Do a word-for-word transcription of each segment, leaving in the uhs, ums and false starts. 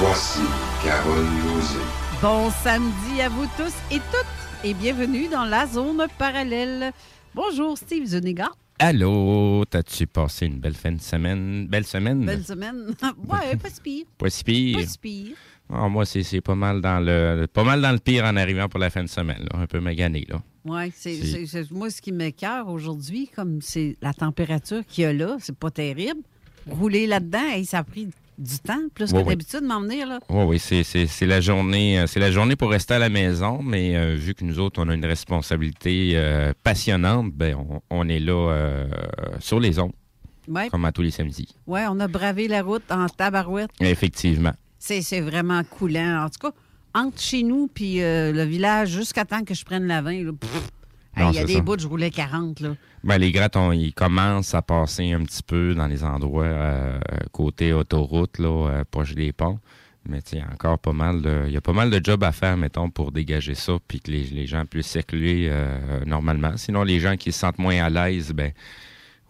Voici Carole Lozé. Bon samedi à vous tous et toutes et bienvenue dans la zone parallèle. Bonjour Steve Zuniga. Allô, t'as-tu passé une belle fin de semaine? Belle semaine? Belle semaine. Ouais, pas si pire. Pas si pire. Pas si pire. Oh, moi, c'est, c'est pas mal dans le pas mal dans le pire en arrivant pour la fin de semaine. Là. Un peu magané, là. Oui, c'est, c'est... C'est, moi, ce qui m'écoeure aujourd'hui, comme c'est la température qu'il y a là, c'est pas terrible. Rouler là-dedans, et ça a pris du temps, plus oui, que d'habitude, oui. M'emmener, là. Oui, oui, c'est, c'est, c'est, la journée, c'est la journée pour rester à la maison, mais euh, vu que nous autres, on a une responsabilité euh, passionnante, ben on, on est là euh, sur les ondes, ouais. Comme à tous les samedis. Oui, on a bravé la route en tabarouette. Effectivement. C'est, c'est vraiment coulant. En tout cas, entre chez nous puis euh, le village, jusqu'à temps que je prenne la vingt, là, pff, non, il y a des bouts, je roulais quarante, là. Ben, les grattes, on, ils commencent à passer un petit peu dans les endroits euh, côté autoroute, là, euh, proche des ponts. Mais il y a encore pas mal de... Il y a pas mal de jobs à faire, mettons, pour dégager ça, puis que les, les gens puissent circuler euh, normalement. Sinon, les gens qui se sentent moins à l'aise, ben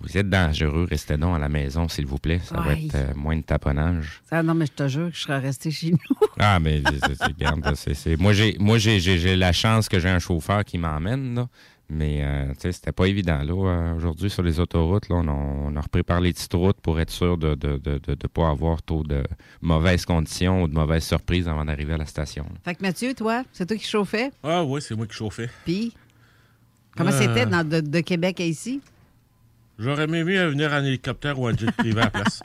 vous êtes dangereux, restez donc à la maison, s'il vous plaît. Ça ouais. va être euh, moins de taponnage. Ah non, mais je te jure que je serais resté chez nous. Ah, mais regarde, c'est, c'est... Moi, j'ai, moi j'ai, j'ai, j'ai la chance que j'ai un chauffeur qui m'emmène, là. Mais, euh, tu sais, c'était pas évident. Là, aujourd'hui, sur les autoroutes, là, on, a, on a repréparé les petites routes pour être sûr de ne de, de, de, de pas avoir trop de mauvaises conditions ou de mauvaises surprises avant d'arriver à la station. Là. Fait que Mathieu, toi, c'est toi qui chauffais? Ah oui, c'est moi qui chauffais. Puis, comment euh... c'était dans, de, de Québec à ici? J'aurais aimé mieux venir en hélicoptère ou en jet privé à la place.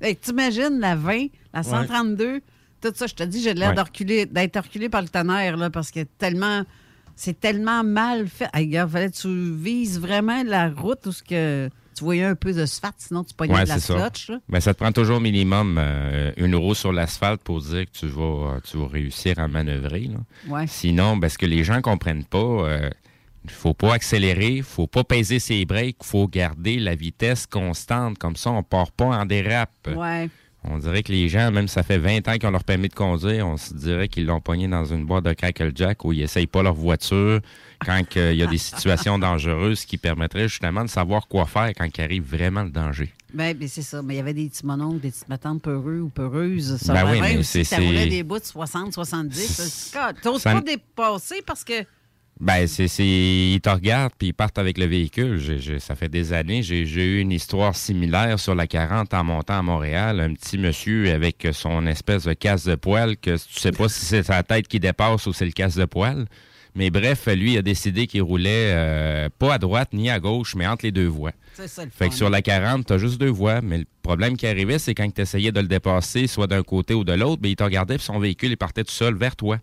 Fait que t'imagines la vingt, la cent trente-deux, ouais. Tout ça, je te dis, j'ai l'air ouais. de reculer, d'être reculé par le tonnerre, là, parce que tellement... C'est tellement mal fait. Ah, il fallait que tu vises vraiment la route où ce que tu voyais un peu de sphalte, sinon tu pognais ouais, de la slotch. Ça. Ben, ça te prend toujours minimum euh, une roue sur l'asphalte pour dire que tu vas, tu vas réussir à manœuvrer. Là. Ouais. Sinon, ben, ce que les gens ne comprennent pas, euh, il ne faut pas accélérer, il ne faut pas peser ses breaks, il faut garder la vitesse constante. Comme ça, on ne part pas en dérape. Ouais. On dirait que les gens, même ça fait vingt ans qu'ils ont leur permis de conduire, on se dirait qu'ils l'ont pogné dans une boîte de Crackle Jack où ils n'essayent pas leur voiture quand il y a des situations dangereuses qui permettraient justement de savoir quoi faire quand il arrive vraiment le danger. Bien, bien c'est ça. Mais il y avait des petits mononcles, des petites matantes peureux ou peureuses. Ça ben oui, mais aussi, c'est... Ça roulait des bouts de soixante, soixante-dix. T'oses pas dépasser parce que... Ben c'est, c'est ils te regardent puis ils partent avec le véhicule. J'ai, j'ai, ça fait des années. J'ai, j'ai eu une histoire similaire sur la quarante en montant à Montréal. Un petit monsieur avec son espèce de casse de poêle que tu sais pas si c'est sa tête qui dépasse ou c'est le casse de poêle. Mais bref, lui, il a décidé qu'il roulait euh, pas à droite ni à gauche, mais entre les deux voies. C'est ça, le fait fun. Que sur la quarante, t'as juste deux voies. Mais le problème qui arrivait, c'est quand t'essayais de le dépasser, soit d'un côté ou de l'autre, ben il te regardait puis son véhicule il partait tout seul vers toi.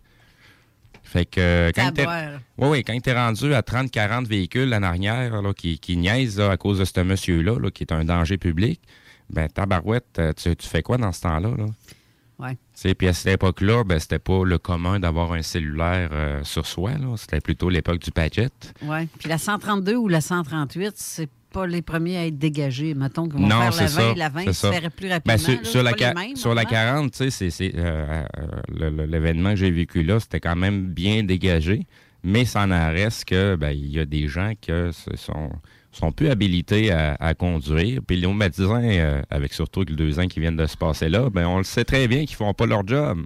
Fait que euh, quand t'es... Ouais, ouais, quand t'es rendu à trente à quarante véhicules en arrière là, qui, qui niaisent là, à cause de ce monsieur-là, là, qui est un danger public, ben tabarouette, tu, tu fais quoi dans ce temps-là, là? Ouais. T'sais, puis à cette époque-là, ben, c'était pas le commun d'avoir un cellulaire euh, sur soi, là. C'était plutôt l'époque du packet. Oui. Puis la cent trente-deux ou la cent trente-huit, c'est pas les premiers à être dégagés. Mettons qu'on va faire la vingt, ça, la vingt, ça ferait plus rapidement. Ben, sur, là, sur, la ca... mêmes, sur la quarante, tu sais, c'est, c'est, euh, euh, l'événement que j'ai vécu là, c'était quand même bien dégagé. Mais ça en reste que ben, il y a des gens qui sont, sont plus habilités à, à conduire. Puis les automatisants, euh, avec surtout les deux ans qui viennent de se passer là, ben, on le sait très bien qu'ils font pas leur job.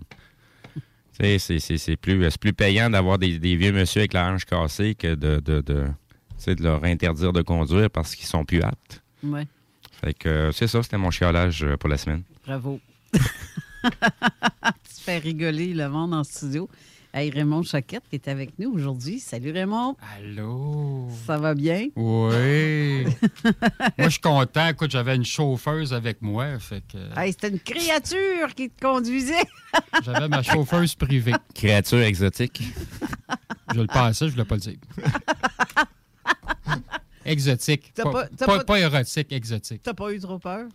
c'est, c'est, c'est, plus, c'est plus payant d'avoir des, des vieux monsieur avec la hanche cassée que de, de, de, de leur interdire de conduire parce qu'ils sont plus aptes. Ouais. Fait que c'est ça, c'était mon chialage pour la semaine. Bravo. Tu fais rigoler le monde en studio. Hey, Raymond Choquette qui est avec nous aujourd'hui. Salut Raymond. Allô. Ça va bien? Oui. Moi, je suis content. Écoute, j'avais une chauffeuse avec moi. Fait que... hey, c'était une créature qui te conduisait. J'avais ma chauffeuse privée. Créature exotique. Je le pensais, je voulais pas le dire. Exotique. T'as pas, t'as pas, pas, pas érotique, exotique. T'as pas eu trop peur?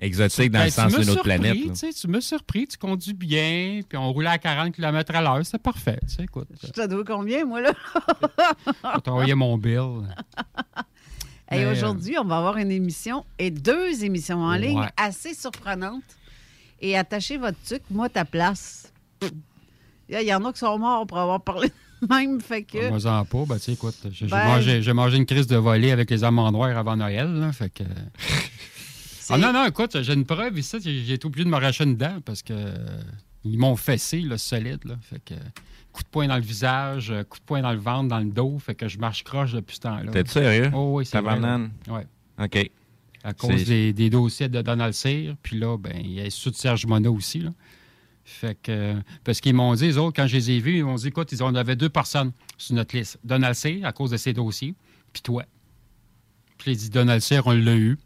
Exotique dans ben, le sens d'une autre planète. Tu m'as surpris, tu conduis bien, puis on roulait à quarante kilomètres à l'heure, c'est parfait. Tu sais, écoute, je te dois combien, moi, là? Je t'envoyais mon bill. Et hey, aujourd'hui, on va avoir une émission et deux émissions en ligne ouais. assez surprenantes. Et attachez votre tuque, moi, ta place. Il y en a qui sont morts pour avoir parlé de même, fait que... Moi, j'en pas, ben, tu sais, écoute, j'ai ben... mangé, mangé une crise de volée avec les amandes noires avant Noël, là, fait que... Ah non, non, écoute, j'ai une preuve ici. J'ai, j'ai été obligé de me racher une dent parce que euh, ils m'ont fessé, là, solide, là. Fait que euh, coup de poing dans le visage, coup de poing dans le ventre, dans le dos. Fait que je marche croche depuis ce temps-là. T'es-tu sérieux? Oh oui, c'est vrai. Oui. OK. À cause des, des dossiers de Donald Cyr. Puis là, ben il y a ceux de Serge Monod aussi, là. Fait que... Euh, parce qu'ils m'ont dit, les autres, quand je les ai vus, ils m'ont dit, écoute, ils ont, on avait deux personnes sur notre liste. Donald Cyr, à cause de ses dossiers, puis toi. Puis ils disent, Donald Cyr, on l'a eu.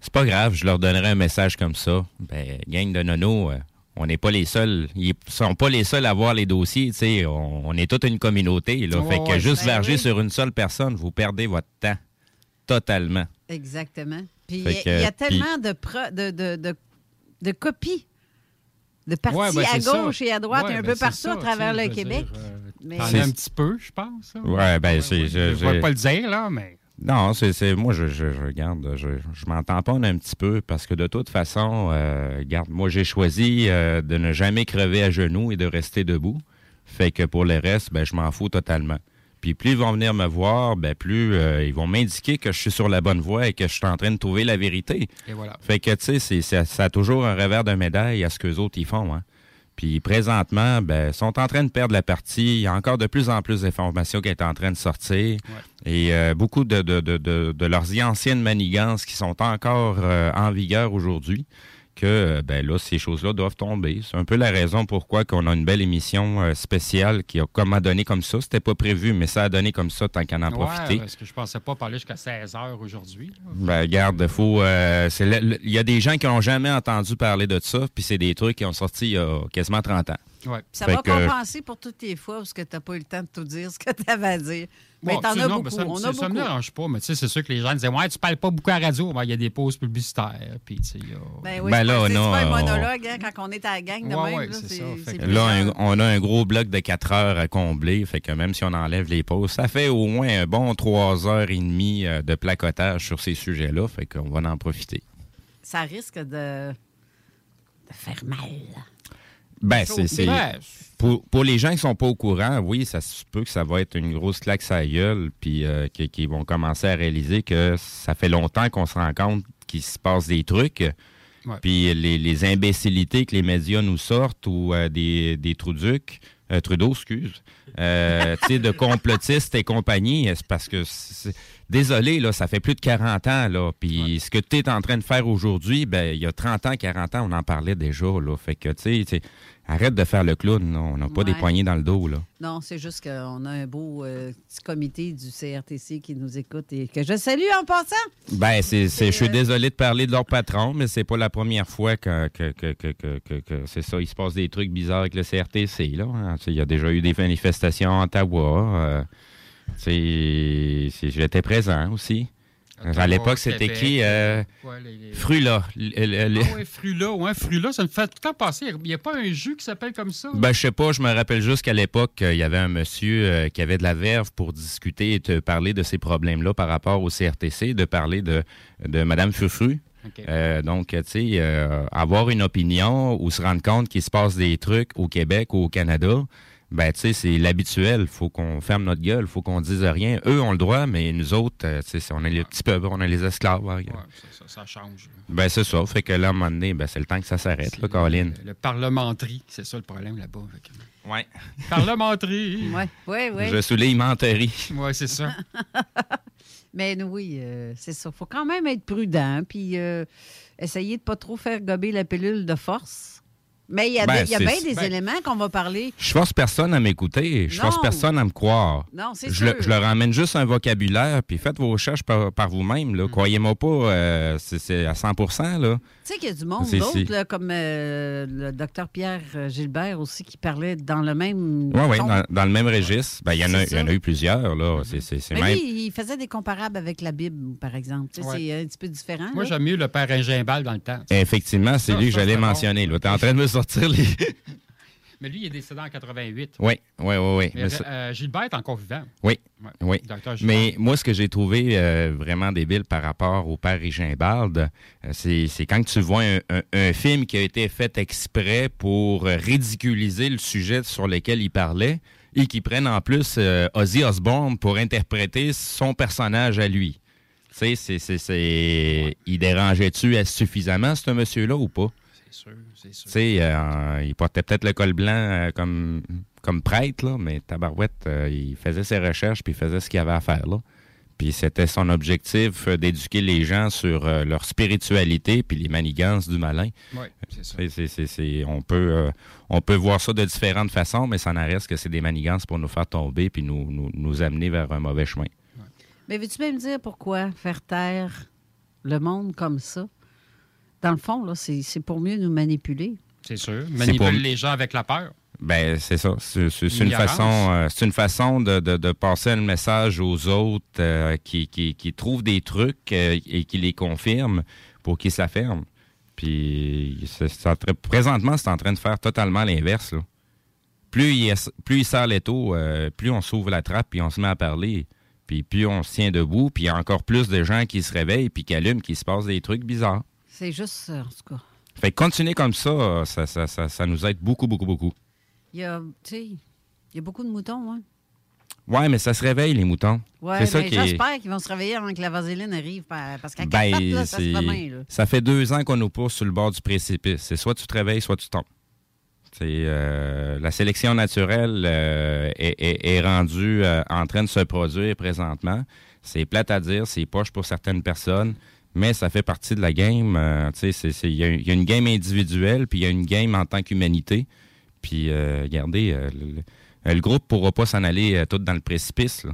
C'est pas grave, je leur donnerai un message comme ça. Ben, gang de nono, euh, on n'est pas les seuls. Ils sont pas les seuls à voir les dossiers. T'sais, on, on est toute une communauté. Là, oh, fait que ouais, juste verger oui. sur une seule personne, vous perdez votre temps. Totalement. Exactement. Puis il y, y a tellement pis... de, pro, de, de, de, de copies de partis ouais, ben, à gauche ça. Et à droite ouais, et un ben, peu partout ça, à travers le Québec. Dire, euh, mais... T'en as un petit peu, je pense. Oui, ouais, ben, ouais, c'est... Ouais, je ne vais pas le dire, là, mais... Non, c'est, c'est moi, je, je, je regarde, je, je m'en tamponne un petit peu parce que de toute façon, euh, regarde, moi, j'ai choisi euh, de ne jamais crever à genoux et de rester debout. Fait que pour le reste, ben, je m'en fous totalement. Puis plus ils vont venir me voir, ben, plus euh, ils vont m'indiquer que je suis sur la bonne voie et que je suis en train de trouver la vérité. Et voilà. Fait que, tu sais, ça, ça a toujours un revers de médaille à ce qu'eux autres, ils font, hein. Puis présentement, ben, sont en train de perdre la partie. Il y a encore de plus en plus d'informations qui sont en train de sortir. Ouais. Et euh, beaucoup de, de, de, de, de leurs anciennes manigances qui sont encore euh, en vigueur aujourd'hui, que ben là, ces choses-là doivent tomber. C'est un peu la raison pourquoi qu'on a une belle émission euh, spéciale qui a comme a donné comme ça. C'était pas prévu, mais ça a donné comme ça tant qu'à en profiter. Ouais, parce que je pensais pas parler jusqu'à seize heures aujourd'hui. Ben, regarde, faut... Euh, il y a des gens qui n'ont jamais entendu parler de ça, puis c'est des trucs qui ont sorti il y a quasiment trente ans. Ouais. Ça fait va que... compenser pour toutes les fois parce que tu n'as pas eu le temps de tout dire ce que tu avais à dire. Mais bon, t'en tu en as beaucoup. Ça, on a beaucoup. Ça ne me dérange pas, mais tu sais, c'est sûr que les gens disaient « Ouais, tu parles pas beaucoup à la radio. Ben, » il y a des pauses publicitaires, puis tu sais, il y a... Ben oui, ben là, c'est pas un monologue, hein, quand on est à la gang de ouais, même. Ouais, là, c'est, c'est, ça. C'est que... là un, on a un gros bloc de quatre heures à combler, fait que même si on enlève les pauses, ça fait au moins un bon trois heures trente de placotage sur ces sujets-là, fait qu'on va en profiter. Ça risque de, de faire mal. Ben, c'est, c'est, pour, pour les gens qui sont pas au courant, oui, ça se peut que ça va être une grosse claque sur la gueule, puis euh, qu'ils vont commencer à réaliser que ça fait longtemps qu'on se rend compte qu'il se passe des trucs, puis les, les imbécilités que les médias nous sortent, ou euh, des, des Truduc, euh, Trudeau, excuse, euh, tu sais, de complotistes et compagnie, c'est parce que... C'est, désolé, là, ça fait plus de quarante ans, là. Puis ouais. ce que tu es en train de faire aujourd'hui, ben, il y a trente ans, quarante ans, on en parlait déjà, là. Fait que, tu sais, arrête de faire le clown, là. On n'a pas ouais. des poignées dans le dos, là. Non, c'est juste qu'on a un beau euh, petit comité du C R T C qui nous écoute et que je salue en passant. Ben, c'est, c'est, je suis euh... désolé de parler de leur patron, mais c'est pas la première fois que, que, que, que, que, que, que c'est ça. Il se passe des trucs bizarres avec le C R T C, là. Hein. Il y a déjà eu des manifestations à Ottawa, euh... C'est... C'est... J'étais présent aussi. À l'époque, c'était qui? Euh, quoi, les, les... Frula. Les, les... Ah oui, Frula, ouais, Frula, ça me fait tout le temps passer. Il n'y a pas un jus qui s'appelle comme ça? Ben, je sais pas, je me rappelle juste qu'à l'époque, il y avait un monsieur qui avait de la verve pour discuter et te parler de ces problèmes-là par rapport au C R T C, de parler de, de Mme Fufru. Okay. Euh, donc, tu sais, euh, avoir une opinion ou se rendre compte qu'il se passe des trucs au Québec ou au Canada... Ben, tu sais, c'est l'habituel. Faut qu'on ferme notre gueule. Faut qu'on dise rien. Eux ont le droit, mais nous autres, tu sais, on est les petits peuples, on est les esclaves. Ouais, ça, ça, ça change. Ben, c'est ça. Fait que là, à un moment donné, ben, c'est le temps que ça s'arrête, c'est là, Colin. Le, le parlementerie, c'est ça le problème là-bas. Que... Oui. Parlementerie. Oui, oui, oui. Je souligne menterie. Oui, c'est ça. Mais oui, euh, c'est ça. Faut quand même être prudent, puis euh, essayer de pas trop faire gober la pilule de force. Mais il y a, ben, de, y a bien des ben, éléments qu'on va parler. Je force personne à m'écouter. Je non. force personne à me croire. Non, c'est je, sûr. Le, je leur emmène juste un vocabulaire, puis faites vos recherches par, par vous-même. Là. Mm. Croyez-moi pas, euh, c'est, c'est à cent pour cent là. Tu sais qu'il y a du monde c'est, d'autres, là, comme euh, le docteur Pierre Gilbert aussi, qui parlait dans le même... Oui, oui, dans, dans le même registre. Ben, il y en a, il y en a eu plusieurs, là. Mm. C'est, c'est, c'est Mais même... lui, il faisait des comparables avec la Bible, par exemple. Ouais. C'est un petit peu différent. Moi, là. J'aime mieux le Père Égimbal dans le temps. T'sais. Effectivement, c'est ça, lui que ça, j'allais mentionner. Bon. Tu es en train de me sortir les... Mais lui, il est décédé en quatre-vingt-huit. Oui, oui, oui. oui. Mais, Mais euh, Gilbert est encore vivant. Oui, ouais. oui. Docteur Gilbert. Mais moi, ce que j'ai trouvé euh, vraiment débile par rapport au Père Égimbal, euh, c'est, c'est quand tu vois un, un, un film qui a été fait exprès pour ridiculiser le sujet sur lequel il parlait et qui prennent en plus euh, Ozzy Osbourne pour interpréter son personnage à lui. Tu sais, c'est, c'est, c'est... Ouais. Il dérangeait-tu suffisamment, ce monsieur-là, ou pas? C'est sûr, c'est sûr. Tu sais, euh, il portait peut-être le col blanc euh, comme, comme prêtre, là, mais tabarouette, euh, il faisait ses recherches puis il faisait ce qu'il avait à faire, là. Puis c'était son objectif euh, d'éduquer les gens sur euh, leur spiritualité puis les manigances du malin. Oui, c'est ça. C'est, c'est, c'est, c'est, on, peut, euh, on peut voir ça de différentes façons, mais ça n'en reste que c'est des manigances pour nous faire tomber puis nous, nous, nous amener vers un mauvais chemin. Ouais. Mais veux-tu bien me dire pourquoi faire taire le monde comme ça? Dans le fond, là, c'est, c'est pour mieux nous manipuler. C'est sûr. Manipuler pour... les gens avec la peur. Bien, c'est ça. C'est, c'est, c'est, une, façon, euh, c'est une façon de, de, de passer un message aux autres euh, qui, qui, qui trouvent des trucs euh, et qui les confirment pour qu'ils se la ferment. Puis, c'est, c'est, présentement, c'est en train de faire totalement l'inverse. Là. Plus il, plus il serre l'étau, euh, plus on s'ouvre la trappe et on se met à parler. Puis, plus on se tient debout. Puis, il y a encore plus de gens qui se réveillent puis qui allument, qui se passent des trucs bizarres. C'est juste ça, en tout cas. Fait que continuer comme ça, ça, ça, ça, ça nous aide beaucoup, beaucoup, beaucoup. Il y a, tu sais, il y a beaucoup de moutons, hein? Oui, mais ça se réveille, les moutons. Oui, mais j'espère est... qu'ils vont se réveiller avant que la vaseline arrive, parce qu'à ben, quatre pattes, là, ça se promène, là. Ça fait deux ans qu'on nous pousse sur le bord du précipice. C'est soit tu te réveilles, soit tu tombes. C'est, euh, la sélection naturelle euh, est, est, est rendue euh, en train de se produire présentement. C'est plate à dire, c'est poche pour certaines personnes. Mais ça fait partie de la game. Euh, tu sais, il y, y a une game individuelle, puis il y a une game en tant qu'humanité. Puis, euh, regardez, euh, le, le groupe ne pourra pas s'en aller euh, tout dans le précipice. Là.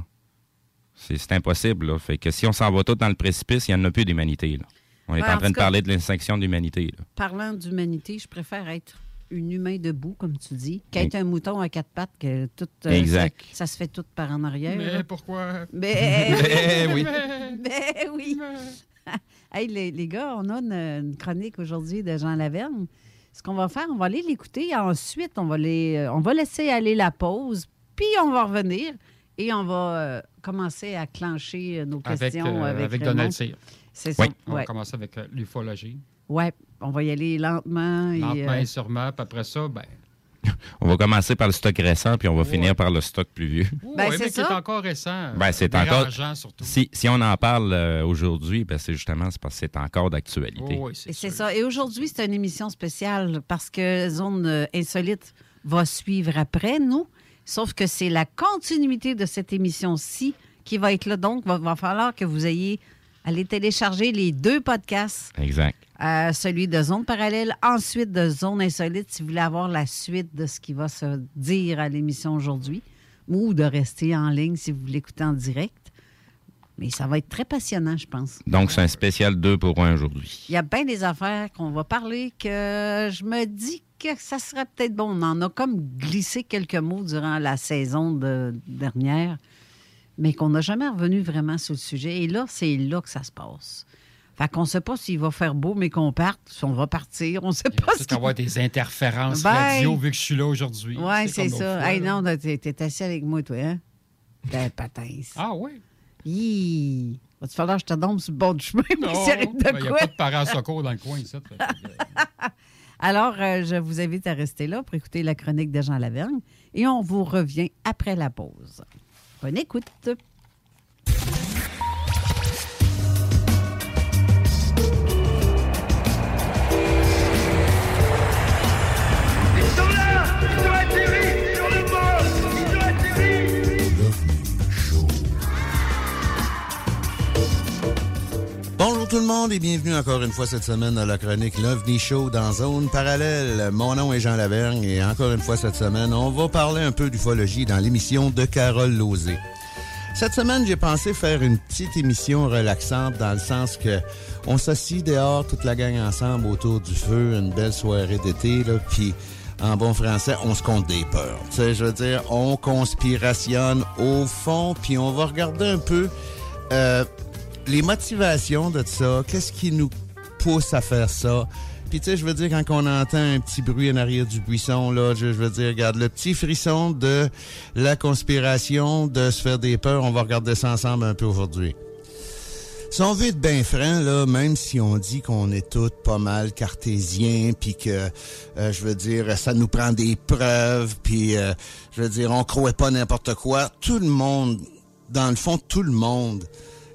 C'est, c'est impossible. Là. Fait que si on s'en va tout dans le précipice, il n'y en a plus d'humanité. Là. On ben, est en, en train de parler de l'extinction de l'humanité. Là. Parlant d'humanité, je préfère être une humain debout, comme tu dis, qu'être un mouton à quatre pattes, que tout euh, exact. Ça, ça se fait tout par en arrière. Mais là. Pourquoi? Mais oui! Mais, mais oui! Mais... Hey, les, les gars, on a une, une chronique aujourd'hui de Jean Lavergne. Ce qu'on va faire, on va aller l'écouter et ensuite, on va, les, on va laisser aller la pause, puis on va revenir et on va euh, commencer à clencher nos questions avec, euh, avec, avec Donald Cyr. C'est ça. Oui. On ouais. va commencer avec euh, l'ufologie. Oui, on va y aller lentement. Lentement et, euh... et sûrement, puis après ça, ben. On va commencer par le stock récent, puis on va ouais. finir par le stock plus vieux. Ben, oui, c'est mais ça. Qui est encore récent. Ben, c'est encore... surtout. Si, si on en parle euh, aujourd'hui, ben, c'est justement c'est parce que c'est encore d'actualité. Oh, oui, c'est, et c'est ça. Et aujourd'hui, c'est une émission spéciale parce que Zone Insolite va suivre après nous, sauf que c'est la continuité de cette émission-ci qui va être là. Donc, il va, va falloir que vous ayez... Allez télécharger les deux podcasts. Exact. Euh, celui de Zone parallèle, ensuite de Zone insolite, si vous voulez avoir la suite de ce qui va se dire à l'émission aujourd'hui, ou de rester en ligne si vous voulez écouter en direct. Mais ça va être très passionnant, je pense. Donc, c'est un spécial deux pour un aujourd'hui. Il y a bien des affaires qu'on va parler que je me dis que ça serait peut-être bon. On en a comme glissé quelques mots durant la saison de, dernière. mais qu'on n'a jamais revenu vraiment sur le sujet. Et là, c'est là que ça se passe. Fait qu'on ne sait pas s'il va faire beau, mais qu'on parte, si on va partir, on ne sait pas. Peut-être qu'on va avoir des interférences ben, radio vu que je suis là aujourd'hui. Oui, c'est, c'est ça. Fois, hey, non, t'es, t'es assis avec moi, toi, hein? Ben, patins. Ah oui? Hi! Va-tu falloir que je te donne sur le bord du chemin? Non, il ben, n'y a pas de parents secours dans le coin, ici. Alors, euh, je vous invite à rester là pour écouter la chronique de Jean Lavergne et on vous revient après la pause. Bonne écoute! Bonjour tout le monde et bienvenue encore une fois cette semaine à la chronique L'OVNI Show dans Zone parallèle. Mon nom est Jean Lavergne et encore une fois cette semaine, on va parler un peu d'ufologie dans l'émission de Carole Lauzé. Cette semaine, j'ai pensé faire une petite émission relaxante dans le sens que on s'assit dehors, toute la gang ensemble autour du feu, une belle soirée d'été, là, puis en bon français, on se compte des peurs. Tu sais, je veux dire, on conspirationne au fond, puis on va regarder un peu... Euh, les motivations de ça, qu'est-ce qui nous pousse à faire ça? Puis tu sais, je veux dire, quand on entend un petit bruit en arrière du buisson, là, je, je veux dire, regarde, le petit frisson de la conspiration, de se faire des peurs, on va regarder ça ensemble un peu aujourd'hui. Si on veut être bien franc, là, même si on dit qu'on est tous pas mal cartésiens, puis que, euh, je veux dire, ça nous prend des preuves, puis, euh, je veux dire, on croit pas n'importe quoi, tout le monde, dans le fond, tout le monde...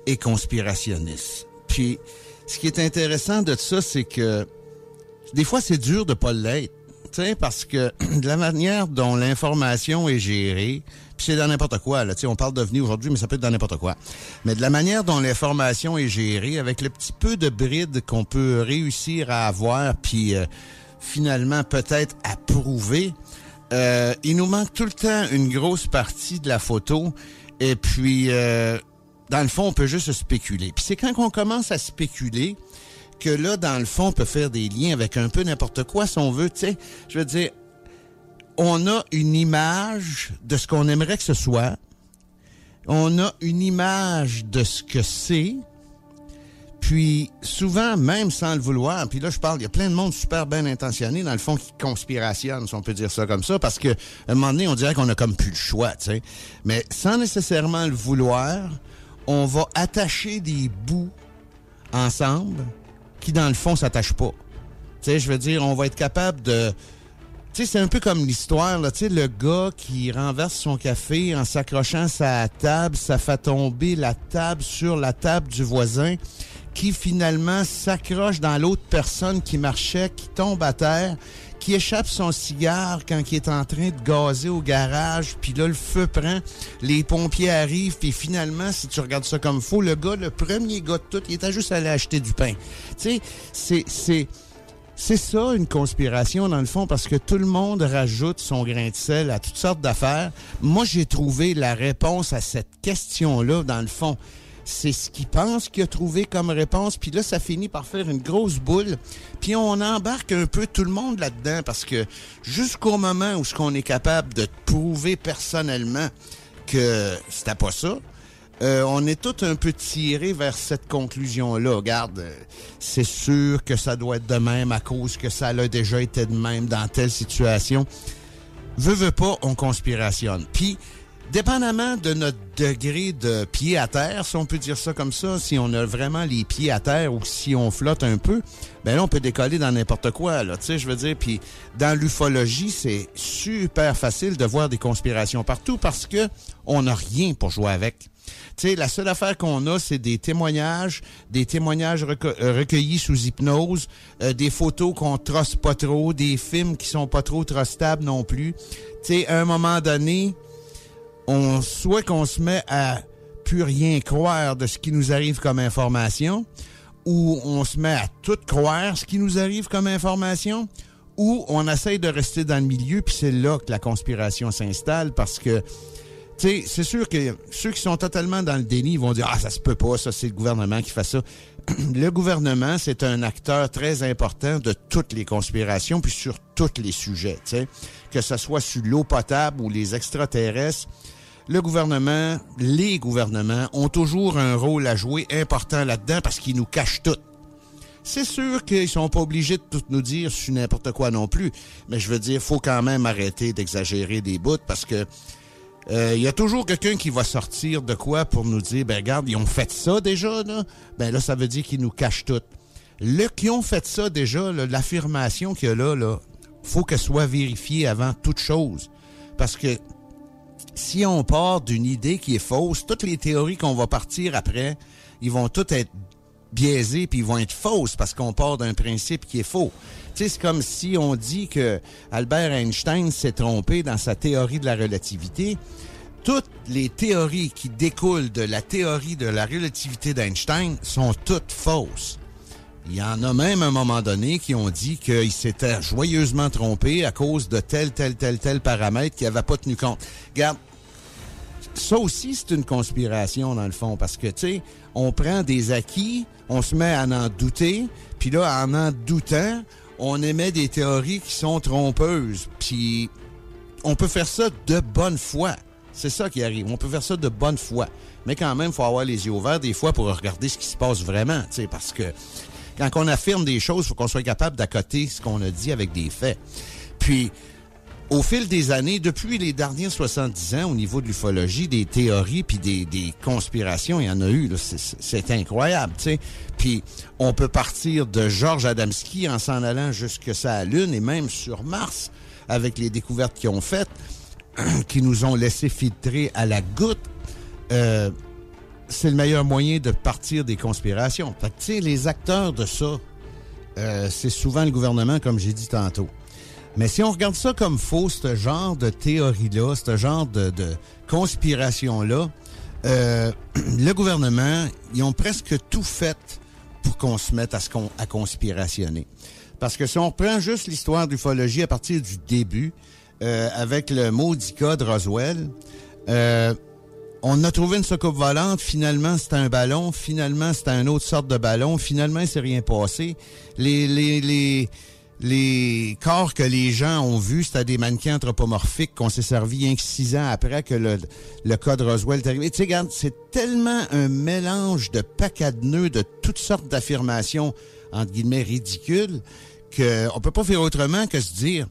et conspirationniste. Puis, ce qui est intéressant de ça, c'est que des fois, c'est dur de pas l'être, tu sais, parce que de la manière dont l'information est gérée, puis c'est dans n'importe quoi, là, tu sais, on parle d'OVNI aujourd'hui, mais ça peut être dans n'importe quoi. Mais de la manière dont l'information est gérée, avec le petit peu de bride qu'on peut réussir à avoir, puis euh, finalement, peut-être à prouver, euh, il nous manque tout le temps une grosse partie de la photo, et puis... Euh, dans le fond, on peut juste spéculer. Puis c'est quand on commence à spéculer que là, dans le fond, on peut faire des liens avec un peu n'importe quoi si on veut. Tu sais, je veux dire, on a une image de ce qu'on aimerait que ce soit. On a une image de ce que c'est. Puis souvent, même sans le vouloir, puis là, je parle, il y a plein de monde super bien intentionné, dans le fond, qui conspirationnent, si on peut dire ça comme ça, parce qu'à un moment donné, on dirait qu'on a comme plus le choix, tu sais. Mais sans nécessairement le vouloir... on va attacher des bouts ensemble qui, dans le fond, s'attachent pas. Tu sais, je veux dire, on va être capable de... Tu sais, c'est un peu comme l'histoire, là, tu sais, le gars qui renverse son café en s'accrochant sa table, ça fait tomber la table sur la table du voisin qui, finalement, s'accroche dans l'autre personne qui marchait, qui tombe à terre, qui échappe son cigare quand il est en train de gazer au garage, puis là, le feu prend, les pompiers arrivent, puis finalement, si tu regardes ça comme il faut, le gars, le premier gars de tout, il était juste allé acheter du pain. Tu sais, c'est, c'est, c'est ça, une conspiration, dans le fond, parce que tout le monde rajoute son grain de sel à toutes sortes d'affaires. Moi, j'ai trouvé la réponse à cette question-là, dans le fond. C'est ce qu'il pense qu'il a trouvé comme réponse. Puis là, ça finit par faire une grosse boule. Puis on embarque un peu tout le monde là-dedans parce que jusqu'au moment où ce qu'on est capable de prouver personnellement que c'était pas ça, euh, on est tous un peu tirés vers cette conclusion-là. Regarde, c'est sûr que ça doit être de même à cause que ça l'a déjà été de même dans telle situation. Veux, veux pas, on conspirationne. Puis... dépendamment de notre degré de pied à terre, si on peut dire ça comme ça, si on a vraiment les pieds à terre ou si on flotte un peu, ben là, on peut décoller dans n'importe quoi, là, tu sais, je veux dire. Puis dans l'ufologie, c'est super facile de voir des conspirations partout parce que on n'a rien pour jouer avec. Tu sais, la seule affaire qu'on a, c'est des témoignages, des témoignages reco- recueillis sous hypnose, euh, des photos qu'on trosse pas trop, des films qui sont pas trop trostables non plus. Tu sais, à un moment donné... on soit qu'on se met à plus rien croire de ce qui nous arrive comme information, ou on se met à tout croire ce qui nous arrive comme information, ou on essaye de rester dans le milieu, puis c'est là que la conspiration s'installe, parce que, tu sais, c'est sûr que ceux qui sont totalement dans le déni, ils vont dire « Ah, ça se peut pas, ça, c'est le gouvernement qui fait ça. » Le gouvernement, c'est un acteur très important de toutes les conspirations, puis sur tous les sujets, tu sais, que ce soit sur l'eau potable ou les extraterrestres. le gouvernement, les gouvernements ont toujours un rôle à jouer important là-dedans parce qu'ils nous cachent tout. C'est sûr qu'ils sont pas obligés de tout nous dire sur n'importe quoi non plus, mais je veux dire, faut quand même arrêter d'exagérer des bouts parce que il euh, y a toujours quelqu'un qui va sortir de quoi pour nous dire, ben regarde, ils ont fait ça déjà, là. Ben là, ça veut dire qu'ils nous cachent tout. Le qui ont fait ça déjà, là, l'affirmation qu'il y a là, là, faut qu'elle soit vérifiée avant toute chose. Parce que si on part d'une idée qui est fausse, toutes les théories qu'on va partir après, ils vont toutes être biaisées puis ils vont être fausses parce qu'on part d'un principe qui est faux. Tu sais, c'est comme si on dit que Albert Einstein s'est trompé dans sa théorie de la relativité. Toutes les théories qui découlent de la théorie de la relativité d'Einstein sont toutes fausses. Il y en a même à un moment donné qui ont dit qu'il s'était joyeusement trompé à cause de tel, tel, tel, tel paramètre qu'il n'avait pas tenu compte. Regarde, ça aussi, c'est une conspiration, dans le fond, parce que, tu sais, on prend des acquis, on se met à en douter, puis là, en en doutant, on émet des théories qui sont trompeuses. Puis, on peut faire ça de bonne foi. C'est ça qui arrive. On peut faire ça de bonne foi. Mais quand même, il faut avoir les yeux ouverts des fois pour regarder ce qui se passe vraiment, tu sais, parce que quand on affirme des choses, il faut qu'on soit capable d'accoter ce qu'on a dit avec des faits. Puis, au fil des années, depuis les derniers soixante-dix ans, au niveau de l'ufologie, des théories puis des, des conspirations, il y en a eu. Là, c'est, c'est incroyable, tu sais. Puis, on peut partir de George Adamski en s'en allant jusque sur la Lune et même sur Mars avec les découvertes qu'ils ont faites, qui nous ont laissé filtrer à la goutte. Euh... C'est le meilleur moyen de partir des conspirations. Fait que, tu sais, les acteurs de ça, euh, c'est souvent le gouvernement, comme j'ai dit tantôt. Mais si on regarde ça comme faux, ce genre de théorie-là, ce genre de, de conspiration-là, euh, le gouvernement, ils ont presque tout fait pour qu'on se mette à, ce qu'on, à conspirationner. Parce que si on reprend juste l'histoire d'ufologie à partir du début, euh, avec le maudit cas de Roswell, euh, on a trouvé une soucoupe volante, finalement c'était un ballon, finalement c'était une autre sorte de ballon, finalement il s'est rien passé. Les les les les corps que les gens ont vus, c'était des mannequins anthropomorphiques qu'on s'est servi rien que six ans après que le le cas de Roswell est arrivé. Tu sais, regarde, c'est tellement un mélange de paquets de nœuds, de toutes sortes d'affirmations entre guillemets ridicules que on peut pas faire autrement que se dire,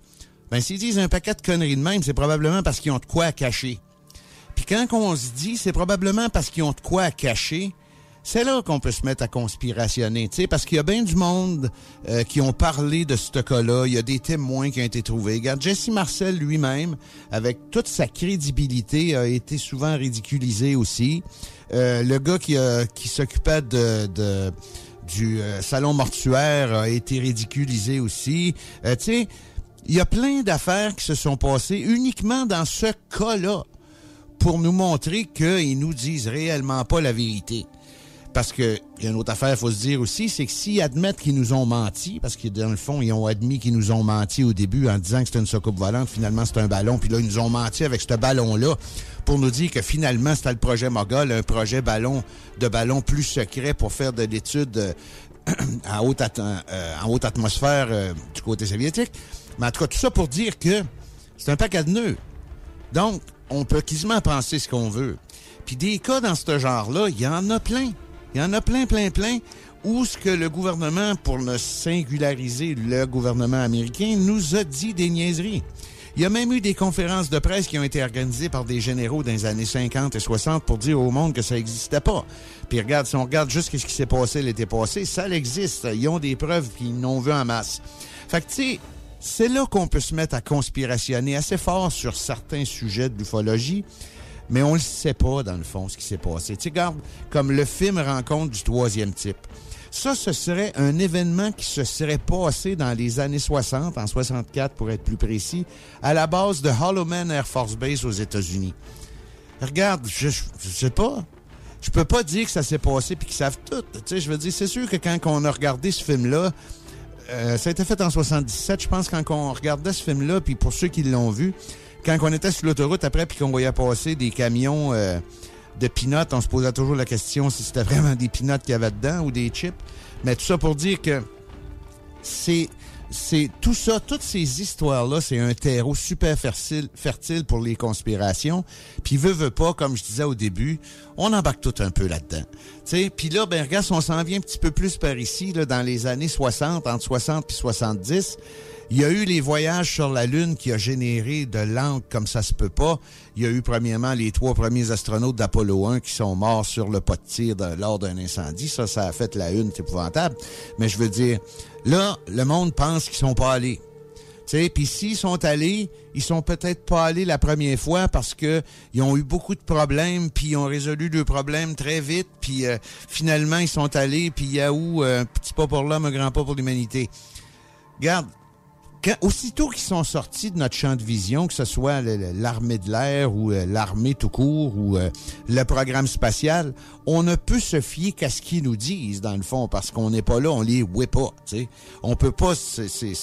ben s'ils disent un paquet de conneries de même, c'est probablement parce qu'ils ont de quoi à cacher. Puis quand on se dit, c'est probablement parce qu'ils ont de quoi à cacher, c'est là qu'on peut se mettre à conspirationner, tu sais, parce qu'il y a bien du monde euh, qui ont parlé de ce cas-là, il y a des témoins qui ont été trouvés. Regarde, Jesse Marcel lui-même, avec toute sa crédibilité, a été souvent ridiculisé aussi. Euh, le gars qui, euh, qui s'occupait de... de du euh, salon mortuaire a été ridiculisé aussi. Euh, tu sais, il y a plein d'affaires qui se sont passées uniquement dans ce cas-là, pour nous montrer qu'ils nous disent réellement pas la vérité. Parce que, il y a une autre affaire, il faut se dire aussi, c'est que s'ils admettent qu'ils nous ont menti, parce que dans le fond, ils ont admis qu'ils nous ont menti au début en disant que c'était une soucoupe volante, finalement c'est un ballon, puis là, ils nous ont menti avec ce ballon-là pour nous dire que finalement, c'était le projet Mogol, un projet ballon de ballon plus secret pour faire de l'étude euh, en, haute at- euh, en haute atmosphère euh, du côté soviétique. Mais en tout cas, tout ça pour dire que c'est un paquet de nœuds. Donc, on peut quasiment penser ce qu'on veut. Puis des cas dans ce genre-là, il y en a plein. Il y en a plein, plein, plein, où ce que le gouvernement, pour le singulariser, le gouvernement américain, nous a dit des niaiseries. Il y a même eu des conférences de presse qui ont été organisées par des généraux dans les années cinquante et soixante pour dire au monde que ça n'existait pas. Puis regarde, si on regarde juste ce qui s'est passé l'été passé, ça existe. Ils ont des preuves, puis ils n'ont vu en masse. Fait que, tu sais, c'est là qu'on peut se mettre à conspirationner assez fort sur certains sujets de l'ufologie, mais on le sait pas, dans le fond, ce qui s'est passé. Tu sais, regarde, comme le film Rencontre du troisième type. Ça, ce serait un événement qui se serait passé dans les années soixante, en soixante-quatre pour être plus précis, à la base de Hollow Man Air Force Base aux États-Unis. Regarde, je, je, je sais pas. Je peux pas dire que ça s'est passé puis qu'ils savent tout. Tu sais, je veux dire, c'est sûr que quand on a regardé ce film-là, Euh, ça a été fait en soixante-dix-sept, je pense, quand on regardait ce film-là, puis pour ceux qui l'ont vu, quand on était sur l'autoroute après, puis qu'on voyait passer des camions euh, de peanuts, on se posait toujours la question si c'était vraiment des peanuts qu'il y avait dedans ou des chips. Mais tout ça pour dire que c'est c'est tout ça, toutes ces histoires-là, c'est un terreau super fertile, fertile pour les conspirations. Puis veut, veut pas, comme je disais au début, on embarque tout un peu là-dedans. T'sais? Puis là, ben regarde, si on s'en vient un petit peu plus par ici, là, dans les années soixante, entre soixante et soixante-dix, il y a eu les voyages sur la Lune qui a généré de l'encre comme ça se peut pas. Il y a eu premièrement les trois premiers astronautes d'Apollo un qui sont morts sur le pas de tir de, lors d'un incendie. Ça, ça a fait la une, c'est épouvantable. Mais je veux dire, là, le monde pense qu'ils sont pas allés. Tu sais, puis s'ils sont allés, ils sont peut-être pas allés la première fois parce que ils ont eu beaucoup de problèmes, puis ils ont résolu le problème très vite, puis euh, finalement ils sont allés, puis yaou, un petit pas pour l'homme, un grand pas pour l'humanité. Regarde. Quand, aussitôt qu'ils sont sortis de notre champ de vision, que ce soit le, le, l'armée de l'air ou euh, l'armée tout court ou euh, le programme spatial, on ne peut se fier qu'à ce qu'ils nous disent, dans le fond, parce qu'on n'est pas là, on les ouait pas, tu sais. On peut pas c'est, c'est,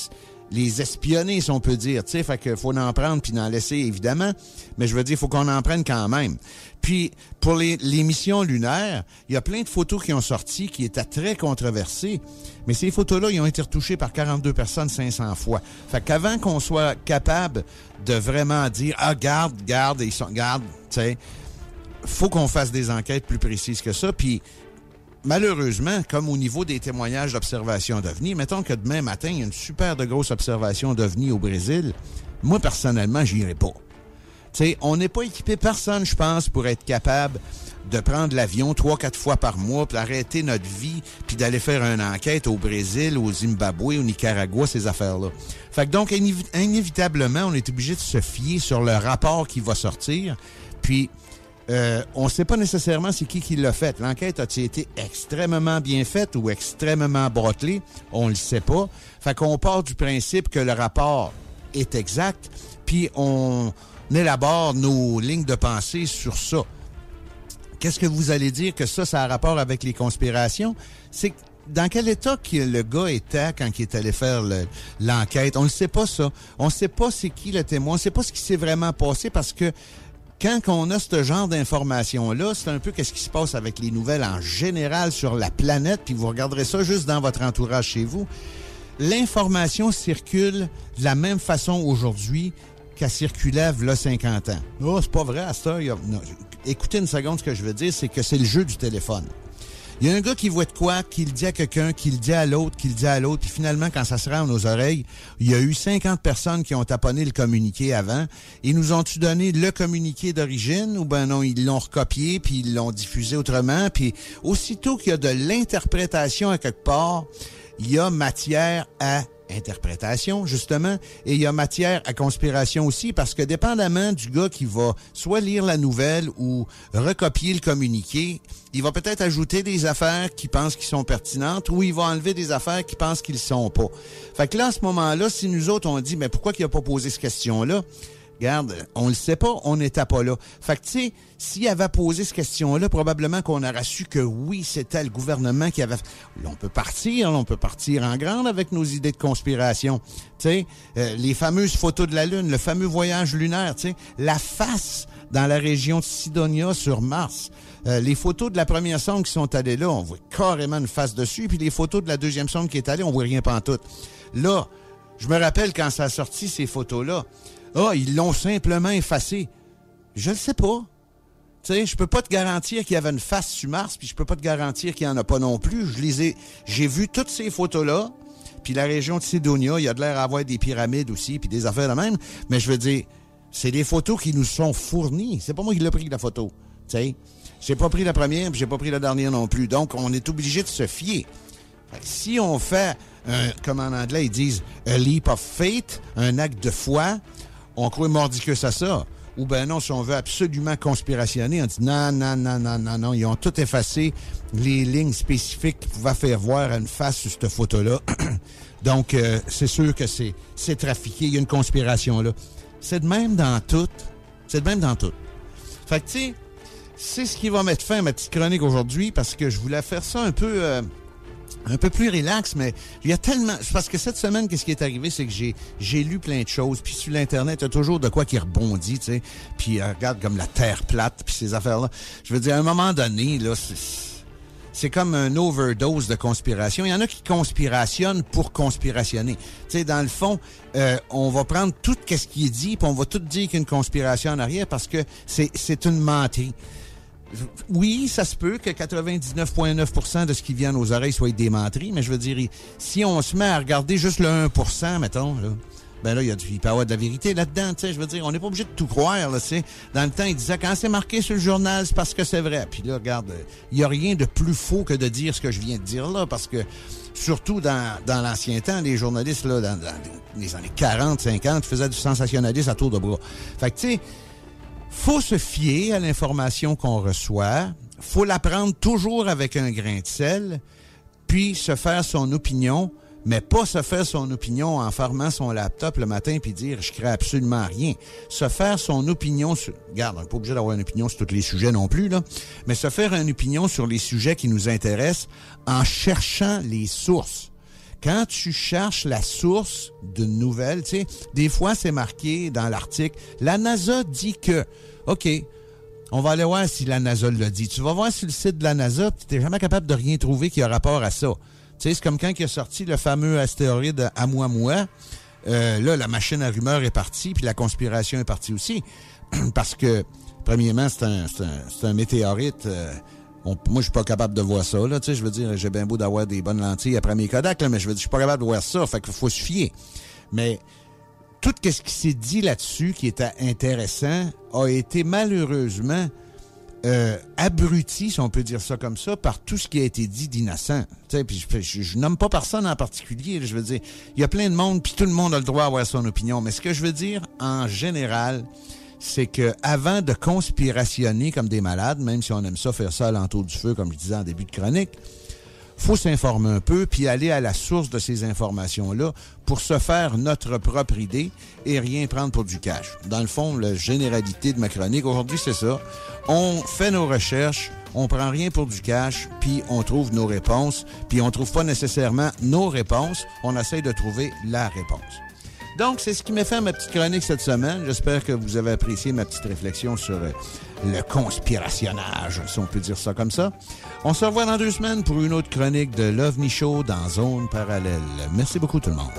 les espionner, si on peut dire, tu sais. Fait que faut en prendre puis en laisser, évidemment. Mais je veux dire, faut qu'on en prenne quand même. Puis, pour les, les missions lunaires, il y a plein de photos qui ont sorti qui étaient très controversées. Mais ces photos-là, ils ont été retouchées par quarante-deux personnes cinq cents fois. Fait qu'avant qu'on soit capable de vraiment dire « Ah, garde, garde, ils sont, garde », tu sais, faut qu'on fasse des enquêtes plus précises que ça. Puis, malheureusement, comme au niveau des témoignages d'observation d'OVNI, mettons que demain matin, il y a une super de grosse observation d'OVNI au Brésil. Moi, personnellement, j'irai pas. T'sais, on n'est pas équipé personne, je pense, pour être capable de prendre l'avion trois, quatre fois par mois, puis d'arrêter notre vie, puis d'aller faire une enquête au Brésil, au Zimbabwe, au Nicaragua, ces affaires-là. Fait que donc, inévi- inévitablement, on est obligé de se fier sur le rapport qui va sortir, puis euh, on ne sait pas nécessairement c'est qui qui l'a fait. L'enquête a-t-il été extrêmement bien faite ou extrêmement bâclée? On ne le sait pas. Fait qu'on part du principe que le rapport est exact, puis on... on élabore nos lignes de pensée sur ça. Qu'est-ce que vous allez dire que ça, ça a rapport avec les conspirations? C'est dans quel état que le gars était quand il est allé faire le, l'enquête? On ne sait pas ça. On ne sait pas c'est qui le témoin. On ne sait pas ce qui s'est vraiment passé parce que quand on a ce genre d'informations-là, c'est un peu qu'est-ce qui se passe avec les nouvelles en général sur la planète, puis vous regarderez ça juste dans votre entourage chez vous. L'information circule de la même façon aujourd'hui qu'elle circulait v'là cinquante ans. Oh, c'est pas vrai, à cette heure. A... Écoutez une seconde, ce que je veux dire, c'est que c'est le jeu du téléphone. Il y a un gars qui voit de quoi, qui le dit à quelqu'un, qui le dit à l'autre, qui le dit à l'autre, puis finalement, quand ça se rend aux oreilles, il y a eu cinquante personnes qui ont taponné le communiqué avant. Ils nous ont-tu donné le communiqué d'origine, ou ben non, ils l'ont recopié, puis ils l'ont diffusé autrement, puis aussitôt qu'il y a de l'interprétation à quelque part, il y a matière à interprétation, justement, et il y a matière à conspiration aussi, parce que dépendamment du gars qui va soit lire la nouvelle ou recopier le communiqué, il va peut-être ajouter des affaires qu'il pense qu'ils sont pertinentes ou il va enlever des affaires qu'il pense qu'ils ne sont pas. Fait que là, à ce moment-là, si nous autres, on dit « Mais pourquoi il n'a pas posé cette question-là? » Regarde, on le sait pas, on n'était pas là. Fait que, tu sais, s'il avait posé cette question-là, probablement qu'on aurait su que oui, c'était le gouvernement qui avait... Là, on peut partir, là, on peut partir en grande avec nos idées de conspiration. Tu sais, euh, les fameuses photos de la Lune, le fameux voyage lunaire, tu sais, la face dans la région de Cydonia sur Mars. Euh, les photos de la première sonde qui sont allées là, on voit carrément une face dessus, puis les photos de la deuxième sonde qui est allée, on voit rien pantoute. Là, je me rappelle quand ça a sorti, ces photos-là, ah, ils l'ont simplement effacé. Je le sais pas. Tu sais, je peux pas te garantir qu'il y avait une face sur Mars, puis je peux pas te garantir qu'il y en a pas non plus. Je les ai, j'ai vu toutes ces photos-là, puis la région de Cydonia, il y a de l'air à avoir des pyramides aussi, puis des affaires de même. Mais je veux dire, c'est des photos qui nous sont fournies. C'est pas moi qui l'ai pris, la photo. Tu sais, j'ai pas pris la première, puis j'ai pas pris la dernière non plus. Donc, on est obligé de se fier. Fait que si on fait, un, comme en anglais, ils disent « a leap of faith », un acte de foi, on croit mordicus à ça. Ou ben non, si on veut absolument conspirationner, on dit non, non, non, non, non, non. Ils ont tout effacé les lignes spécifiques qui pouvaient faire voir à une face sur cette photo-là. Donc, euh, c'est sûr que c'est, c'est trafiqué. Il y a une conspiration là. C'est de même dans tout. C'est de même dans tout. Fait que, tu sais, c'est ce qui va mettre fin à ma petite chronique aujourd'hui parce que je voulais faire ça un peu... Euh, un peu plus relax, mais il y a tellement... Parce que cette semaine, qu'est-ce qui est arrivé, c'est que j'ai j'ai lu plein de choses, puis sur l'Internet, il y a toujours de quoi qui rebondit, tu sais, puis euh, regarde comme la Terre plate, puis ces affaires-là. Je veux dire, à un moment donné, là, c'est, c'est comme un overdose de conspiration. Il y en a qui conspirationnent pour conspirationner. Tu sais, dans le fond, euh, on va prendre tout ce qui est dit, puis on va tout dire qu'une conspiration en arrière parce que c'est, c'est une menterie. Oui, ça se peut que quatre-vingt-dix-neuf virgule neuf pour cent de ce qui vient à nos oreilles soit des menteries, mais je veux dire, si on se met à regarder juste le un pour cent, mettons, là, ben là, il y a du, il peut y avoir de la vérité là-dedans, tu sais, je veux dire, on n'est pas obligé de tout croire, là, tu sais. Dans le temps, il disait, quand c'est marqué sur le journal, c'est parce que c'est vrai. Puis là, regarde, il n'y a rien de plus faux que de dire ce que je viens de dire là, parce que, surtout dans, dans l'ancien temps, les journalistes, là, dans, dans les années quarante, cinquante, faisaient du sensationnalisme à tour de bras. Fait que, tu sais, faut se fier à l'information qu'on reçoit, faut la prendre toujours avec un grain de sel, puis se faire son opinion, mais pas se faire son opinion en fermant son laptop le matin puis dire « je crée absolument rien ». Se faire son opinion sur... Regarde, on n'est pas obligé d'avoir une opinion sur tous les sujets non plus, là, mais se faire une opinion sur les sujets qui nous intéressent en cherchant les sources. Quand tu cherches la source d'une nouvelle, tu sais, des fois, c'est marqué dans l'article, la NASA dit que... OK, on va aller voir si la NASA le dit. Tu vas voir sur le site de la NASA, tu n'es jamais capable de rien trouver qui a rapport à ça. Tu sais, c'est comme quand il a sorti le fameux astéroïde Oumuamua. Euh, là, la machine à rumeurs est partie, puis la conspiration est partie aussi. Parce que, premièrement, c'est un, c'est un, c'est un météorite... Euh, On, moi, je suis pas capable de voir ça, là, tu sais, je veux dire, j'ai bien beau d'avoir des bonnes lentilles après mes Kodak, là, mais je veux dire, je suis pas capable de voir ça, fait qu'il faut se fier. Mais tout ce qui s'est dit là-dessus, qui était intéressant, a été malheureusement euh, abruti, si on peut dire ça comme ça, par tout ce qui a été dit d'innocent. Tu sais, puis je, je, je nomme pas personne en particulier, là, je veux dire, il y a plein de monde, puis tout le monde a le droit à avoir son opinion, mais ce que je veux dire, en général... c'est que avant de conspirationner comme des malades, même si on aime ça faire ça à l'entour du feu, comme je disais en début de chronique, faut s'informer un peu puis aller à la source de ces informations-là pour se faire notre propre idée et rien prendre pour du cash. Dans le fond, la généralité de ma chronique, aujourd'hui, c'est ça. On fait nos recherches, on prend rien pour du cash, puis on trouve nos réponses, puis on trouve pas nécessairement nos réponses, on essaye de trouver la réponse. Donc, c'est ce qui m'a fait ma petite chronique cette semaine. J'espère que vous avez apprécié ma petite réflexion sur euh, le conspirationnage, si on peut dire ça comme ça. On se revoit dans deux semaines pour une autre chronique de l'OVNI Show dans Zone parallèle. Merci beaucoup tout le monde.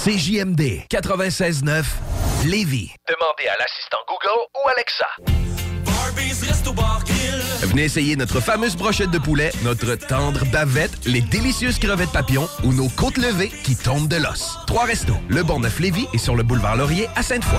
C J M D quatre-vingt-seize neuf, Lévis. Demandez à l'assistant Google ou Alexa. Venez essayer notre fameuse brochette de poulet, notre tendre bavette, les délicieuses crevettes papillons ou nos côtes levées qui tombent de l'os. Trois restos, le Bonneuf Lévis et sur le boulevard Laurier à Sainte-Foy.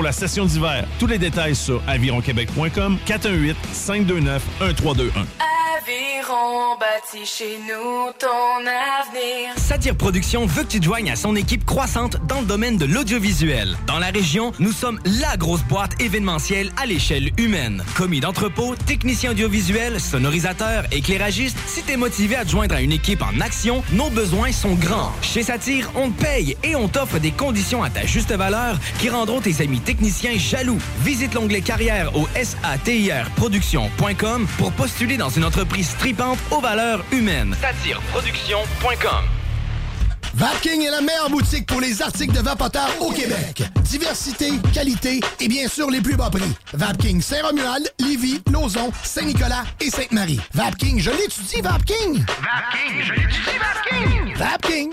Pour la session d'hiver. Tous les détails sur aviron québec point com, quatre un huit, cinq deux neuf, un trois deux un. Aviron bâtit chez nous ton avenir. Satir Production veut que tu te joignes à son équipe croissante dans le domaine de l'audiovisuel. Dans la région, nous sommes la grosse boîte événementielle à l'échelle humaine. Commis d'entrepôt, technicien audiovisuel, sonorisateur, éclairagiste, si t'es motivé à te joindre à une équipe en action, nos besoins sont grands. Chez Satir, on te paye et on t'offre des conditions à ta juste valeur qui rendront tes amis technicien jaloux. Visite l'onglet carrière au satir production point com pour postuler dans une entreprise tripante aux valeurs humaines. satir production point com. Vapking est la meilleure boutique pour les articles de vapoteurs au Québec. Diversité, qualité et bien sûr les plus bas prix. Vapking Saint-Romuald, Lévis, Lauson, Saint-Nicolas et Sainte-Marie. Vapking, je l'étudie, Vapking! Vapking, je l'étudie, Vapking! Vapking!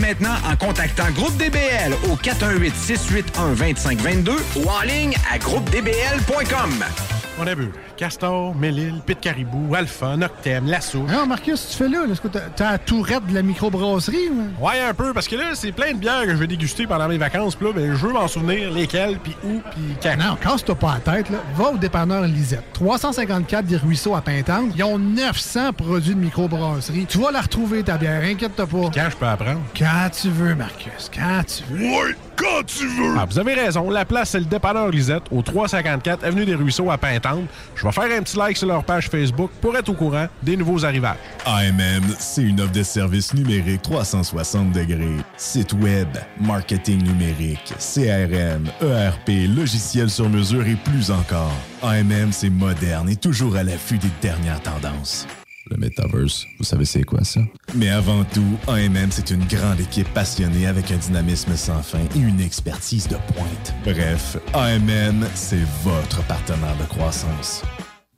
maintenant en contactant Groupe D B L au quatre un huit, six huit un, deux cinq deux deux ou en ligne à groupe d b l point com. On a vu Castor, Mélile, Pit Caribou, Alpha, Noctem, La Souche. Non, Marcus, tu fais là. Est-ce que t'as, t'as la tourette de la microbrasserie? Ou... Ouais, un peu, parce que là, c'est plein de bières que je vais déguster pendant mes vacances. Puis là, ben, je veux m'en souvenir lesquelles, puis où, puis quand. Non, casse-toi pas la tête, là. Va au dépanneur Lisette. trois cent cinquante-quatre des Ruisseaux à Pintante. Ils ont neuf cents produits de microbrasserie. Tu vas la retrouver, ta bière. Inquiète-toi pas. Pis quand je peux apprendre? Quand tu veux, Marcus. Quand tu veux. Oui, quand tu veux. Ah, vous avez raison. La place, c'est le dépanneur Lisette, au trois cent cinquante-quatre avenue des Ruisseaux à Pintante. Je vais faire un petit like sur leur page Facebook pour être au courant des nouveaux arrivages. A M M, c'est une offre de services numériques trois cent soixante degrés. Site web, marketing numérique, C R M, E R P, logiciels sur mesure et plus encore. A M M, c'est moderne et toujours à l'affût des dernières tendances. Le Metaverse, vous savez c'est quoi ça? Mais avant tout, A M M, c'est une grande équipe passionnée avec un dynamisme sans fin et une expertise de pointe. Bref, A M M, c'est votre partenaire de croissance.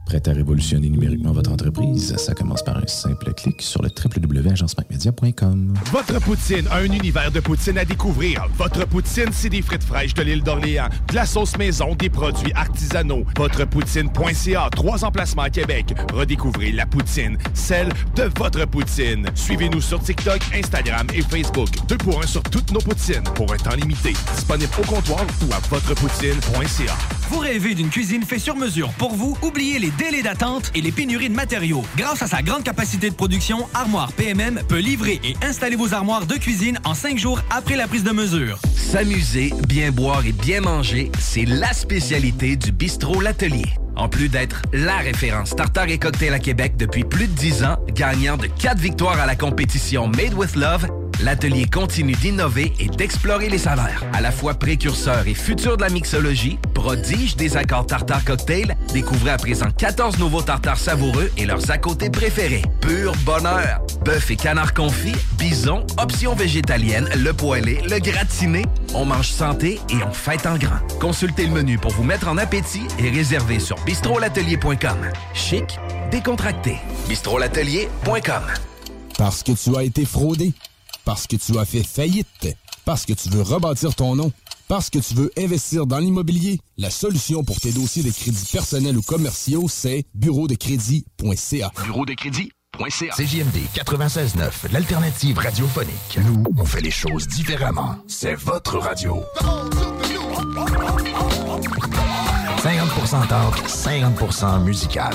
Prête à révolutionner numériquement votre entreprise? Ça commence par un simple clic sur le w w w point agence mac media point com. Votre poutine, un univers de poutine à découvrir. Votre poutine, c'est des frites fraîches de l'île d'Orléans, de la sauce maison, des produits artisanaux. Votrepoutine.ca, trois emplacements à Québec. Redécouvrez la poutine, celle de votre poutine. Suivez-nous sur TikTok, Instagram et Facebook. Deux pour un sur toutes nos poutines, pour un temps limité. Disponible au comptoir ou à votrepoutine.ca. Vous rêvez d'une cuisine faite sur mesure pour vous? Oubliez les délais d'attente et les pénuries de matériaux. Grâce à sa grande capacité de production, Armoire P M M peut livrer et installer vos armoires de cuisine en cinq jours après la prise de mesure. S'amuser, bien boire et bien manger, c'est la spécialité du bistrot L'Atelier. En plus d'être la référence tartare et cocktail à Québec depuis plus de dix ans, gagnant de quatre victoires à la compétition Made with Love, L'Atelier continue d'innover et d'explorer les saveurs. À la fois précurseur et futur de la mixologie, prodige des accords tartare cocktail, découvrez à présent quatorze nouveaux tartares savoureux et leurs à côté préférés. Pur bonheur! Bœuf et canard confit, bison, options végétaliennes, le poêlé, le gratiné. On mange santé et on fête en grand. Consultez le menu pour vous mettre en appétit et réservez sur bistro l'atelier point com. Chic, décontracté. bistro l'atelier point com. Parce que tu as été fraudé. Parce que tu as fait faillite, parce que tu veux rebâtir ton nom, parce que tu veux investir dans l'immobilier, la solution pour tes dossiers de crédits personnels ou commerciaux, c'est bureau de crédit point c a. bureau de crédit point c a. C J M D quatre-vingt-seize neuf, l'alternative radiophonique. Nous, on fait les choses différemment. C'est votre radio. cinquante pour cent talk, cinquante pour cent musical.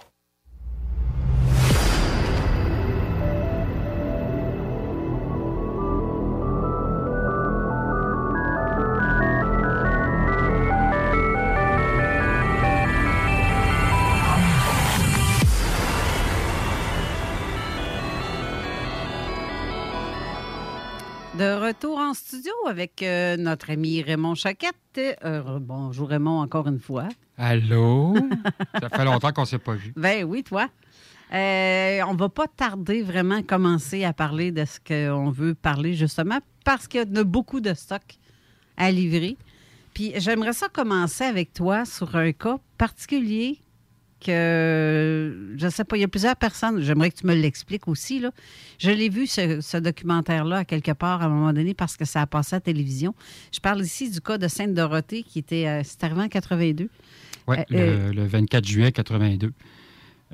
De retour en studio avec euh, notre ami Raymond Choquette. Euh, bonjour Raymond, encore une fois. Allô? Ça fait longtemps qu'on ne s'est pas vu. Ben oui, toi. Euh, on ne va pas tarder vraiment à commencer à parler de ce qu'on veut parler, justement, parce qu'il y a beaucoup de stocks à livrer. Puis j'aimerais ça commencer avec toi sur un cas particulier que, je ne sais pas, il y a plusieurs personnes, j'aimerais que tu me l'expliques aussi, là. Je l'ai vu, ce, ce documentaire-là, à quelque part, à un moment donné, parce que ça a passé à la télévision. Je parle ici du cas de Sainte-Dorothée, qui était, euh, c'est arrivé en quatre-vingt-deux. Oui, euh, le, euh, le vingt-quatre juillet quatre-vingt-deux.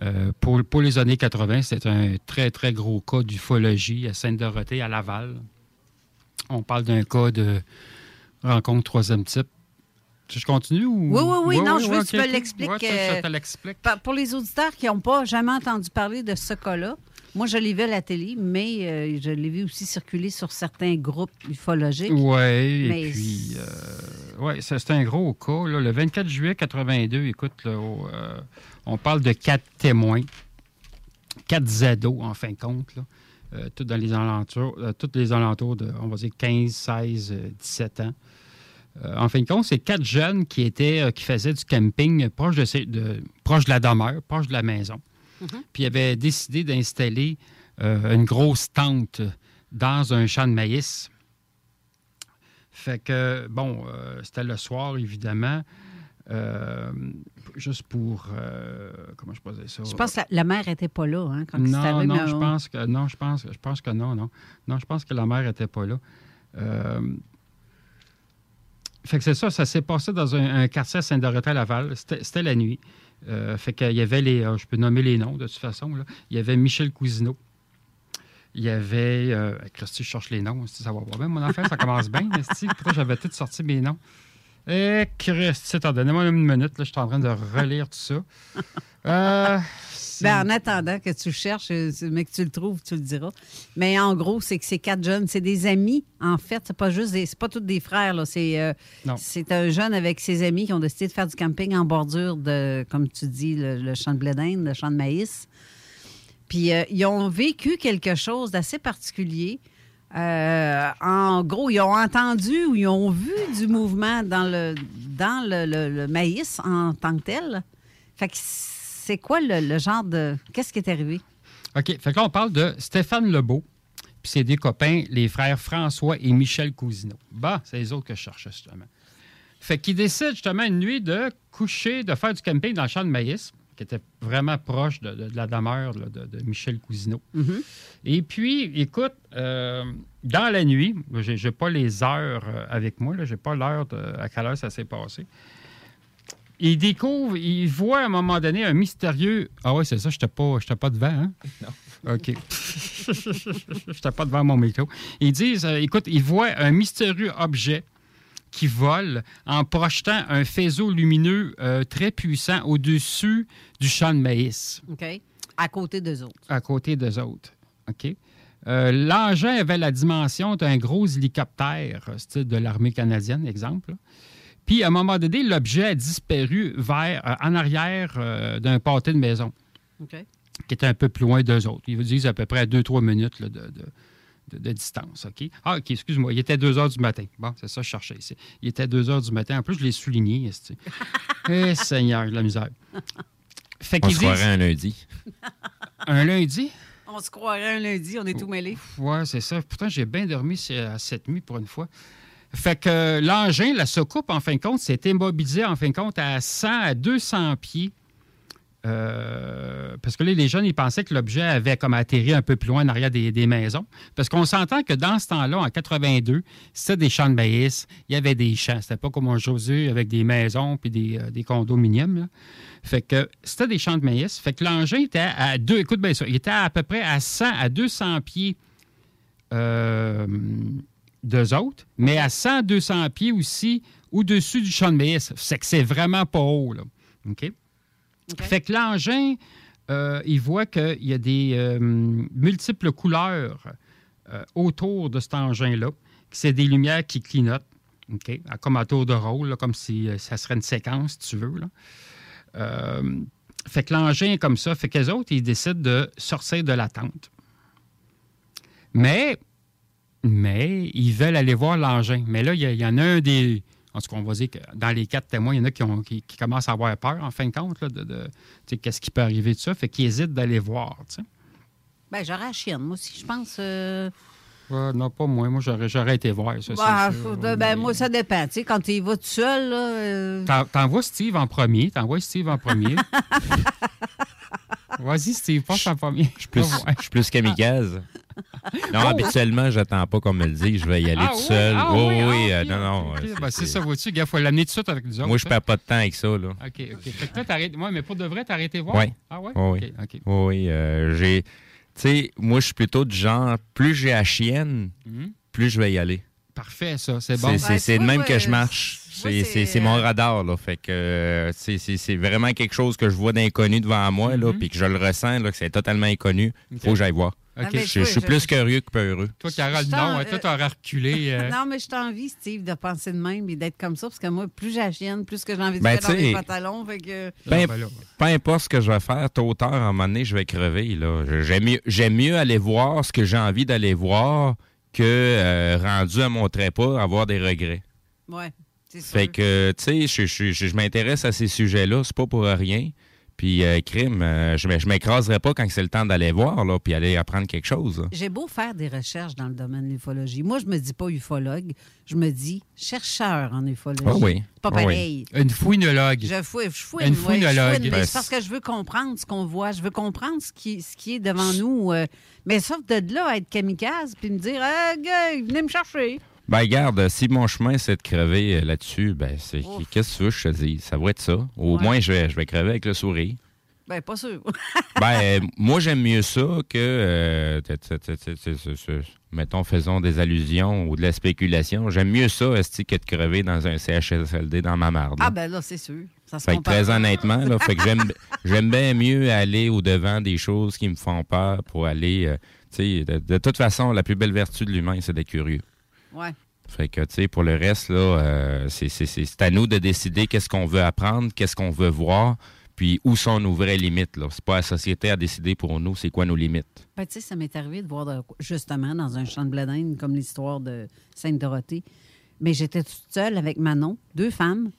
Euh, pour, pour les années quatre-vingt, c'est un très, très gros cas d'ufologie à Sainte-Dorothée, à Laval. On parle d'un cas de, rencontre troisième type. Je continue ou... Oui, oui, oui. Ouais, non, ouais, je veux ouais, que okay, tu me l'expliques. Ouais, ça, ça te l'explique. Euh, pour les auditeurs qui n'ont pas jamais entendu parler de ce cas-là, moi, je l'ai vu à la télé, mais euh, je l'ai vu aussi circuler sur certains groupes ufologiques. Oui, et puis... Euh, oui, c'est un gros cas. Là. Le vingt-quatre juillet quatre-vingt-deux, écoute, là, euh, on parle de quatre témoins, quatre ados, en fin de compte, là, euh, tous dans les alentours, euh, tous les alentours de, on va dire, quinze, seize, dix-sept ans. Euh, en fin de compte, c'est quatre jeunes qui étaient euh, qui faisaient du camping proche de, ses, de, proche de la demeure, proche de la maison. Mm-hmm. Puis ils avaient décidé d'installer euh, une grosse tente dans un champ de maïs. Fait que, bon, euh, c'était le soir, évidemment. Euh, juste pour... Euh, comment je posais ça? Je pense que la, la mère n'était pas là, hein, quand non, arrivé, non, je on... pense que, non, je pense, je pense que non, non. Non, je pense que la mère n'était pas là. Euh, Fait que c'est ça, ça s'est passé dans un, un quartier à Sainte-Dorothée-Laval. C'était, c'était la nuit. Euh, fait qu'il y avait les... Euh, je peux nommer les noms, de toute façon. Là. Il y avait Michel Cousineau. Il y avait... Euh, Christy, je cherche les noms. Ça va pas bien, mon enfant, ça commence bien. Christy, pourquoi j'avais tout sorti mes noms? Eh, Christy, attends, donnez-moi une minute. Là, je suis en train de relire tout ça. Euh, ben, en attendant que tu cherches, mais que tu le trouves, tu le diras. Mais en gros, c'est que ces quatre jeunes, c'est des amis, en fait. C'est pas juste des, c'est pas tous des frères, là. C'est, euh, c'est un jeune avec ses amis qui ont décidé de faire du camping en bordure de, comme tu dis, le, le champ de blé d'Inde, le champ de maïs. Puis, euh, ils ont vécu quelque chose d'assez particulier. Euh, en gros, ils ont entendu ou ils ont vu du mouvement dans le, dans le, le, le maïs en tant que tel. Fait que c'est quoi le, le genre de... Qu'est-ce qui est arrivé? OK. Fait que là, on parle de Stéphane Lebeau, puis ses deux copains, les frères François et Michel Cousineau. Bah, c'est les autres que je cherchais, justement. Fait qu'ils décident, justement, une nuit de coucher, de faire du camping dans le champ de maïs, qui était vraiment proche de, de, de la demeure là, de, de Michel Cousineau. Mm-hmm. Et puis, écoute, euh, dans la nuit, j'ai, j'ai pas les heures avec moi, là, j'ai pas l'heure de, à quelle heure ça s'est passé. Il découvre, il voit à un moment donné un mystérieux... Ah oui, c'est ça, je n'étais pas, j'étais pas devant, hein? Non. OK. Je n'étais pas devant mon micro. Ils disent, euh, écoute, il voit un mystérieux objet qui vole en projetant un faisceau lumineux euh, très puissant au-dessus du champ de maïs. OK. À côté d'eux autres. À côté d'eux autres. OK. Euh, l'engin avait la dimension d'un gros hélicoptère, style de l'armée canadienne, exemple. Puis, à un moment donné, l'objet a disparu vers, euh, en arrière euh, d'un pâté de maison, okay, qui était un peu plus loin d'eux autres. Ils vous disent à peu près à deux trois minutes là, de, de, de distance. OK? Ah, OK, excuse-moi. Il était deux heures du matin. Bon, c'est ça que je cherchais ici. Il était deux heures du matin. En plus, je l'ai souligné. Eh, Seigneur, de la misère. Fait qu'ils On se disent... croirait un lundi. Un lundi? On se croirait un lundi. On est tout mêlés. Ouais, c'est ça. Pourtant, j'ai bien dormi à sept nuits pour une fois. Fait que euh, l'engin, la soucoupe, en fin de compte, s'est immobilisé, en fin de compte, à cent à deux cents pieds. Euh, parce que là, les jeunes, ils pensaient que l'objet avait comme atterri un peu plus loin en arrière des, des maisons. Parce qu'on s'entend que dans ce temps-là, en quatre-vingt-deux, c'était des champs de maïs, il y avait des champs. C'était pas comme aujourd'hui avec des maisons puis des, euh, des condominiums. Là. Fait que c'était des champs de maïs. Fait que l'engin était à deux, écoute bien ça, il était à, à peu près à cent à deux cents pieds. Euh, Deux autres, mais à cent à deux cents pieds aussi, au-dessus du champ de maïs. C'est que c'est vraiment pas haut, là. OK? Okay. Fait que l'engin, euh, il voit qu'il y a des euh, multiples couleurs euh, autour de cet engin-là, que c'est des lumières qui clignotent, OK? Comme à tour de rôle, là, comme si ça serait une séquence, si tu veux, là. Euh, fait que l'engin est comme ça. Fait que les autres, ils décident de sortir de la tente. Mais... Mais ils veulent aller voir l'engin. Mais là, il y, y en a un des... En tout cas, on va dire que dans les quatre témoins, il y en a qui, ont, qui, qui commencent à avoir peur, en fin de compte, là, de, de qu'est-ce qui peut arriver de ça. Fait qu'ils hésitent d'aller voir, tu sais. Bien, j'aurais la chienne, moi aussi, je pense... Euh... Euh, non, pas moi. Moi, j'aurais, j'aurais été voir, ça, bah, c'est sûr. Ben, mais... moi, ça dépend. Tu sais, quand tu y vas tout seul, là... Euh... T'en, t'envoies Steve en premier. T'envoies Steve en premier. Vas-y, Steve, passe en premier. Je suis plus, plus kamikaze. Non, oh, habituellement, j'attends pas qu'on me le dise, je vais y aller ah, tout seul. Oui, ah, oh, oui, ah, oui. Ah, non, non. Okay, c'est, ben, c'est ça, vois-tu, il faut l'amener tout de suite avec nous autres. Moi, je perds pas de temps avec ça, là. OK, OK. Fait que toi, t'arrêtes. Moi, ouais, mais pour de vrai, t'arrêtais voir? Oui. Ah, ouais? Oui. Okay, okay. Oui, euh, j'ai. Tu sais, moi, je suis plutôt du genre, plus j'ai la chienne, mm-hmm, plus je vais y aller. Parfait, ça, c'est bon. C'est, c'est, ouais, c'est de même que je marche. C'est, c'est, c'est mon radar, là. Fait que euh, c'est, c'est, c'est vraiment quelque chose que je vois d'inconnu devant moi, là, mm-hmm. puis que je le ressens, là, que c'est totalement inconnu. Il okay. faut que j'aille voir. Okay. Ah, je, toi, je suis je... plus curieux que peu heureux. Toi, Carole, non, euh... toi, t'aurais reculé. Euh... non, mais je t'envie, Steve, de penser de même et d'être comme ça, parce que moi, plus j'agienne, plus que j'ai envie de ben, faire dans mes pantalons. Fait que... ben, ben, là, peu importe ce que je vais faire, tôt ou tard, à un moment donné, je vais crever, là. J'aime mieux, j'aime mieux aller voir ce que j'ai envie d'aller voir que, euh, rendu à mon trépas, avoir des regrets. Ouais, c'est sûr. Fait que, tu sais, je, je, je, je m'intéresse à ces sujets-là, c'est pas pour rien. Puis, euh, crime, euh, je ne m'écraserai pas quand c'est le temps d'aller voir, là, puis aller apprendre quelque chose. J'ai beau faire des recherches dans le domaine de l'ufologie. Moi, je ne me dis pas ufologue, je me dis chercheur en ufologie. Oh oui. Pas pareil. Oh oui. Une fouinologue. Je fouille, je fouille. Une ouais, fouinologue. Je fouille, ben, c'est parce que je veux comprendre ce qu'on voit, je veux comprendre ce qui, ce qui est devant nous. Euh, mais sauf de là, être kamikaze, puis me dire hey, « gars, venez me chercher ». Ben, regarde, si mon chemin, c'est de crever là-dessus, ben, c'est Ouf. qu'est-ce que tu veux que je te dise? Ça va être ça. Au ouais. moins, je vais, je vais crever avec le sourire. Ben, pas sûr. ben, moi, j'aime mieux ça que, euh, mettons, faisons des allusions ou de la spéculation. J'aime mieux ça, esti, que de crever dans un C H S L D dans ma marde. Ah, ben là, c'est sûr. Ça se fait que très honnêtement, là, fait que j'aime, j'aime bien mieux aller au-devant des choses qui me font peur pour aller, euh, tu sais, de, de toute façon, la plus belle vertu de l'humain, c'est d'être curieux. Ouais. Fait que, tu sais, pour le reste, là, euh, c'est, c'est, c'est, c'est à nous de décider qu'est-ce qu'on veut apprendre, qu'est-ce qu'on veut voir, puis où sont nos vraies limites, là. C'est pas la société à décider pour nous, c'est quoi nos limites. Ben, tu sais, ça m'est arrivé de voir, de, justement, dans un champ de blé d'Inde, comme l'histoire de Sainte-Dorothée. Mais j'étais toute seule avec Manon, deux femmes.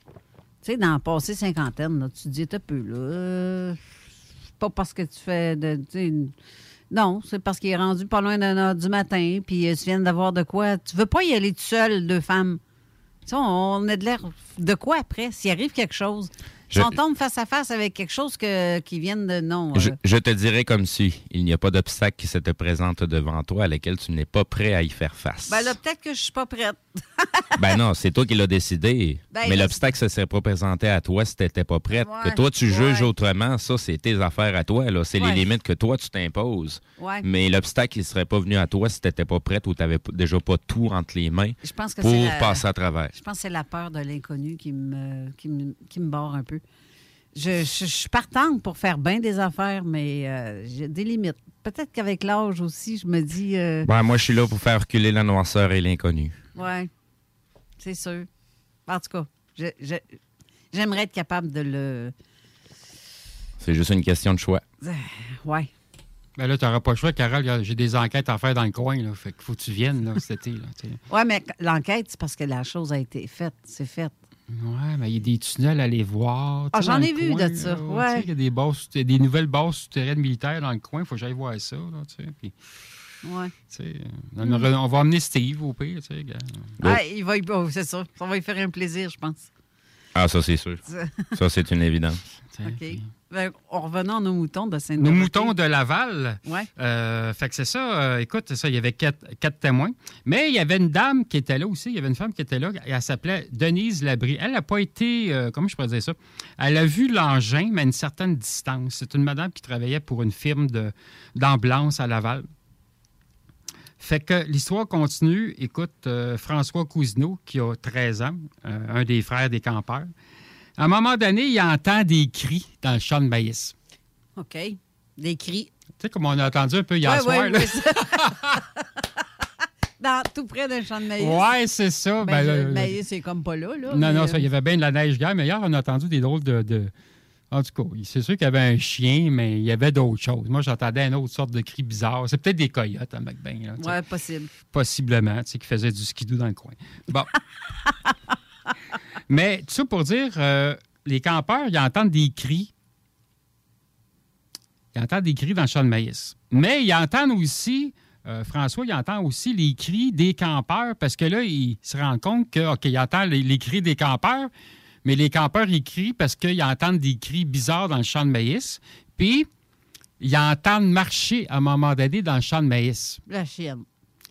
Tu sais, dans le passé cinquantaine, là, tu te dis, t'as peu, là. Euh, pas parce que tu fais de. Tu sais, non, c'est parce qu'il est rendu pas loin d'un heure du matin, puis euh, tu viens d'avoir de quoi. Tu veux pas y aller tout seul, deux femmes. Tu sais, on, on a de l'air de quoi après? S'il arrive quelque chose, je... on tombe face à face avec quelque chose que, qui vient de... Non. Euh... Je, je te dirais comme si il n'y a pas d'obstacle qui se te présente devant toi à laquelle tu n'es pas prêt à y faire face. Ben là, peut-être que je suis pas prête. ben non, c'est toi qui l'as décidé. Ben, mais il... l'obstacle ne se serait pas présenté à toi si tu n'étais pas prête. Ouais, que toi, tu ouais. juges autrement, ça, c'est tes affaires à toi, là. C'est ouais. les limites que toi, tu t'imposes. Ouais. Mais l'obstacle, il ne serait pas venu à toi si tu n'étais pas prête ou tu n'avais déjà pas tout entre les mains je pense que pour c'est la... passer à travers. Je pense que c'est la peur de l'inconnu qui me, qui me... Qui me barre un peu. Je, je, je suis partante pour faire bien des affaires, mais euh, j'ai des limites. Peut-être qu'avec l'âge aussi, je me dis... Euh... Ouais, moi, je suis là pour faire reculer la noirceur et l'inconnu. Oui, c'est sûr. En tout cas, je, je, j'aimerais être capable de le... C'est juste une question de choix. Euh, oui. Ben là, tu n'auras pas le choix, Carole. J'ai des enquêtes à faire dans le coin, là. Fait qu'il faut que tu viennes, là, cet été. Oui, mais l'enquête, c'est parce que la chose a été faite. C'est faite. Oui, mais il y a des tunnels à aller voir. Ah, j'en ai vu coin, de là, ça. Ouais. Il y a des, bases, des nouvelles bases souterraines militaires dans le coin. Il faut que j'aille voir ça. Là, tu sais, puis... Ouais. On, on va amener Steve au pire. Tu sais, ah, il va y... oh, c'est sûr. Ça va lui faire un plaisir, je pense. Ah, ça, c'est sûr. ça, c'est une évidence. OK. Ben, en revenant à nos moutons de Sainte-Dorothée. Nos moutons de Laval. Oui. Euh, fait que c'est ça. Euh, écoute, ça, il y avait quatre, quatre témoins. Mais il y avait une dame qui était là aussi. Il y avait une femme qui était là. Elle, elle s'appelait Denise Labrie. Elle n'a pas été... Euh, comment je pourrais dire ça? Elle a vu l'engin, mais à une certaine distance. C'est une madame qui travaillait pour une firme de, d'ambulance à Laval. Fait que l'histoire continue. Écoute, euh, François Cousineau, qui a treize ans, euh, un des frères des campeurs, à un moment donné, il entend des cris dans le champ de maïs. OK. Des cris. Tu sais, comme on a entendu un peu hier ouais, soir. Ouais, là. Oui, dans, tout près d'un champ de maïs. Oui, c'est ça. Ben, ben, le maïs, c'est comme pas là. là non, mais... non, ça, il y avait bien de la neige hier, mais hier, on a entendu des drôles de... de... En tout cas, c'est sûr qu'il y avait un chien, mais il y avait d'autres choses. Moi, j'entendais une autre sorte de cri bizarre. C'est peut-être des coyotes à McBain. Oui, possible. Possiblement, tu sais, qui faisaient du skidoo dans le coin. Bon. mais tout ça pour dire, euh, les campeurs, ils entendent des cris. Ils entendent des cris dans le champ de maïs. Mais ils entendent aussi, euh, François, il entend aussi les cris des campeurs, parce que là, il se rend compte que, OK, il entend les, les cris des campeurs, mais les campeurs, ils crient parce qu'ils entendent des cris bizarres dans le champ de maïs. Puis, ils entendent marcher à un moment donné dans le champ de maïs. La chienne.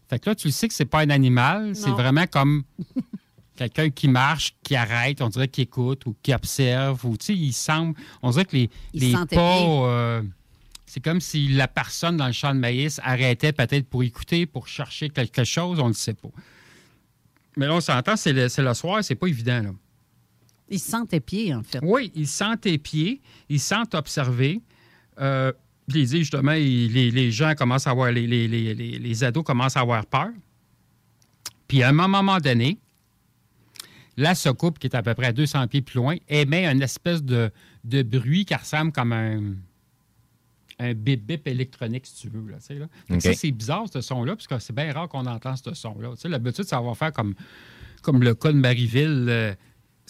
Fait que là, tu le sais que c'est pas un animal. Non. C'est vraiment comme quelqu'un qui marche, qui arrête, on dirait qu'il écoute ou qui observe. Ou, tu sais, il semble... On dirait que les, les pas... Euh, c'est comme si la personne dans le champ de maïs arrêtait peut-être pour écouter, pour chercher quelque chose, on ne le sait pas. Mais là, on s'entend, c'est le, c'est le soir, c'est pas évident, là. Ils se sentent épiés, en fait. Oui, ils se sentent épiés, ils se sentent observés. Euh, puis ils disent, justement, ils, les, les gens commencent à avoir, les, les, les, les ados commencent à avoir peur. Puis à un moment donné, la soucoupe, qui est à peu près à deux cents pieds plus loin, émet une espèce de, de bruit qui ressemble comme un, un bip-bip électronique, si tu veux. Là, là. Okay. Ça, c'est bizarre, ce son-là, parce que c'est bien rare qu'on entend ce son-là. T'sais, l'habitude, ça va faire comme, comme le cas de Marieville. Euh,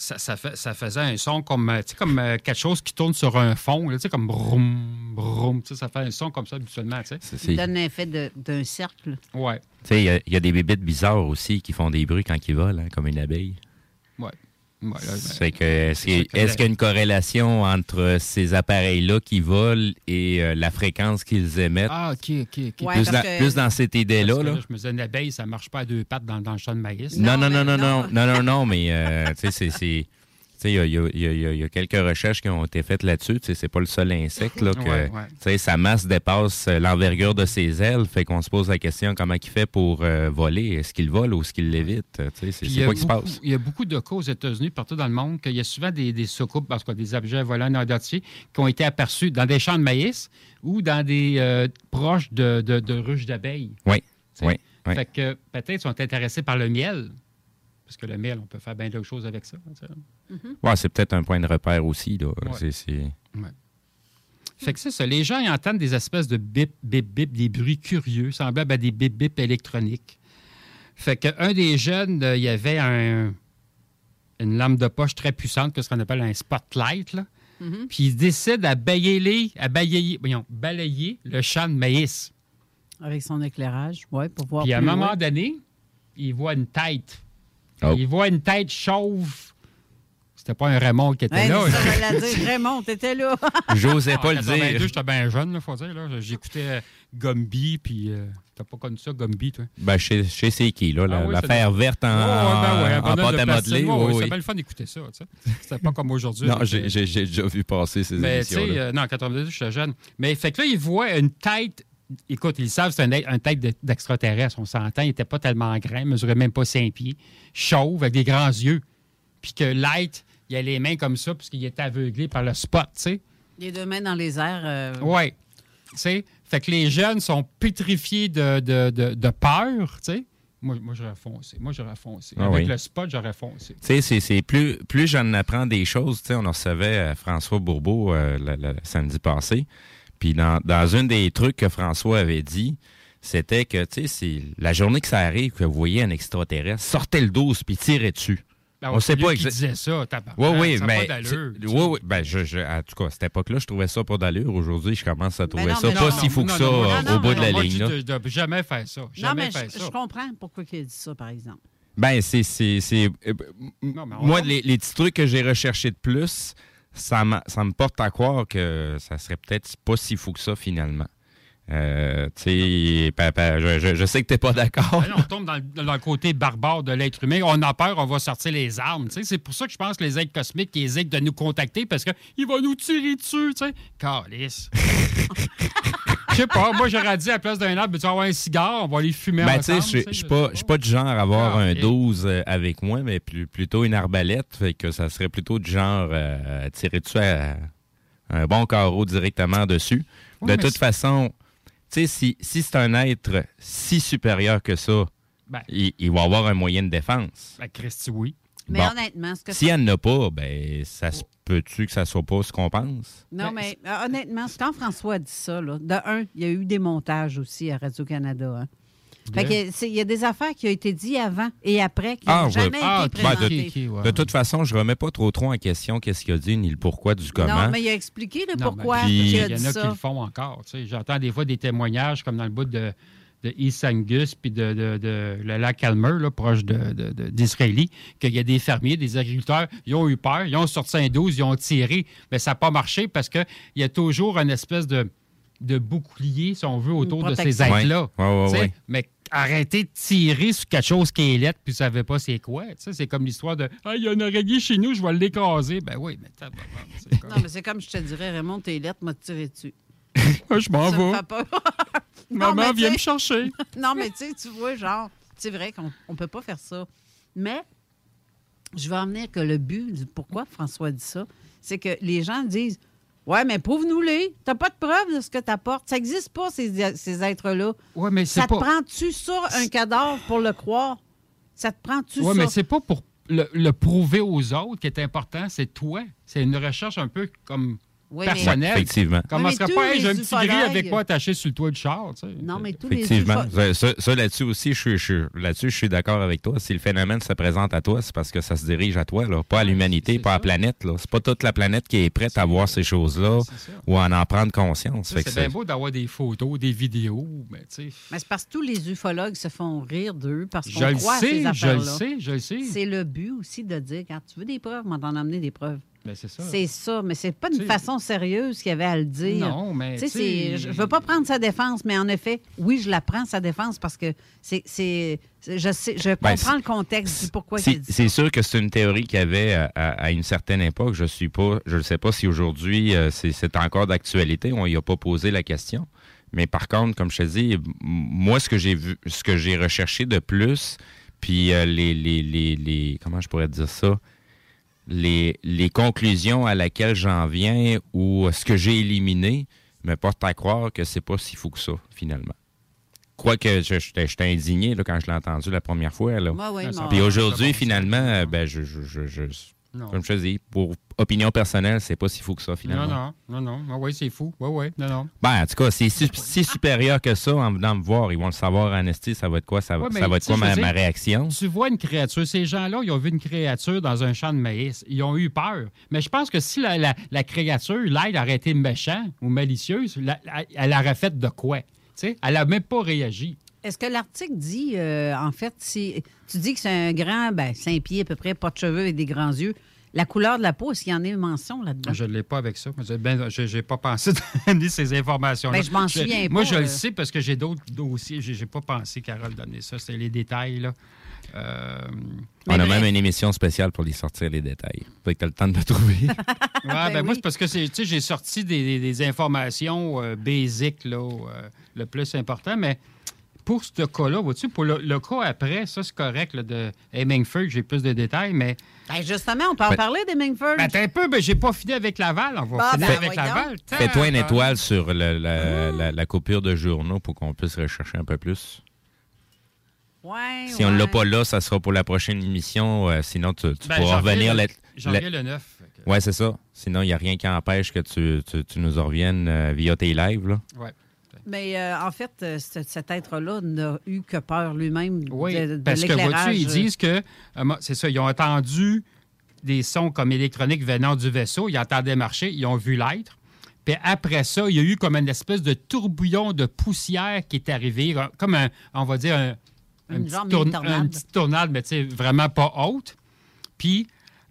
ça, ça, fait, ça faisait un son comme, comme euh, quelque chose qui tourne sur un fond, là, comme broum, broum. Ça fait un son comme ça, habituellement. Ça donne l'effet de, d'un cercle. Oui. Il y, y a des bébites bizarres aussi qui font des bruits quand ils volent, hein, comme une abeille. Ouais. Ouais, là, ben, c'est que, est-ce, c'est qu'il, est-ce qu'il y a une corrélation entre ces appareils-là qui volent et euh, la fréquence qu'ils émettent? Ah, OK, OK. okay. Ouais, plus, dans, que... plus dans cette idée-là. Là, là. Je me disais, une abeille, ça ne marche pas à deux pattes dans, dans le champ de maïs. Non, non, non, non, non, non, non, non, non, mais euh, tu sais, il y a, y, a, y, a, y a quelques recherches qui ont été faites là-dessus. Ce n'est pas le seul insecte. Là, que, ouais, ouais. Sa masse dépasse l'envergure de ses ailes. Fait qu'on se pose la question, comment il fait pour euh, voler? Est-ce qu'il vole ou est-ce qu'il l'évite? C'est, c'est quoi beaucoup, qui se passe? Il y a beaucoup de cas aux États-Unis, partout dans le monde, qu'il y a souvent des, des soucoupes, parce que des objets volants non identifiés, qui ont été aperçus dans des champs de maïs ou dans des euh, proches de, de, de ruches d'abeilles. Oui, oui, oui. Fait que peut-être sont intéressés par le miel. Parce que le miel, on peut faire bien d'autres choses avec ça. Mm-hmm. Ouais, c'est peut-être un point de repère aussi. Là. Ouais. C'est, c'est... Ouais. Fait que c'est ça. Les gens ils entendent des espèces de bip, bip, bip, des bruits curieux, semblables à des bip, bip électroniques. Fait qu'un des jeunes, il y avait un, une lampe de poche très puissante, que ce qu'on appelle un spotlight. Là. Mm-hmm. Puis il décide à balayer, à balayer, voyons, balayer le champ de maïs. Avec son éclairage, oui, pour voir. Puis à un moment loin. donné, il voit une tête. Oh. Il voit une tête chauve. C'était pas un Raymond qui était ouais, là. Ça va la dire. Raymond, t'étais là. J'osais pas ah, le dire. J'étais bien jeune, il faut dire. Là. J'écoutais Gumby, puis euh, t'as pas connu ça, Gumby, toi? Ben, chez, chez Seki, là, ah, oui, l'affaire c'est... verte en, oh, ouais, ben, ouais, en pâte à modeler. Oh, oui. C'était bien le fun d'écouter ça. T'sais. C'était pas comme aujourd'hui. Non, j'ai, j'ai, j'ai déjà vu passer ces Mais émissions-là. Mais tu sais, euh, non, en quatre-vingt-deux, j'étais jeune. Mais fait que là, il voit une tête... Écoute, ils savent, c'est un, un tête d'extraterrestre. On s'entend, il n'était pas tellement grand, il ne mesurait même pas cinq pieds, chauve, avec des grands yeux. Puis que Light, il a les mains comme ça, puisqu'il était aveuglé par le spot, tu sais. Les deux mains dans les airs. Euh... Oui. Tu sais, fait que les jeunes sont pétrifiés de, de, de, de peur, tu sais. Moi, moi, j'aurais foncé. Moi, j'aurais foncé. Ah Avec oui. le spot, j'aurais foncé. Tu sais, c'est, c'est plus, plus j'en apprends des choses. Tu sais, on en recevait François Bourbeau euh, le, le, le samedi passé. Puis dans, dans un des trucs que François avait dit, c'était que, tu sais, c'est la journée que ça arrive, que vous voyez un extraterrestre, sortez le douze puis tirez dessus. Ben, on ne sait pas exactement. disait ça, Oui, oui, mais. Oui, oui. Ben, je, je, en tout cas, à cette époque-là, je trouvais ça pas d'allure. Aujourd'hui, je commence à trouver ben non, ça non, pas non, si fou que ça non, non, non, au bout de la moi, ligne. Je ne dois jamais faire ça. Jamais non, mais faire je, ça. Je comprends pourquoi il a dit ça, par exemple. Ben, c'est. c'est, c'est... Non, moi, les, les petits trucs que j'ai recherchés de plus. Ça, ça me porte à croire que ça serait peut-être pas si fou que ça, finalement. Euh, tu sais, papa, je, je, je sais que t'es pas d'accord. Là, on tombe dans le, dans le côté barbare de l'être humain. On a peur, on va sortir les armes. T'sais. C'est pour ça que je pense que les êtres cosmiques qui hésitent de nous contacter parce qu'ils vont nous tirer dessus. T'sais. Calisse. Je sais pas, moi j'aurais dit à la place d'un arbre, tu vas avoir un cigare, on va aller fumer ben, ensemble. Je ne suis pas, pas du genre à avoir ah, un okay. douze avec moi, mais plus, plutôt une arbalète. Fait que ça serait plutôt du genre euh, tirer dessus à, à un bon carreau directement dessus. Oui, de toute c'est... façon... Tu sais, si, si c'est un être si supérieur que ça, ben, il, il va avoir un moyen de défense. Ben, Christy, oui. Mais bon, honnêtement, ce que si ça... elle n'a pas, ben ça se peut-tu que ça soit pas ce qu'on pense? Non, mais euh, honnêtement, quand François a dit ça, là, de un, il y a eu des montages aussi à Radio-Canada. Hein. Fait que, c'est, il y a des affaires qui ont été dites avant et après qui n'ont ah, jamais ah, été présentées. Ben de, okay, ouais. de toute façon, je ne remets pas trop trop en question qu'est-ce qu'il a dit ni le pourquoi du comment. Non, mais il a expliqué le non, pourquoi. Ben, il y, y, y en a ça. qui le font encore. Tu sais, j'entends des fois des témoignages comme dans le bout de, de East Angus puis de, de, de, de le lac Calmer, là, proche de, de, de, d'Israélie, qu'il y a des fermiers, des agriculteurs, ils ont eu peur, ils ont sorti un douze, ils ont tiré, mais ça n'a pas marché parce qu'il y a toujours une espèce de, de bouclier, si on veut, autour de ces êtres-là. Oui, oui, oui. Mais arrêtez de tirer sur quelque chose qui est lettre puis vous ne savez pas c'est quoi. T'sais, c'est comme l'histoire de « Ah, il y a une araignée chez nous, je vais l'écraser. » Ben oui, mais t'as pas peur. Comme... Non, mais c'est comme je te dirais, Raymond, tes lettres m'a tiré dessus. Je m'en vais. Maman, viens me chercher. Non, mais tu sais, tu vois, genre, c'est vrai qu'on ne peut pas faire ça. Mais je veux en venir que le but, pourquoi François dit ça, c'est que les gens disent « Ouais, mais prouve-nous-les. T'as pas de preuve de ce que t'apportes. Ça n'existe pas, ces, ces êtres-là. Ouais, mais c'est ça te pas... prend-tu ça, un cadavre, pour le croire? Ça te prend-tu ouais, ça? Oui, mais c'est pas pour le, le prouver aux autres qui est important, c'est toi. C'est une recherche un peu comme... Oui, personnel. Mais... Effectivement. Comment ça pas j'ai un petit gris avec quoi attaché sur le toit du char, tu sais. Non, mais tous effectivement. Les ça, ça là-dessus aussi, je suis là-dessus, je suis d'accord avec toi. Si le phénomène se présente à toi, c'est parce que ça se dirige à toi, là, pas à l'humanité, c'est pas ça. À la planète. Là. C'est pas toute la planète qui est prête c'est à voir ça. Ces choses-là ou à en, en prendre conscience. Ça, fait c'est que bien ça... beau d'avoir des photos, des vidéos, mais tu sais. Mais c'est parce que tous les ufologues se font rire d'eux parce qu'on je croit sais, à ces affaires-là. Je le sais, je le sais. C'est le but aussi de dire quand tu veux des preuves, on va t'en amener des preuves. Bien, c'est ça. C'est ça, mais c'est pas d'une t'sais, façon sérieuse qu'il y avait à le dire. Non, mais t'sais, t'sais, c'est, je veux pas prendre sa défense, mais en effet, oui, je la prends sa défense parce que c'est, c'est je sais, je comprends ben, le contexte du pourquoi c'est, il a dit ça. C'est sûr que c'est une théorie qu'il y avait à, à, à une certaine époque. Je suis pas, je ne sais pas si aujourd'hui euh, c'est, c'est encore d'actualité. On y a pas posé la question. Mais par contre, comme je te dis, moi ce que j'ai vu, ce que j'ai recherché de plus, puis euh, les, les, les, les, comment je pourrais dire ça? Les, les conclusions à laquelle j'en viens ou ce que j'ai éliminé me portent à croire que c'est pas si fou que ça, finalement. Quoique je, j'étais, j'étais indigné là, quand je l'ai entendu la première fois. Là. Ouais, ouais, puis aujourd'hui, finalement, ben, je, je, je, je, comme je te dis, pour opinion personnelle, c'est pas si fou que ça, finalement. Non, non, non, non. Ah oui, c'est fou. Oui, oui, non, non. Ben, en tout cas, c'est si, si supérieur que ça en venant me voir. Ils vont le savoir en esti, ça va être quoi, ça, ouais, ça va être quoi ma, dire, ma réaction? Tu vois une créature. Ces gens-là, ils ont vu une créature dans un champ de maïs. Ils ont eu peur. Mais je pense que si la, la, la créature, là, elle aurait été méchante ou malicieuse, la, elle aurait fait de quoi? Tu sais, elle n'a même pas réagi. Est-ce que l'article dit, euh, en fait, si tu dis que c'est un grand, ben, cinq pieds à peu près, pas de cheveux et des grands yeux, la couleur de la peau, est-ce qu'il y en a une mention là-dedans? Je ne l'ai pas avec ça. Ben, je n'ai pas pensé donner ces informations-là. Ben, je m'en souviens je, pas. Moi, je euh... le sais parce que j'ai d'autres dossiers. Je n'ai pas pensé, Carole, donner ça. C'est les détails, là. Euh... On a même une émission spéciale pour les sortir, les détails. Fait que tu as le temps de le trouver. ouais, ben, ben moi, oui. c'est parce que c'est, j'ai sorti des, des, des informations euh, basiques, là, euh, le plus important, mais... Pour ce cas-là, vois-tu, pour le, le cas après, ça, c'est correct, là, de Hemingford, j'ai plus de détails, mais... Ben justement, on peut en ben, parler d'Hemingford. Ben, t'as un peu, ben, j'ai pas fini avec Laval, on va ah, finir ben, avec voyons. Laval. Fais-toi une étoile sur le, la, mmh. la, la coupure de journaux pour qu'on puisse rechercher un peu plus. Ouais, si ouais. on ne l'a pas là, ça sera pour la prochaine émission. Euh, sinon, tu, tu ben, pourras revenir... Le, la, janvier la... le neuf. Que... Oui, c'est ça. Sinon, il n'y a rien qui empêche que tu, tu, tu nous en reviennes euh, via tes lives. Oui. Mais euh, en fait, euh, c- cet être-là n'a eu que peur lui-même de, oui, de, de parce l'éclairage. Que vois-tu, ils disent que... Euh, c'est ça, ils ont entendu des sons comme électroniques venant du vaisseau. Ils entendaient marcher, ils ont vu l'être. Puis après ça, il y a eu comme une espèce de tourbillon de poussière qui est arrivé, comme un, on va dire, un, une, un genre petit tourne, tornade. Une petite tornade, mais tu sais, vraiment pas haute. Puis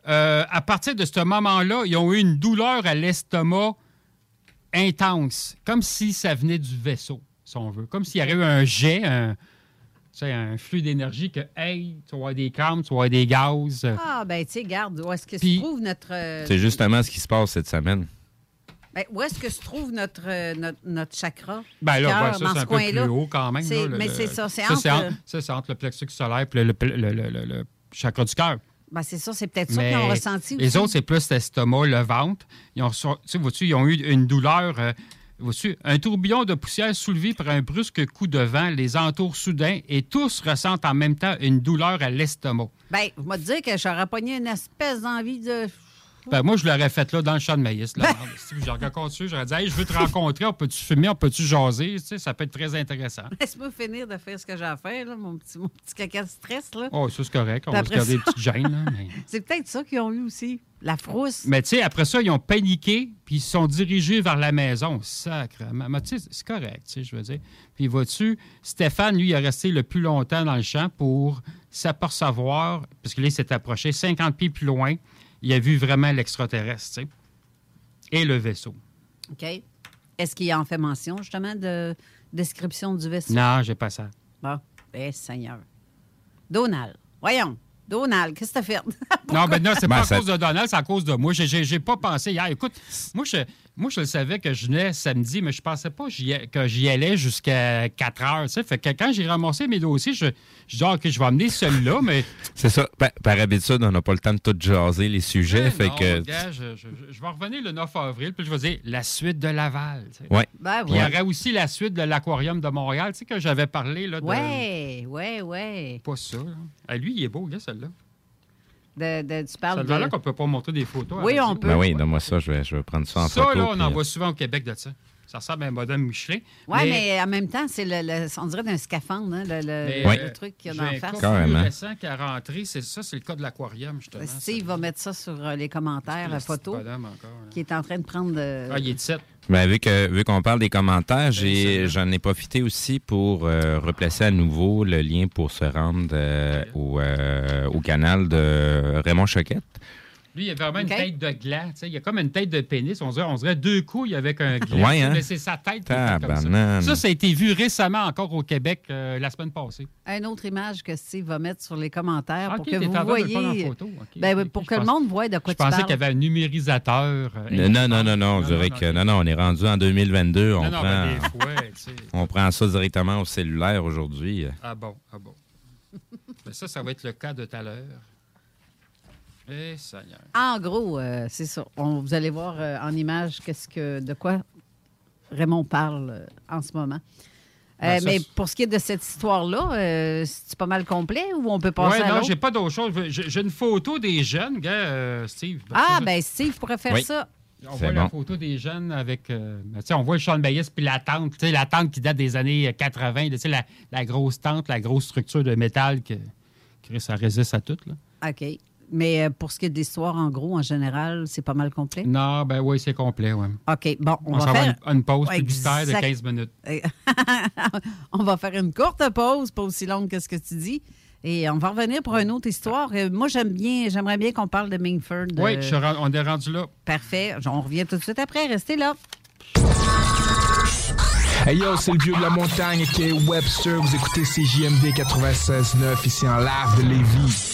euh, à partir de ce moment-là, ils ont eu une douleur à l'estomac intense, comme si ça venait du vaisseau, si on veut. Comme s'il y avait eu un jet, un, tu sais, un flux d'énergie que, hey, tu vas des calmes, tu vas des gaz. Ah, ben, tu sais, garde, où est-ce que Puis, se trouve notre... Euh, c'est justement ce qui se passe cette semaine. Ben, où est-ce que se trouve notre, euh, notre, notre chakra? Ben là, cœur, ouais, ça, dans c'est ce un peu plus là. Haut quand même. C'est, là, mais le, c'est ça, c'est ça, entre... C'est entre, ça, c'est entre le plexus solaire et le, le, le, le, le, le chakra du cœur. Ben c'est ça, c'est peut-être ça qu'ils ont ressenti. Les aussi. Autres, c'est plus l'estomac, le ventre. Ils ont, vois-tu, ils ont eu une douleur. Euh, vois-tu, un tourbillon de poussière soulevé par un brusque coup de vent les entoure soudain et tous ressentent en même temps une douleur à l'estomac. Bien, je vais te dire que j'aurais pogné une espèce d'envie de... Ben, moi, je l'aurais faite là, dans le champ de maïs. Là, si je regarde continuer, j'aurais dit, hey, je veux te rencontrer, on peut-tu fumer, on peut-tu jaser? Tu sais, ça peut être très intéressant. Laisse-moi finir de faire ce que j'ai à faire, là, mon petit, mon petit caca de stress. Là. Oh, ça, c'est correct. On va se garder des petites gênes. Là, mais... C'est peut-être ça qu'ils ont eu aussi, la frousse. Mais tu sais, après ça, ils ont paniqué, puis ils se sont dirigés vers la maison. Sacrément. Mais tu sais, c'est correct, tu sais, je veux dire. Puis vois-tu, Stéphane, lui, il est resté le plus longtemps dans le champ pour s'apercevoir, parce que là, il s'est approché cinquante pieds plus loin. Il a vu vraiment l'extraterrestre, tu sais, et le vaisseau. OK. Est-ce qu'il en fait mention, justement, de description du vaisseau? Non, j'ai pas ça. Bon, ben Seigneur. Donald, voyons. Donald, qu'est-ce que t'as fait? non, ben non, c'est ben, pas ça... à cause de Donald, c'est à cause de moi. J'ai, j'ai, j'ai pas pensé hier. Écoute, moi, je, Moi, je le savais que je venais samedi, mais je pensais pas que j'y allais jusqu'à quatre heures. Tu sais. Fait que quand j'ai ramassé mes dossiers, je, je dis ah, OK, je vais emmener celui-là, mais. C'est ça. Par, par habitude, on n'a pas le temps de tout jaser les sujets. Mais fait non, que. Regarde, je, je, je vais revenir le neuf avril, puis je vais dire la suite de Laval. Tu sais. Oui. Ben, ouais. Il y aurait aussi la suite de l'Aquarium de Montréal, tu sais, que j'avais parlé. Là, de... Oui, oui, oui. Pas ça. Ah, lui, il est beau, regarde celle-là. De, de, tu parles ça de... là qu'on ne peut pas montrer des photos. Oui, on peut. Ben oui, donne-moi ça, je vais, je vais prendre ça en ça, photo. Ça, là, on puis... en voit souvent au Québec de ça. Ça ressemble à un modèle Michelin. Oui, mais... mais en même temps, c'est le, le, on dirait d'un scaphandre, hein, le, le, oui. le truc qu'il y a dans la face. C'est intéressant qu'à rentrer, c'est ça, c'est le cas de l'aquarium, justement. Steve va mettre ça sur euh, les commentaires, la photo, qui est en train de prendre... De... Ah, il est dix-sept. Bien, vu que, vu qu'on parle des commentaires, j'ai, j'en ai profité aussi pour euh, replacer à nouveau le lien pour se rendre euh, au, euh, au canal de Raymond Choquette. Lui, il y a vraiment okay. une tête de gland. Il y a comme une tête de pénis. On dirait, on dirait deux couilles avec un gland. Ouais, hein? Mais c'est sa tête. Ah, comme ça. ça, ça a été vu récemment encore au Québec euh, la semaine passée. Une autre image que Steve va mettre sur les commentaires ah, okay, pour que vous voyez. Photo. Okay, ben, okay, pour que pense... le monde voie de quoi je tu parles. Je pensais qu'il y avait un numérisateur. Euh, non, non, non, non. Je dirais que non, non, on est rendu en deux mille vingt-deux. Non, on, non, prend... Ben, fois, on prend ça directement au cellulaire aujourd'hui. Ah bon, ah bon. Ben, ça, ça va être le cas de tout à l'heure. Eh, en gros, euh, c'est ça. On, vous allez voir euh, en images qu'est-ce que, de quoi Raymond parle euh, en ce moment. Euh, ben, mais ça, pour ce qui est de cette histoire-là, euh, c'est pas mal complet ou on peut passer ouais, à non, l'autre? Oui, non, j'ai pas d'autre chose. J'ai, j'ai une photo des jeunes, gars, euh, Steve. Ah, ben Steve pourrait faire oui. ça. On c'est voit bon. la photo des jeunes avec... Euh, on voit Sean Bayes puis la tente. La tente qui date des années quatre-vingt. La, la grosse tente, la grosse structure de métal que, que ça résiste à tout. Là. OK. Mais pour ce qui est de l'histoire, en gros, en général, c'est pas mal complet? Non, ben oui, c'est complet, oui. OK, bon, on, on va faire... une, une pause publicitaire exact... de quinze minutes. On va faire une courte pause, pas aussi longue que ce que tu dis. Et on va revenir pour une autre histoire. Moi, j'aime bien, j'aimerais bien qu'on parle de Hemingford. Oui, je suis, on est rendu là. Parfait. On revient tout de suite après. Restez là. Hey yo, c'est le vieux de la montagne qui est Webster. Vous écoutez C J M D quatre-vingt-seize neuf ici en live de Lévis.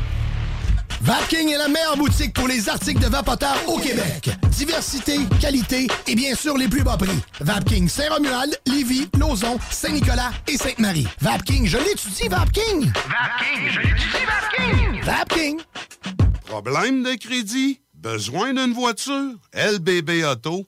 Vapking est la meilleure boutique pour les articles de vapoteurs au Québec. Diversité, qualité et bien sûr les plus bas prix. Vapking Saint-Romuald, Lévis, Lauson, Saint-Nicolas et Sainte-Marie. Vapking, je l'étudie, Vapking! Vapking, je l'étudie, Vapking! Vapking! Problème de crédit? Besoin d'une voiture? L B B Auto.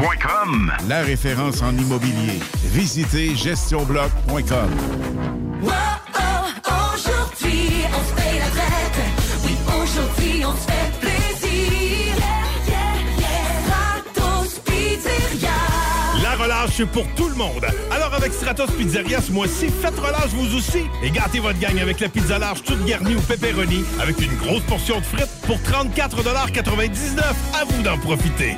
point com. La référence en immobilier. Visitez gestionbloc point com. Wow, oh, aujourd'hui, on se paye la traite. Oui, aujourd'hui, on se fait plaisir. La relâche pour tout le monde. Alors avec Stratos Pizzeria ce mois-ci, faites relâche vous aussi et gâtez votre gang avec la pizza large toute garnie ou pepperoni avec une grosse portion de frites pour trente-quatre quatre-vingt-dix-neuf. À vous d'en profiter.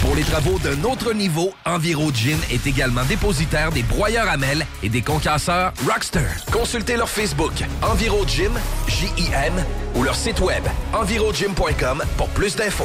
Pour les travaux d'un autre niveau, Enviro Jim est également dépositaire des broyeurs à mêles et des concasseurs Rockster. Consultez leur Facebook Enviro Jim, J I M, ou leur site web enviro jim point com pour plus d'infos.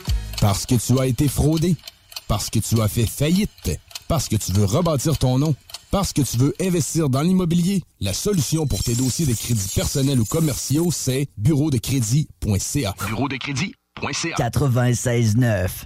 Parce que tu as été fraudé, parce que tu as fait faillite, parce que tu veux rebâtir ton nom, parce que tu veux investir dans l'immobilier, la solution pour tes dossiers de crédits personnels ou commerciaux, c'est bureau de crédit point c a. bureau de crédit point c a. quatre-vingt-seize neuf.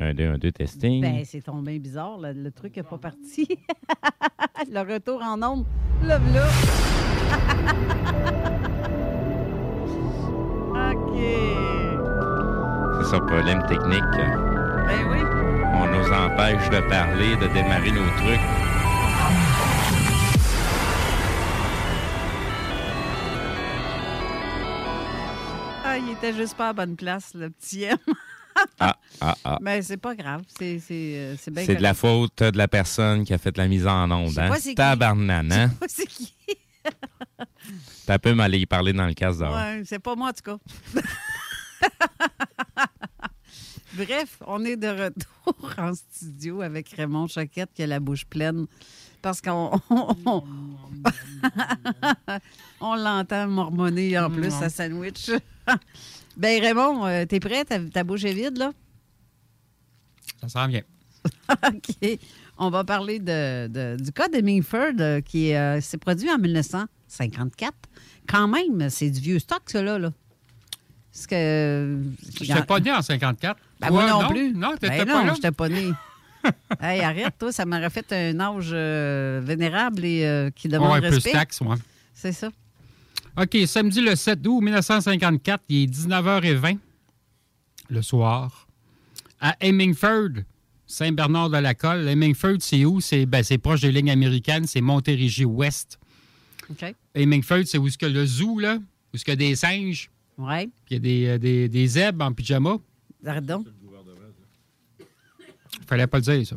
un deux, un deux, testing. Ben, c'est tombé bizarre. Le, le truc n'est pas parti. Le retour en ondes. Le v'là. OK. C'est ça, problème technique. Ben oui. On nous empêche de parler, de démarrer nos trucs. Ah, il était juste pas à bonne place, le petit M. Ah, ah, ah. Mais c'est pas grave. C'est, c'est, c'est, bien c'est de la faute de la personne qui a fait la mise en onde. Hein? Tabarnane, hein? C'est qui? T'as peu m'aller y parler dans le casque dehors. Ouais, c'est pas moi, en tout cas. Bref, on est de retour en studio avec Raymond Choquette qui a la bouche pleine. Parce qu'on on, on, on l'entend mormonner en plus, sa sandwich. Ben Raymond, euh, t'es prêt? Ta, ta bouche est vide, là? Ça sent bien. OK. On va parler de, de, du cas de Hemingford euh, qui euh, s'est produit en dix-neuf cent cinquante-quatre. Quand même, c'est du vieux stock, ça, là. Parce que... Euh, je n'étais pas né en cinquante-quatre. Ben, moi ouais, non, non plus. Non, tu n'étais ben pas non, là. Je n'étais pas né. Hey, arrête, toi, ça m'aurait fait un âge euh, vénérable et euh, qui demande ouais, respect. Oui, plus taxe, moi. Ouais. C'est ça. OK, samedi le sept août mille neuf cent cinquante-quatre, il est dix-neuf heures vingt le soir, à Hemingford, Saint-Bernard-de-la-Colle. Hemingford, c'est où? C'est, ben, c'est proche des lignes américaines, c'est Montérégie-Ouest. OK. Hemingford, c'est où est-ce que le zoo, là, où est-ce qu'il y a des singes. Oui. Puis il y a des, des, des zèbres en pyjama. Arrête donc. Fallait pas le dire, ça.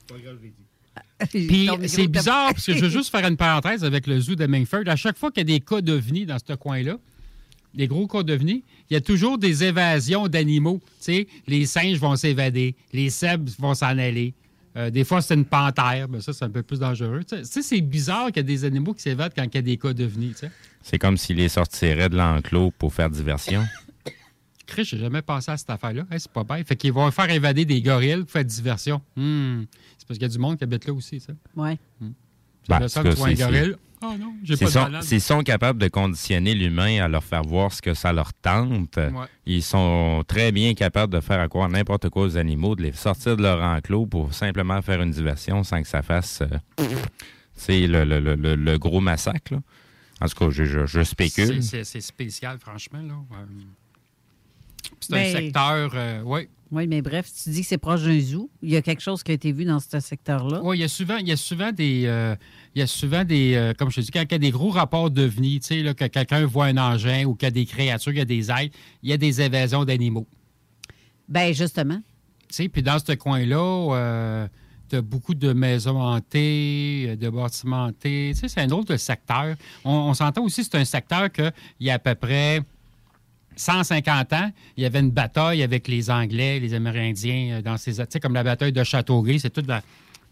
C'est pas grave, Puis c'est bizarre, parce que je veux juste faire une parenthèse avec le zoo de Hemingford. À chaque fois qu'il y a des cas d'ovnis dans ce coin-là, des gros cas d'ovnis, il y a toujours des évasions d'animaux. Tu sais, les singes vont s'évader, les zèbres vont s'en aller. Euh, des fois, c'est une panthère, mais ça, c'est un peu plus dangereux. Tu sais, c'est bizarre qu'il y a des animaux qui s'évadent quand il y a des cas d'ovnis. Tu sais. C'est comme s'ils les sortiraient de l'enclos pour faire diversion. Christ, j'ai jamais pensé à cette affaire-là. Hey, c'est pas bête. Fait qu'ils vont faire évader des gorilles pour faire diversion. Hmm. C'est parce qu'il y a du monde qui habite là aussi, ça. Oui. Hmm. Ben, le que c'est, gorille. Oh non, j'ai c'est pas son, de malade. S'ils sont capables de conditionner l'humain à leur faire voir ce que ça leur tente, ouais. Ils sont très bien capables de faire à croire n'importe quoi aux animaux, de les sortir de leur enclos pour simplement faire une diversion sans que ça fasse euh, le, le, le, le, le gros massacre. Là. En tout cas, je, je, je spécule. C'est, c'est, c'est spécial, franchement. Là. Euh... C'est mais, un secteur, euh, oui. Oui, mais bref, tu dis que c'est proche d'un zoo. Il y a quelque chose qui a été vu dans ce secteur-là. Oui, il y a souvent, il y a souvent des... Euh, il y a souvent des... Euh, comme je te dis, quand il y a des gros rapports d'ovnis, tu sais, là, que quelqu'un voit un engin ou qu'il y a des créatures, qu'il y a des ailes, il y a des évasions d'animaux. Bien, justement. sais, puis dans ce coin-là, euh, t'as beaucoup de maisons hantées, de bâtiments hantés. Tu sais, c'est un autre secteur. On, on s'entend aussi, c'est un secteur qu'il y a à peu près cent cinquante ans, il y avait une bataille avec les Anglais, les Amérindiens, dans ces, tu sais, comme la bataille de Châteauguay, c'est tout dans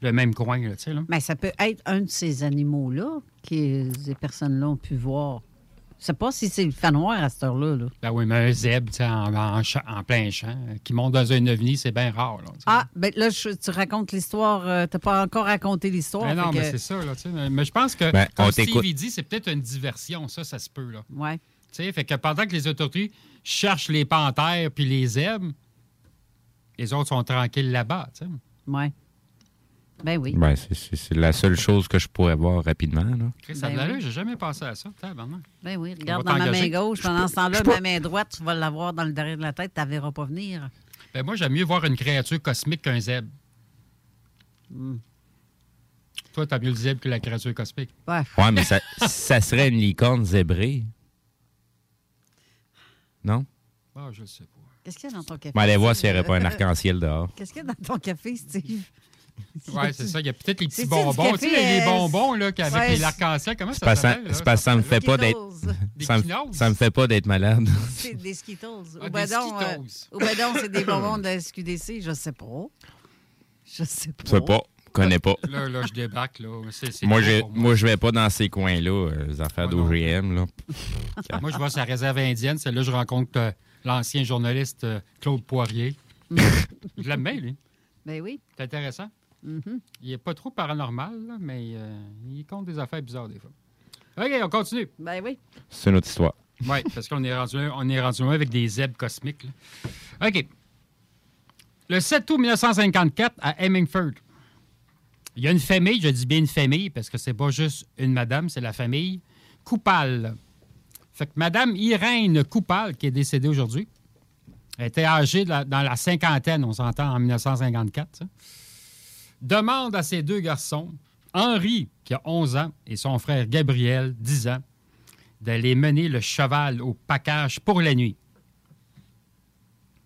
le même coin, tu sais. Là. Mais ça peut être un de ces animaux-là que ces personnes-là ont pu voir. Je ne sais pas si c'est le fan noir à cette heure-là. Là. Ben oui, mais un zèbre en, en, en plein champ qui monte dans un ovni, c'est bien rare. Là, ah, bien là, je, tu racontes l'histoire. Euh, tu n'as pas encore raconté l'histoire. Ben non, que... mais c'est ça. Là, mais je pense que, ben, comme Stevie dit, c'est peut-être une diversion. Ça, ça se peut. Oui. Fait que pendant que les autorités cherchent les panthères puis les zèbres, les autres sont tranquilles là-bas. Oui. Ben oui. Ben, c'est, c'est, c'est la seule chose que je pourrais voir rapidement. Là. Chris, ça ben oui. J'ai jamais pensé à ça. Tabarnak. Ben oui, regarde dans t'engager. Ma main gauche, pendant ce temps-là, ma main droite, tu vas l'avoir dans le derrière de la tête, tu ne la verras pas venir. Ben moi, j'aime mieux voir une créature cosmique qu'un zèbre. Mm. Toi, tu as mieux le zèbre que la créature cosmique. Ouais, ouais mais ça, ça serait une licorne zébrée. Non? Ah, oh, je le sais pas. Qu'est-ce qu'il y a dans ton café? Ben, allez voir s'il n'y aurait pas un arc-en-ciel dehors. Qu'est-ce qu'il y a dans ton café, Steve? Oui, c'est ça. Il y a peut-être les petits c'est bonbons. Tu sais, les bonbons là, avec ouais, les arc-en-ciel, comment ça s'appelle? C'est parce que ça ne me fait pas d'être... Ça me fait pas d'être malade. C'est des Skittles. Ah, ou ben donc, c'est des bonbons de la S Q D C. Je ne sais pas. Je ne sais pas. Je ne sais pas. Je ne connais pas. Là, là je débarque. Là. C'est, c'est moi, je ne vais pas dans ces coins-là, euh, les affaires moi, d'O G M. Là. Moi, je vais sur la réserve indienne. Celle-là, je rencontre euh, l'ancien journaliste euh, Claude Poirier. Je l'aime bien, lui. Ben oui. C'est intéressant. Mm-hmm. Il n'est pas trop paranormal, là, mais euh, il compte des affaires bizarres des fois. OK, on continue. Ben oui. C'est notre histoire. Oui, parce qu'on est rendu, on est rendu avec des zèbres cosmiques. Là. OK. Le sept août mille neuf cent cinquante-quatre, à Hemingford, il y a une famille, je dis bien une famille, parce que c'est pas juste une madame, c'est la famille Coupal. Fait que madame Irène Coupal, qui est décédée aujourd'hui, elle était âgée la, dans la cinquantaine, on s'entend, en mille neuf cent cinquante-quatre, ça. Demande à ses deux garçons, Henri, qui a onze ans, et son frère Gabriel, dix ans, d'aller mener le cheval au package pour la nuit.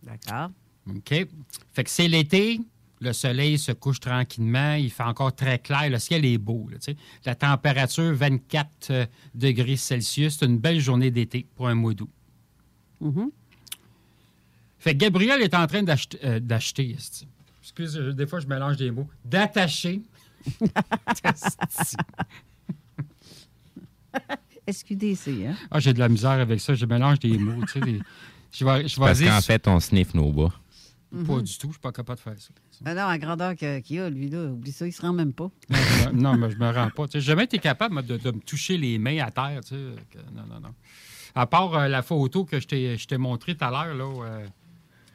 D'accord. OK. Fait que c'est l'été, le soleil se couche tranquillement, il fait encore très clair, le ciel est beau. Là, la température, vingt-quatre degrés Celsius, c'est une belle journée d'été pour un mois d'août. Mm-hmm. Fait que Gabriel est en train d'acheter... Euh, d'acheter excusez, des fois, je mélange des mots. D'attacher. S Q D C, hein? Ah, j'ai de la misère avec ça. Je mélange des mots. Tu sais, des... Je vais, je vais parce qu'en fait, on sniffe nos bas. Mm-hmm. Pas du tout. Je suis pas capable de faire ça. Ah non, à la grandeur qu'il a, lui, là, oublie ça, il se rend même pas. Non, mais je me rends pas. Tu sais, j'ai jamais été capable moi, de, de me toucher les mains à terre. Tu sais, que... Non, non, non. À part euh, la photo que je t'ai, je t'ai montrée tout à l'heure, là... Où, euh...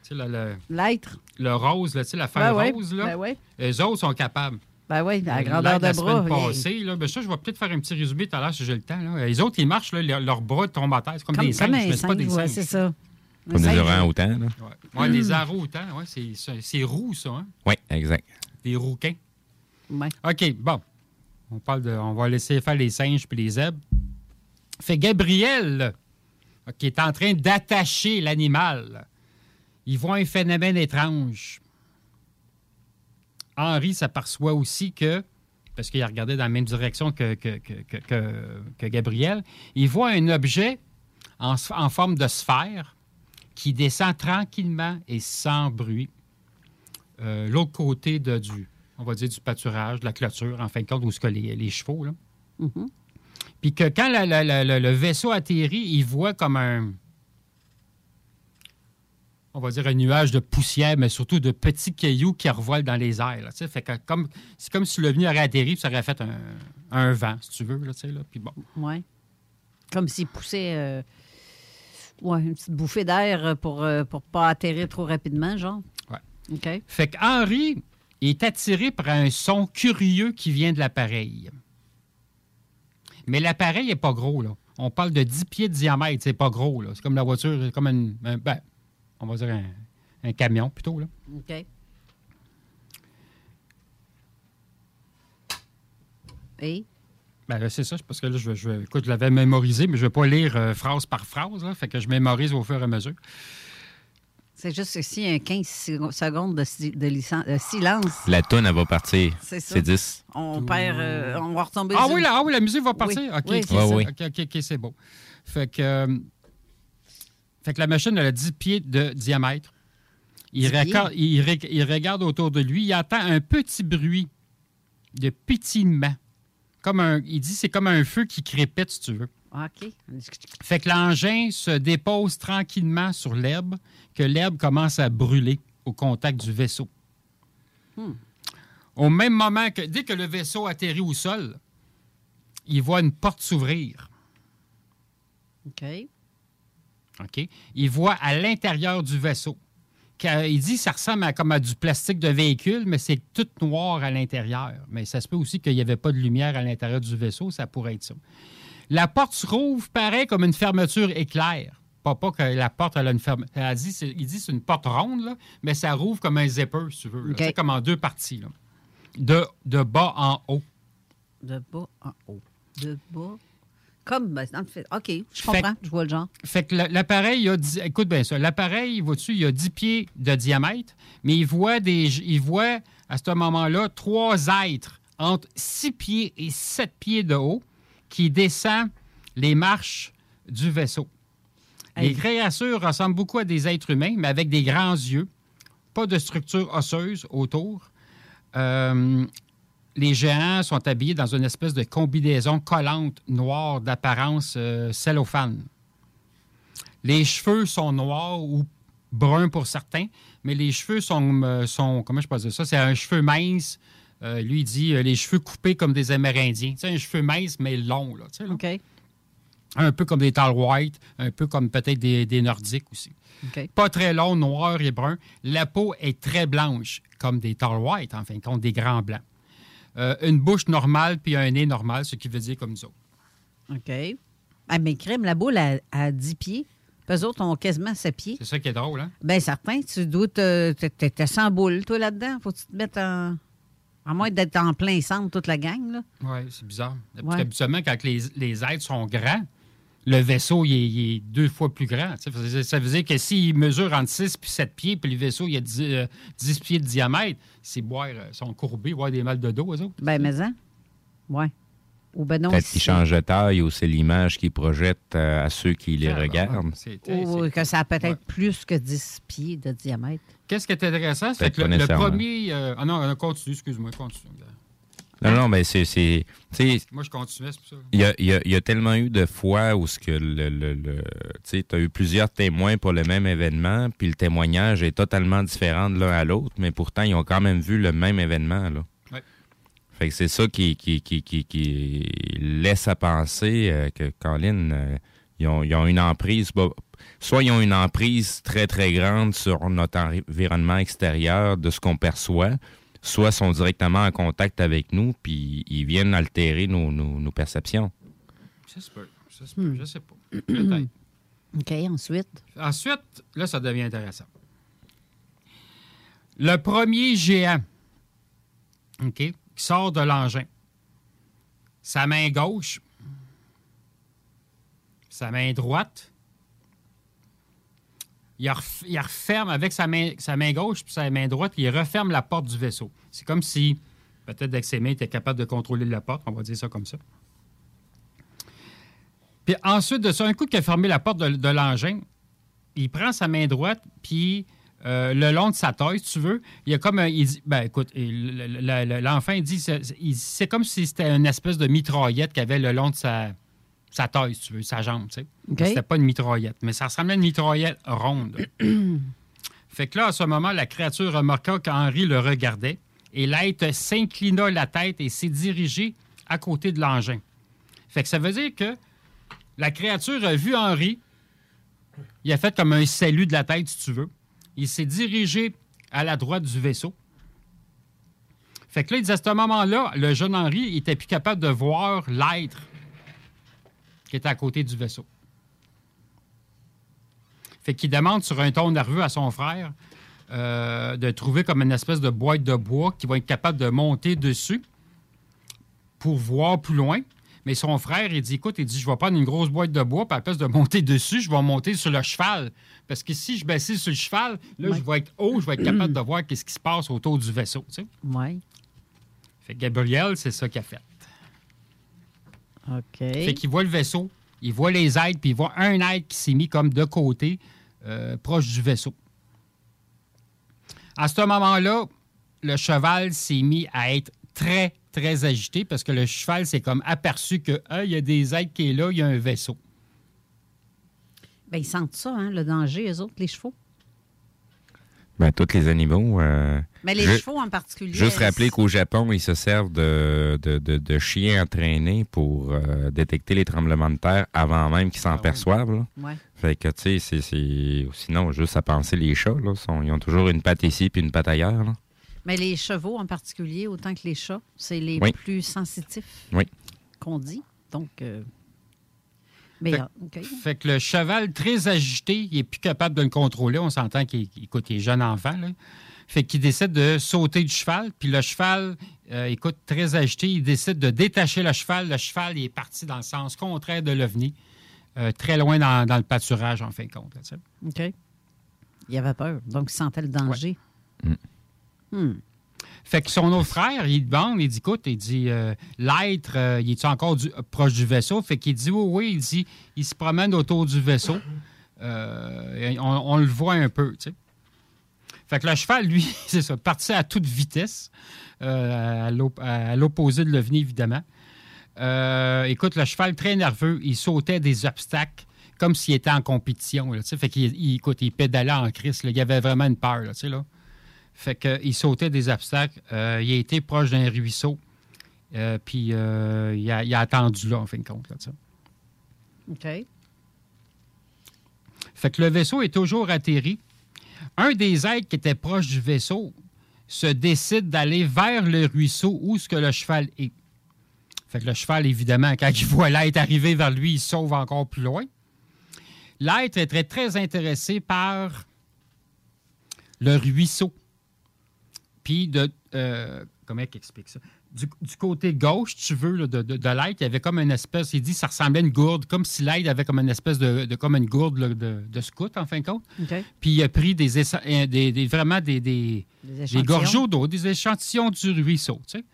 Le, le, l'être. Le rose, là, la fin ben rose. Oui, là, ben oui. Les autres sont capables. Ben oui, à la grandeur de bras. Passée, là, ben ça, je vais peut-être faire un petit résumé tout à l'heure si j'ai le temps. Là. Les autres, ils marchent, là, leurs bras tombent à terre. C'est comme, comme des singes, mais c'est pas des singes. Ouais, c'est ça. Comme des orangs-outans. Oui, ouais, mm. Des orangs-outans. Ouais, c'est, c'est, c'est roux, ça. Hein? Oui, exact. Des rouquins. Oui. OK, bon. On parle de, on va laisser faire les singes puis les zèbres. Fait Gabriel, là, qui est en train d'attacher l'animal, là. Ils voient un phénomène étrange. Henri s'aperçoit aussi que, parce qu'il a regardé dans la même direction que, que, que, que, que Gabriel, il voit un objet en, en forme de sphère qui descend tranquillement et sans bruit euh, l'autre côté de, du, on va dire, du pâturage, de la clôture, en fin de compte, où sont les, les chevaux. Là. Mm-hmm. Puis que quand la, la, la, la, le vaisseau atterrit, il voit comme un... on va dire un nuage de poussière, mais surtout de petits cailloux qui revolent dans les airs. Là, fait que comme, c'est comme si l'OVNI aurait atterri et ça aurait fait un, un vent, si tu veux. Là, là, puis bon. Oui. Comme s'il poussait euh, ouais, une petite bouffée d'air pour ne euh, pas atterrir trop rapidement, genre. Oui. OK. Fait qu'Henri est attiré par un son curieux qui vient de l'appareil. Mais l'appareil n'est pas gros. Là. On parle de dix pieds de diamètre. C'est pas gros. Là. C'est comme la voiture, c'est comme une... Un, ben, on va dire un, un camion, plutôt, là. OK. Et? Bien, là, c'est ça, parce que là, je, je, écoute, je l'avais mémorisé, mais je ne vais pas lire euh, phrase par phrase, là, fait que je mémorise au fur et à mesure. C'est juste ici un quinze secondes de, si, de, licence, de silence. La toune, elle va partir. C'est ça. C'est dix. On perd... Euh, on va retomber... Ah, oui, la, ah oui, la musique va partir? Oui. OK, oui, okay, oui, oui. okay, okay, okay, c'est beau. Fait que, euh, fait que la machine, elle a dix pieds de diamètre. Il, record, il, ré, il regarde autour de lui. Il entend un petit bruit de pétillement. Comme un, il dit c'est comme un feu qui crépite, si tu veux. OK. Fait que l'engin se dépose tranquillement sur l'herbe, que l'herbe commence à brûler au contact du vaisseau. Hmm. Au même moment que, dès que le vaisseau atterrit au sol, il voit une porte s'ouvrir. OK. OK. Il voit à l'intérieur du vaisseau. Il dit que ça ressemble à, comme à du plastique de véhicule, mais c'est tout noir à l'intérieur. Mais ça se peut aussi qu'il n'y avait pas de lumière à l'intérieur du vaisseau, ça pourrait être ça. La porte se rouvre, pareil, comme une fermeture éclair. Pas pas que la porte, elle a une fermeture. Il dit que c'est une porte ronde, là, mais ça rouvre comme un zipper, si tu veux. Okay. C'est comme en deux parties. Là. De, de bas en haut. De bas en haut. De bas. Comme, ben, en fait, OK, je comprends, fait, je vois le genre. Fait que l'appareil, il a dix, écoute bien ça, l'appareil, vois-tu, il a dix pieds de diamètre, mais il voit, des, il voit à ce moment-là trois êtres entre six pieds et sept pieds de haut qui descendent les marches du vaisseau. Hey. Les créatures ressemblent beaucoup à des êtres humains, mais avec des grands yeux, pas de structure osseuse autour. Euh, Les géants sont habillés dans une espèce de combinaison collante noire d'apparence euh, cellophane. Les cheveux sont noirs ou bruns pour certains, mais les cheveux sont... Euh, sont comment je peux dire ça? C'est un cheveu mince. Euh, lui, il dit euh, les cheveux coupés comme des Amérindiens. C'est un cheveu mince, mais long. Là, là. Okay. Un peu comme des Tall White, un peu comme peut-être des, des Nordiques aussi. Okay. Pas très long, noir et brun. La peau est très blanche, comme des Tall White, en fin de compte, des grands blancs. Euh, une bouche normale puis un nez normal, ce qui veut dire comme nous autres. OK. Ah, mais crème, la boule a, a dix pieds. Puis eux autres ont quasiment sept pieds. C'est ça qui est drôle, hein? Bien, certain. Tu dois te... T'es sans boule, toi, là-dedans. Faut que tu te mettes en... À moins d'être en plein centre, toute la gang, là. Oui, c'est bizarre. Ouais. Habituellement, quand les, les êtres sont grands, le vaisseau, il est, il est deux fois plus grand. T'sais. Ça veut dire que s'il mesure entre six puis sept pieds, puis le vaisseau, il a dix, euh, dix pieds de diamètre, c'est boire, ils sont courbés, boire des mal de dos, eux autres. Ben, mais ça. Oui. Ou ben non. Peut-être qu'ils changent de taille ou c'est l'image qu'ils projettent euh, à ceux qui les ah, regardent. C'est, c'est, ou c'est... que ça a peut-être ouais. plus que dix pieds de diamètre. Qu'est-ce qui est intéressant, c'est que le, le premier... Euh... Ah non, continue, excuse-moi, continue. Non, non, mais c'est... c'est moi, je continuais, c'est pour ça. Il y a, y, a, y a tellement eu de fois où ce que le, le, le tu as eu plusieurs témoins pour le même événement, puis le témoignage est totalement différent de l'un à l'autre, mais pourtant, ils ont quand même vu le même événement, là. Oui. Fait que c'est ça qui, qui, qui, qui, qui laisse à penser euh, que, Colin, euh, ils, ont, ils ont une emprise... Bah, soit ils ont une emprise très, très grande sur notre environnement extérieur de ce qu'on perçoit, soit sont directement en contact avec nous, puis ils viennent altérer nos, nos, nos perceptions. Ça se peut. Ça se peut. Je sais pas. Peut-être. OK, ensuite? Ensuite, là, ça devient intéressant. Le premier géant, OK, qui sort de l'engin, sa main gauche, sa main droite, Il, ref, il referme avec sa main, sa main gauche puis sa main droite, il referme la porte du vaisseau. C'est comme si, peut-être avec ses mains, il était capable de contrôler la porte. On va dire ça comme ça. Puis ensuite de ça, un coup qu'il a fermé la porte de, de l'engin, il prend sa main droite, puis euh, le long de sa taille, si tu veux, il y a comme un... Il dit, ben écoute, il, le, le, le, l'enfant, il dit, c'est, il, c'est comme si c'était une espèce de mitraillette qu'il avait le long de sa... Sa taille, si tu veux, sa jambe, tu sais. Okay. C'était pas une mitraillette, mais ça ressemblait à une mitraillette ronde. Fait que là, à ce moment, la créature remarqua qu'Henri le regardait et l'être s'inclina la tête et s'est dirigé à côté de l'engin. Fait que ça veut dire que la créature a vu Henri, il a fait comme un salut de la tête, si tu veux. Il s'est dirigé à la droite du vaisseau. Fait que là, il disait à ce moment-là, le jeune Henri n'était plus capable de voir l'être qui était à côté du vaisseau. Fait qu'il demande sur un ton nerveux à son frère euh, de trouver comme une espèce de boîte de bois qui va être capable de monter dessus pour voir plus loin. Mais son frère, il dit, écoute, il dit, je vais prendre une grosse boîte de bois, puis à la place de monter dessus, je vais monter sur le cheval. Parce que si je baissais sur le cheval, là, ouais. je vais être haut, je vais être capable de voir qu'est-ce qui se passe autour du vaisseau, tu sais. Oui. Fait que Gabriel, c'est ça qu'il a fait. OK. Fait qu'il voit le vaisseau, il voit les aides, puis il voit un aide qui s'est mis comme de côté, euh, proche du vaisseau. À ce moment-là, le cheval s'est mis à être très, très agité parce que le cheval s'est comme aperçu que ah, il y a des aides qui est là, il y a un vaisseau. Bien, ils sentent ça, hein, le danger, eux autres, les chevaux. Bien, tous les animaux. Euh, Mais les je, chevaux en particulier. Juste rappeler qu'au Japon, ils se servent de, de, de, de chiens entraînés pour euh, détecter les tremblements de terre avant même qu'ils s'en ah, perçoivent. Là. Ouais. Fait que, tu sais, c'est, c'est... sinon, juste à penser, les chats, là, sont... ils ont toujours une patte ici puis une patte ailleurs. Là. Mais les chevaux en particulier, autant que les chats, c'est les oui. plus sensitifs oui. qu'on dit. Donc. Euh... Mais fait, okay. fait que le cheval, très agité, il n'est plus capable de le contrôler. On s'entend qu'il écoute, il est jeune enfant. Là. Fait qu'il décide de sauter du cheval. Puis le cheval, euh, écoute, très agité, il décide de détacher le cheval. Le cheval, il est parti dans le sens contraire de l'OVNI, euh, très loin dans, dans le pâturage, en fin de compte. Là, OK. Il avait peur, donc il sentait le danger. Ouais. Hmm. Hmm. Fait que son autre frère, il demande, il dit, écoute, il dit, euh, l'être, euh, il est-tu encore du, euh, proche du vaisseau? Fait qu'il dit, oui, oui, il dit, il se promène autour du vaisseau. Euh, on, on le voit un peu, tu sais. Fait que le cheval, lui, c'est ça, partit à toute vitesse, euh, à, l'op- à l'opposé de l'OVNI, évidemment. Euh, écoute, le cheval, très nerveux, il sautait des obstacles comme s'il était en compétition, là, tu sais. Fait qu'il il, écoute, il pédalait en crisse, là. Il avait vraiment une peur, là, tu sais, là. Fait qu'il sautait des obstacles. Euh, il a été proche d'un ruisseau. Euh, puis euh, il, a, il a attendu là, en fin de compte. Là, OK. Fait que le vaisseau est toujours atterri. Un des êtres qui était proche du vaisseau se décide d'aller vers le ruisseau où ce que le cheval est. Fait que le cheval, évidemment, quand il voit l'être arriver vers lui, il se sauve encore plus loin. L'être est très, très intéressé par le ruisseau. Puis, de, euh, comment il explique ça? Du, du côté gauche, tu veux, là, de, de, de l'aide, il y avait comme une espèce, il dit ça ressemblait à une gourde, comme si l'aide avait comme une espèce de, de comme une gourde là, de, de scout, en fin de compte. Okay. Puis, il a pris des, des, des, des vraiment des, des, des, des gorgeaux d'eau, des échantillons du ruisseau, tu sais.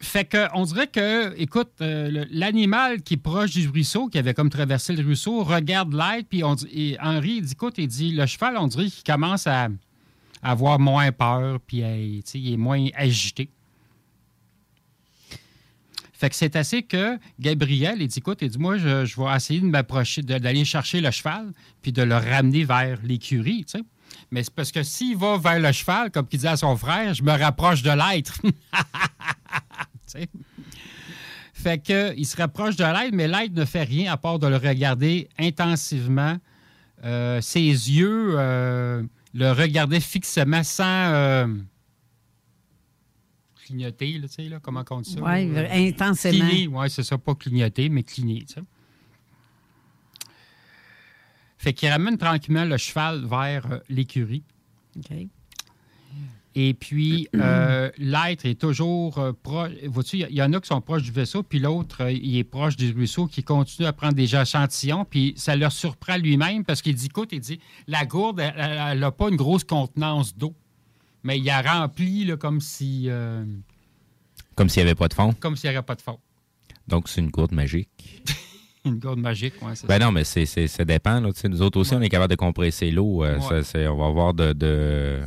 Fait qu'on dirait que, écoute, euh, le, l'animal qui est proche du ruisseau, qui avait comme traversé le ruisseau, regarde l'aide, puis on, et Henri, il dit, écoute, il dit, le cheval, on dirait qu'il commence à avoir moins peur, puis il est moins agité. Fait que c'est assez que Gabriel, il dit, écoute, il dit, moi, je, je vais essayer de m'approcher, de, d'aller chercher le cheval, puis de le ramener vers l'écurie, tu sais. Mais c'est parce que s'il va vers le cheval, comme il dit à son frère, je me rapproche de l'être. Tu sais? Fait qu'il se rapproche de l'être, mais l'être ne fait rien à part de le regarder intensivement. Euh, ses yeux... Euh, le regarder fixement sans euh, clignoter, là, tu sais, là, comment on dit ça? Oui, euh, intensément. Cligner, oui, c'est ça, pas clignoter, mais cligner, tu sais. Fait qu'il ramène tranquillement le cheval vers euh, l'écurie. OK. Et puis, euh, l'être est toujours euh, proche. Vois-tu, il y-, y en a qui sont proches du vaisseau, puis l'autre, il euh, est proche du ruisseau, qui continue à prendre des échantillons, puis ça leur surprend lui-même, parce qu'il dit, écoute, il dit, la gourde, elle n'a pas une grosse contenance d'eau, mais il la remplit là, comme si... Euh, comme s'il n'y avait pas de fond. Comme s'il n'y avait pas de fond. Donc, c'est une gourde magique. Une gourde magique, oui, c'est ben ça. Ben non, mais c'est, c'est, ça dépend. Là, nous autres aussi, ouais. on est capable de compresser l'eau. Euh, ouais. ça, c'est, on va avoir de... de...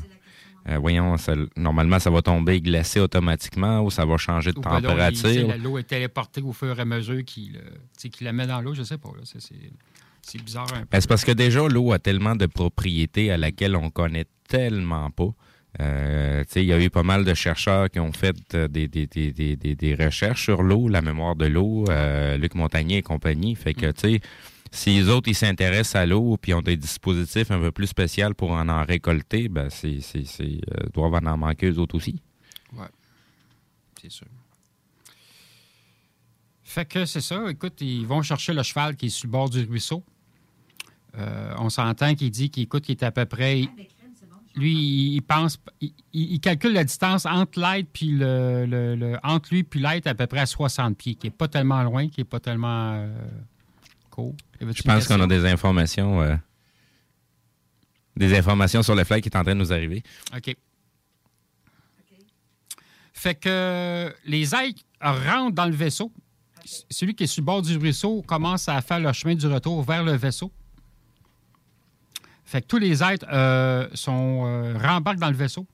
Euh, voyons, ça, normalement, ça va tomber glacé automatiquement ou ça va changer de ou température. Il, l'eau est téléportée au fur et à mesure qu'il, qu'il la met dans l'eau, je ne sais pas. Là, c'est, c'est, c'est bizarre un peu. Ben, c'est parce que déjà, l'eau a tellement de propriétés à laquelle on ne connaît tellement pas. Euh, il y a eu pas mal de chercheurs qui ont fait des, des, des, des, des, des recherches sur l'eau, la mémoire de l'eau, euh, Luc Montagnier et compagnie. Fait que, tu sais... Si les autres, ils s'intéressent à l'eau puis ont des dispositifs un peu plus spéciaux pour en, en récolter, ben c'est, c'est, c'est euh, doivent en, en manquer eux autres aussi. Oui, c'est sûr. Fait que c'est ça. Écoute, ils vont chercher le cheval qui est sur le bord du ruisseau. Euh, on s'entend qu'il dit qu'il écoute, qu'il est à peu près... Ah, avec crème, c'est bon, lui, il pense, il, il calcule la distance entre l'être puis le, le, le entre lui puis l'être à peu près à soixante pieds, qui n'est pas tellement loin, qui n'est pas tellement euh, court. Je pense qu'on a des informations, euh, des informations sur le fly qui est en train de nous arriver. OK. Fait que les êtres rentrent dans le vaisseau. Okay. Celui qui est sur le bord du ruisseau commence à faire leur chemin du retour vers le vaisseau. Fait que tous les êtres euh, sont, euh, rembarquent dans le vaisseau.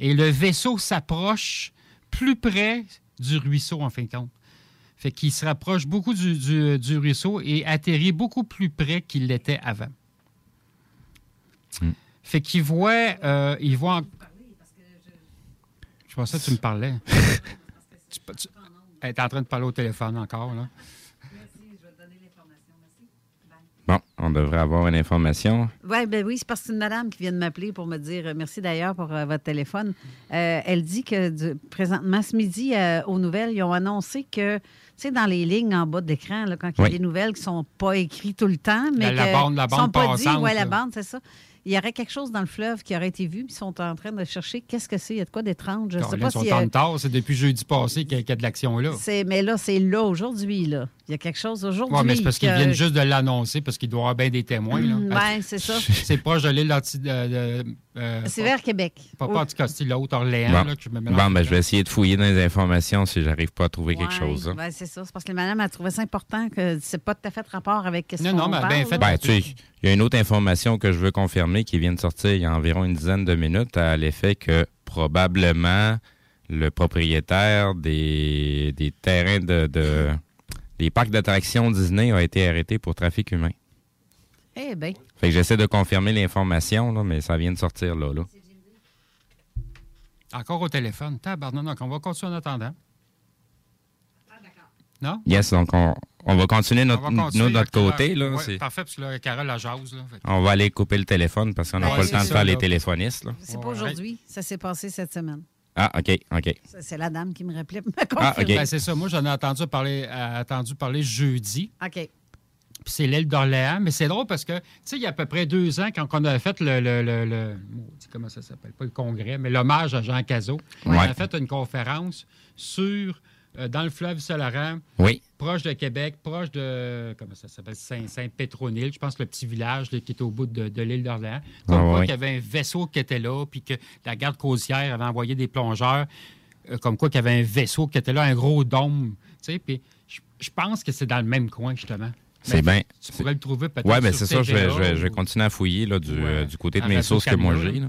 Et le vaisseau s'approche plus près du ruisseau, en fin de compte. Fait qu'il se rapproche beaucoup du, du, du ruisseau et atterrit beaucoup plus près qu'il l'était avant. Mm. Fait qu'il voit... Euh, il voit en... Je pensais que tu me parlais. tu, tu, elle est en train de parler au téléphone encore, là. Merci, je vais te donner l'information. Merci. Bye. Bon, on devrait avoir une information. Ouais, ben oui, c'est parce que c'est une madame qui vient de m'appeler pour me dire merci d'ailleurs pour euh, votre téléphone. Euh, elle dit que du, présentement, ce midi, euh, aux nouvelles, ils ont annoncé que, tu sais, dans les lignes en bas de l'écran, là, quand il y a des nouvelles qui ne sont pas écrites tout le temps, mais la, que, la bande, la bande sont pas dites, ouais, la bande, c'est ça. Il y aurait quelque chose dans le fleuve qui aurait été vu, puis ils sont en train de chercher qu'est-ce que c'est, il y a de quoi d'étrange. Je ne sais pas si... Euh... Tard, c'est depuis jeudi passé qu'il y, a, qu'il y a de l'action là. C'est, mais là, c'est là aujourd'hui, là. Il y a quelque chose aujourd'hui. Oui, mais c'est parce que... qu'ils viennent juste de l'annoncer, parce qu'il doit y avoir bien des témoins, là. Mmh, bien, c'est ça. C'est proche de l'île... Euh, euh, c'est pas, vers Québec. Pas en tout cas, c'est l'île d'Orléans, bon. Là, que je me mets Bon, bien, je vais essayer de fouiller dans les informations si j'arrive pas à trouver ouais, quelque chose. Bien, c'est ça. C'est parce que les madames, elles trouvaient ça important que c'est pas tout à fait rapport avec ce non, qu'on non, mais bien fait. Ben, tu sais, il y a une autre information que je veux confirmer qui vient de sortir il y a environ une dizaine de minutes à l'effet que probablement le propriétaire des, des terrains de, de des parcs d'attractions Disney a été arrêté pour trafic humain. Eh bien. Fait que j'essaie de confirmer l'information, là, mais ça vient de sortir là. là. Encore au téléphone. Tabarnak, on va continuer en attendant. Ah, d'accord. Non? Yes, donc on... On va continuer notre, va continuer, nous, notre côté. Là, ouais, c'est... Parfait, parce que là, Carole la jase. Là, on va aller couper le téléphone parce qu'on n'a ouais, pas le temps ça, de faire là. Les téléphonistes. Là. C'est pas aujourd'hui. Ça s'est passé cette semaine. Ah, OK, OK. Ça, c'est la dame qui me rappelait pour me confirmer. Ah, OK. Ben, c'est ça. Moi, j'en ai entendu parler, euh, entendu parler jeudi. OK. Puis c'est l'île d'Orléans. Mais c'est drôle parce que, tu sais, il y a à peu près deux ans, quand on avait fait le... le, le, le comment ça s'appelle? Pas le congrès, mais l'hommage à Jean Cazot. Ouais. On a fait une conférence sur... Euh, dans le fleuve Saint-Laurent, oui. Proche de Québec, proche de, comment ça s'appelle, Saint-Pétronille, je pense, le petit village là, qui est au bout de, de l'île d'Orléans. Comme ah, quoi, oui. Qu'il y avait un vaisseau qui était là, puis que la garde côtière avait envoyé des plongeurs, euh, comme quoi qu'il y avait un vaisseau qui était là, un gros dôme, tu sais, puis je, je pense que c'est dans le même coin, justement. C'est bien. Tu pourrais c'est... le trouver peut-être. Oui, mais c'est ça, je vais, je, vais, ou... je vais continuer à fouiller là, du, ouais. euh, du côté de en mes sources que moi j'ai, là.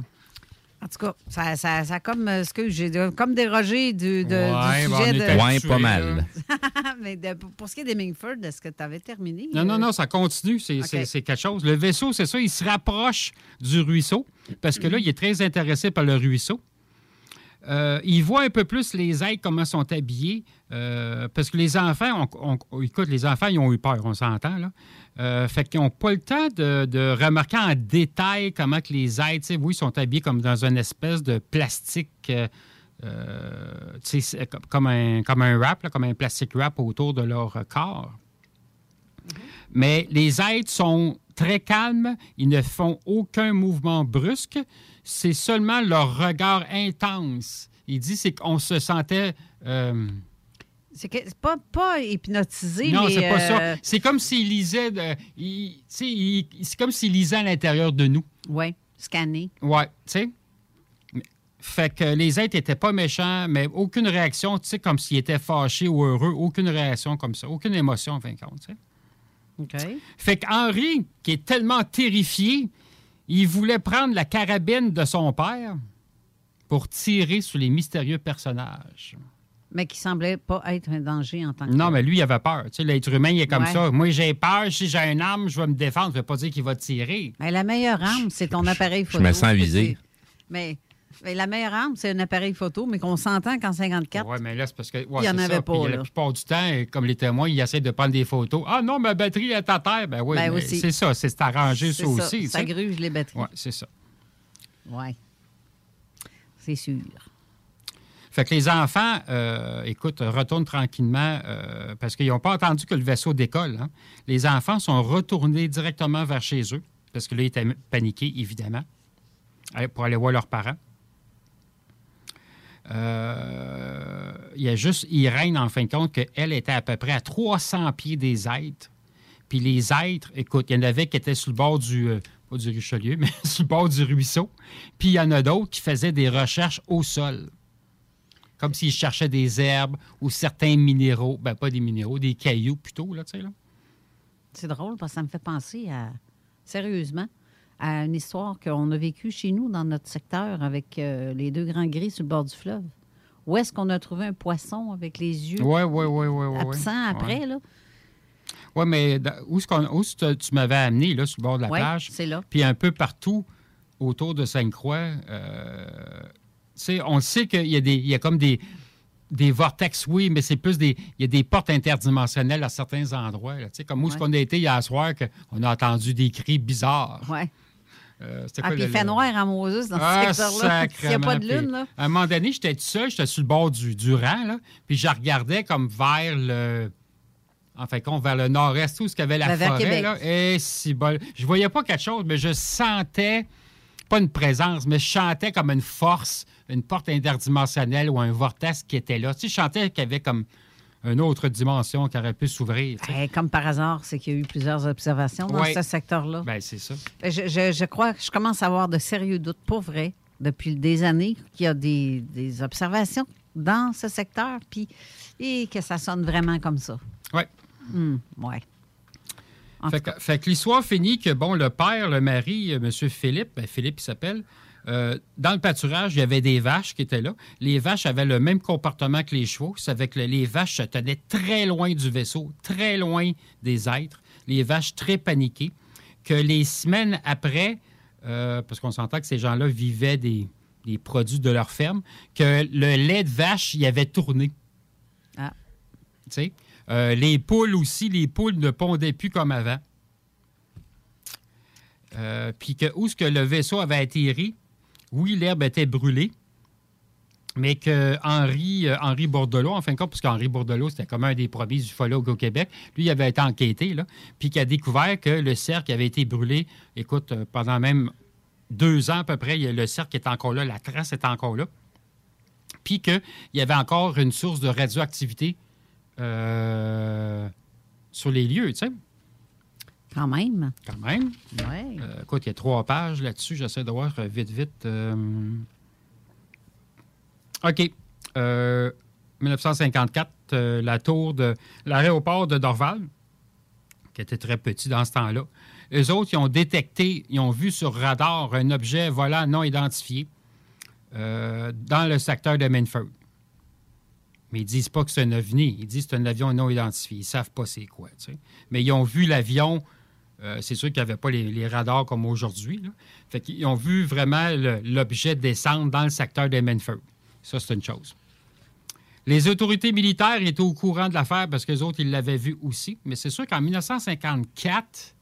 En tout cas, ça, ça, ça comme ce que j'ai comme dérogé du, de, ouais, du sujet ben de. Oui, pas mal. Mais de, pour ce qui est d'Hemingford, est-ce que tu avais terminé? Non, euh... non, non, ça continue. C'est, okay. c'est, c'est quelque chose. Le vaisseau, c'est ça, il se rapproche du ruisseau parce que là, il est très intéressé par le ruisseau. Euh, il voit un peu plus les êtres, comment sont habillés. Euh, parce que les enfants, on, on, écoute, les enfants, ils ont eu peur, on s'entend, là. Euh, fait qu'ils n'ont pas le temps de, de remarquer en détail comment que les êtres, oui, ils sont habillés comme dans une espèce de plastique, euh, tu sais, comme un, comme un wrap, là, comme un plastique wrap autour de leur corps. Mm-hmm. Mais les êtres sont très calmes, ils ne font aucun mouvement brusque, c'est seulement leur regard intense. Il dit, c'est qu'on se sentait... Euh, C'est, que, c'est pas, pas hypnotisé. Non, mais, c'est pas euh... ça. C'est comme s'il lisait, de, il, il, c'est comme s'il lisait à l'intérieur de nous. Oui, scanné. Oui, tu sais. Fait que les êtres n'étaient pas méchants, mais aucune réaction, tu sais, comme s'ils étaient fâchés ou heureux, aucune réaction comme ça, aucune émotion, en fin de compte, tu sais. OK. Fait qu'Henri, qui est tellement terrifié, il voulait prendre la carabine de son père pour tirer sur les mystérieux personnages. Mais qui semblait pas être un danger en tant que non, tel. Mais lui, il avait peur. Tu sais, l'être humain, il est comme ouais. ça. Moi, j'ai peur. Si j'ai une arme, je vais me défendre. Je ne vais pas dire qu'il va tirer. Mais la meilleure arme, c'est ton je, appareil photo. Je me sens visé. Mais, mais la meilleure arme, c'est un appareil photo, mais qu'on s'entend qu'en cinquante-quatre, ouais, mais là, c'est parce que, ouais, il n'y en avait ça. Pas. Puis, là. La plupart du temps, comme les témoins, ils essaient de prendre des photos. Ah non, ma batterie est à terre. Ben oui, ben c'est ça. C'est arrangé, c'est ça aussi. Ça gruge les batteries. Oui, c'est ça. Oui. C'est sûr. Fait que les enfants, euh, écoute, retournent tranquillement euh, parce qu'ils n'ont pas attendu que le vaisseau décolle. Hein. Les enfants sont retournés directement vers chez eux parce que là, ils étaient paniqués, évidemment. pour aller voir leurs parents. Euh, il y a juste Irène, en fin de compte, qu'elle était à peu près à trois cents pieds des êtres. Puis les êtres, écoute, il y en avait qui étaient sur le bord du, euh, pas du Richelieu, mais sur le bord du ruisseau. Puis il y en a d'autres qui faisaient des recherches au sol. Comme s'ils cherchaient des herbes ou certains minéraux. Ben pas des minéraux, des cailloux plutôt, là, tu sais, là. C'est drôle parce que ça me fait penser à, sérieusement, à une histoire qu'on a vécue chez nous dans notre secteur avec euh, les deux grands gris sur le bord du fleuve. Où est-ce qu'on a trouvé un poisson avec les yeux ouais, ouais, ouais, ouais, ouais, absents ouais. après, là? Oui, mais où, est-ce qu'on, où est-ce que tu m'avais amené, là, sur le bord de la ouais, plage? C'est là. Puis un peu partout autour de Sainte-Croix, euh, on sait qu'il y a, des, il y a comme des, des vortex, oui, mais c'est plus des... Il y a des portes interdimensionnelles à certains endroits, là, comme où ouais. est-ce qu'on a été hier soir, qu'on a entendu des cris bizarres. Oui. Euh, ah, quoi, puis le, il fait noir en Moses dans ah, ce secteur-là. Il n'y a pas de lune, puis, là. À un moment donné, j'étais tout seul, j'étais sur le bord du, du rang, là, puis je regardais comme vers le... En fait, on vers le nord-est, où il y avait la ben, forêt, là. Et si bon. Je voyais pas quelque chose, mais je sentais, pas une présence, mais je sentais comme une force, une porte interdimensionnelle ou un vortex qui était là. Tu sais, je sentais qu'il y avait comme une autre dimension qui aurait pu s'ouvrir. Tu sais. Ben, comme par hasard, c'est qu'il y a eu plusieurs observations dans ouais. ce secteur-là. Bien, c'est ça. Je, je, je crois que je commence à avoir de sérieux doutes, pour vrai, depuis des années, qu'il y a des, des observations dans ce secteur, puis et que ça sonne vraiment comme ça. Oui. Mmh, oui. Fait que, fait que l'histoire finit que, bon, le père, le mari, M. Philippe, ben Philippe, il s'appelle, euh, dans le pâturage, il y avait des vaches qui étaient là. Les vaches avaient le même comportement que les chevaux. C'est avec le, les vaches se tenaient très loin du vaisseau, très loin des êtres. Les vaches très paniquées. Que les semaines après, euh, parce qu'on s'entend que ces gens-là vivaient des, des produits de leur ferme, que le lait de vache y avait tourné. Ah. Tu sais? Euh, les poules aussi, les poules ne pondaient plus comme avant. Euh, Puis que où est-ce que le vaisseau avait atterri? Oui, l'herbe était brûlée, mais que Henri, euh, Henri Bourdelot, en fin de compte, parce qu'Henri Bourdelot, c'était comme un des premiers ufologues au Québec, lui, il avait été enquêté, là, puis qu'il a découvert que le cercle avait été brûlé, écoute, pendant même deux ans à peu près, le cercle est encore là, la trace est encore là, puis qu'il y avait encore une source de radioactivité Euh, sur les lieux, tu sais. Quand même. Quand même. Oui. Euh, écoute, il y a trois pages là-dessus. J'essaie de voir vite, vite. Euh... OK. Euh, dix-neuf cent cinquante-quatre, euh, la tour de l'aéroport de Dorval, qui était très petit dans ce temps-là. Eux autres, ils ont détecté, ils ont vu sur radar un objet volant non identifié euh, dans le secteur de Hemingford. Mais ils ne disent pas que c'est un ovni. Ils disent que c'est un avion non identifié. Ils ne savent pas c'est quoi. Tu sais. Mais ils ont vu l'avion. Euh, c'est sûr qu'il n'y avait pas les, les radars comme aujourd'hui. Là. Fait qu'ils ont vu vraiment le, l'objet descendre dans le secteur de Hemingford. Ça, c'est une chose. Les autorités militaires étaient au courant de l'affaire parce que les autres, ils l'avaient vu aussi. Mais c'est sûr qu'en dix-neuf cent cinquante-quatre...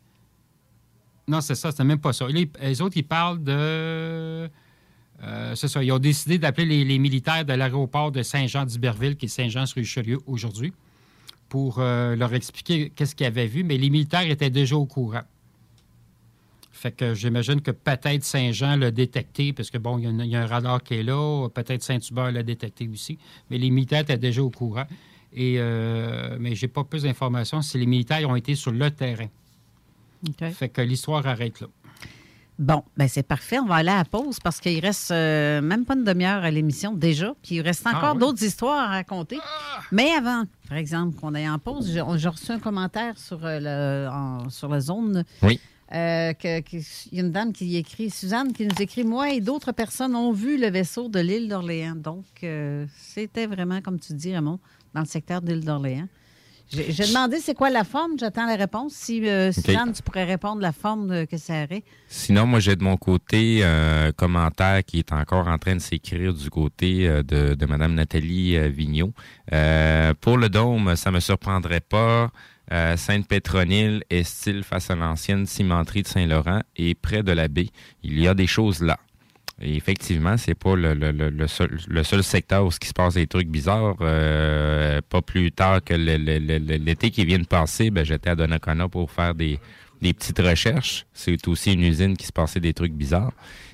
Non, c'est ça. C'était même pas ça. Les, les autres, ils parlent de... Euh, c'est ça. Ils ont décidé d'appeler les, les militaires de l'aéroport de Saint-Jean-d'Iberville, qui est Saint-Jean-sur-Richelieu aujourd'hui, pour euh, leur expliquer qu'est-ce qu'ils avaient vu. Mais les militaires étaient déjà au courant. Fait que j'imagine que peut-être Saint-Jean l'a détecté, parce que, bon, il y, y a un radar qui est là. Peut-être Saint-Hubert l'a détecté aussi. Mais les militaires étaient déjà au courant. Et, euh, mais j'ai pas plus d'informations si les militaires ont été sur le terrain. Okay. Fait que l'histoire arrête là. Bon, bien, c'est parfait. On va aller à la pause parce qu'il reste euh, même pas une demi-heure à l'émission déjà. Puis il reste encore ah, oui. d'autres histoires à raconter. Ah! Mais avant, par exemple, qu'on aille en pause, j'ai, j'ai reçu un commentaire sur, le, en, sur la zone. Oui. Euh, que, que, y a une dame qui écrit, Suzanne, qui nous écrit « Moi et d'autres personnes ont vu le vaisseau de l'île d'Orléans. » Donc, euh, c'était vraiment, comme tu dis, Raymond, dans le secteur de l'île d'Orléans. J'ai, j'ai demandé c'est quoi la forme. J'attends la réponse. Si, euh, Suzanne, okay. tu pourrais répondre la forme de, que ça aurait. Sinon, moi, j'ai de mon côté euh, un commentaire qui est encore en train de s'écrire du côté euh, de, de Mme Nathalie euh, Vigneault. Euh, pour le dôme, ça ne me surprendrait pas. Euh, Sainte-Pétronille est style face à l'ancienne cimenterie de Saint-Laurent et près de la baie. Il y a des choses là. Et effectivement, c'est pas le, le, le, seul, le seul secteur où ce qui se passe des trucs bizarres. Euh, pas plus tard que le, le, le, l'été qui vient de passer, ben, j'étais à Donnacona pour faire des, des petites recherches. C'est aussi une usine qui se passait des trucs bizarres.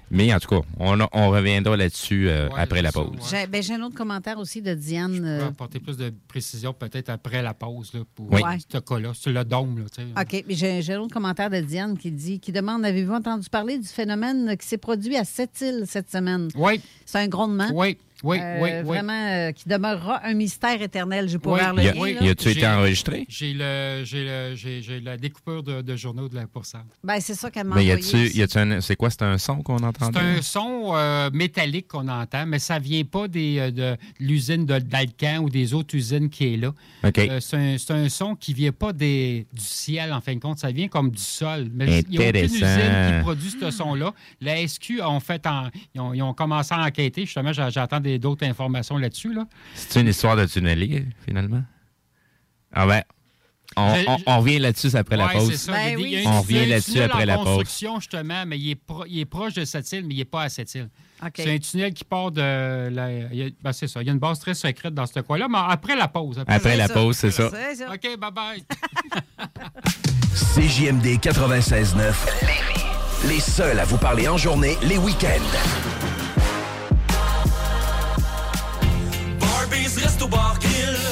Mais en tout cas, on, a, on reviendra là-dessus euh, ouais, après la pause. Ça, ouais. j'ai, ben, j'ai un autre commentaire aussi de Diane. Je peux apporter plus de précision peut-être après la pause là, pour oui. ce cas-là, sur le dôme. Là, OK, mais j'ai, j'ai un autre commentaire de Diane qui dit, qui demande, avez-vous entendu parler du phénomène qui s'est produit à Sept-Îles cette semaine? Oui. C'est un grondement. Oui. Oui, euh, oui, vraiment, oui. Euh, qui demeurera un mystère éternel. J'ai pas ouvert le lien. Y a-tu été enregistré? J'ai, le, j'ai, le, j'ai, j'ai la découpure de, de journaux de la pourcent. Ben, c'est ça qu'elle m'a envoyé. C'est quoi? C'est un son qu'on entend? C'est un son euh, métallique qu'on entend, mais ça ne vient pas des, de, de l'usine de, d'Alcan ou des autres usines qui est là. Okay. Euh, c'est, un, c'est un son qui ne vient pas des, du ciel, en fin de compte. Ça vient comme du sol. Mais il n'y a aucune usine qui produit mmh. ce son-là. La S Q, en fait, en, ils, ont, ils ont commencé à enquêter. Justement, j'attends des d'autres informations là-dessus. Là. C'est une histoire de tunnelier, finalement? Ah ben, on, on, on revient là-dessus après ouais, la pause. C'est ça. Ben il y a, oui. il y a une, on revient là-dessus après la pause. C'est une construction, justement, mais il est, pro, il est proche de cette île, mais il n'est pas à cette île. Okay. C'est un tunnel qui part de... La, il y a, ben c'est ça. Il y a une base très secrète dans ce coin-là, mais après la pause. Après, après la, la pause, c'est ça. c'est ça. OK, bye-bye. C J M D quatre-vingt-seize neuf. Les, les seuls à vous parler en journée, les week-ends.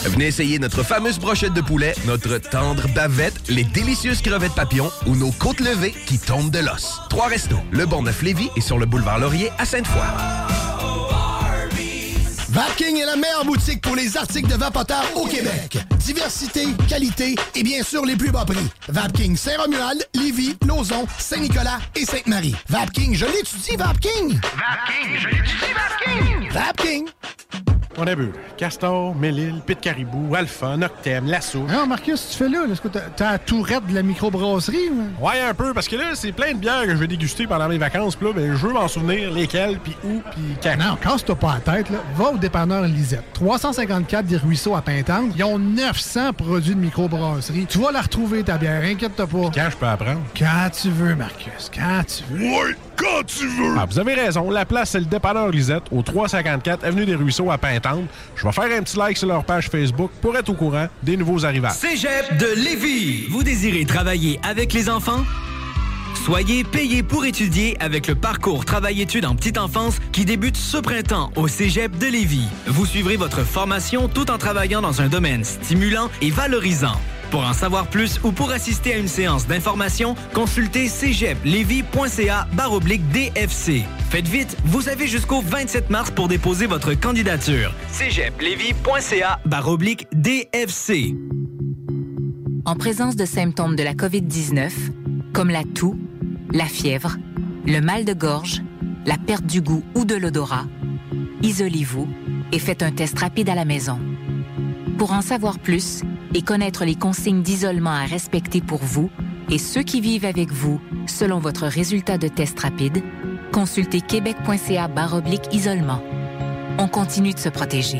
Venez essayer notre fameuse brochette de poulet, notre tendre bavette, les délicieuses crevettes papillons ou nos côtes levées qui tombent de l'os. Trois restos, le Bonneuf-Lévis et sur le boulevard Laurier à Sainte-Foy. Vapking est la meilleure boutique pour les articles de vapoteurs au Québec. Diversité, qualité et bien sûr les plus bas prix. Vapking Saint-Romuald, Lévis, Lauson, Saint-Nicolas et Sainte-Marie. Vapking, je l'étudie, Vapking! Vapking, je l'étudie, Vapking! Vapking! On a bu Castor, Mélile, Pit Caribou, Alpha, Noctem, Lasso. Non, Marcus, tu fais là. Est-ce que t'as, t'as la tourette de la microbrasserie? Ou... Ouais, un peu, parce que là, c'est plein de bières que je vais déguster pendant mes vacances. Puis là, ben, je veux m'en souvenir lesquelles, puis où, puis quand. Non, casse-toi pas la tête, là. Va au dépanneur Lisette. trois cent cinquante-quatre des Ruisseaux à Pintante. Ils ont neuf cents produits de microbrasserie. Tu vas la retrouver, ta bière. Inquiète-toi pas. Pis quand je peux apprendre? Quand tu veux, Marcus. Quand tu veux. Oui! Quand tu veux! Ah, vous avez raison. La place, c'est le dépanneur Lisette, au trois cent cinquante-quatre Avenue des Ruisseaux à Pintante. Je vais faire un petit like sur leur page Facebook pour être au courant des nouveaux arrivages. Cégep de Lévis! Vous désirez travailler avec les enfants? Soyez payé pour étudier avec le parcours Travail-études en petite enfance qui débute ce printemps au Cégep de Lévis. Vous suivrez votre formation tout en travaillant dans un domaine stimulant et valorisant. Pour en savoir plus ou pour assister à une séance d'information, consultez cégep levis point c a barre oblique d f c. Faites vite, vous avez jusqu'au vingt-sept mars pour déposer votre candidature. cégep levis point c a barre oblique d f c. En présence de symptômes de la covid dix-neuf, comme la toux, la fièvre, le mal de gorge, la perte du goût ou de l'odorat, isolez-vous et faites un test rapide à la maison. Pour en savoir plus et connaître les consignes d'isolement à respecter pour vous et ceux qui vivent avec vous selon votre résultat de test rapide, consultez québec point c a barre oblique isolement. On continue de se protéger.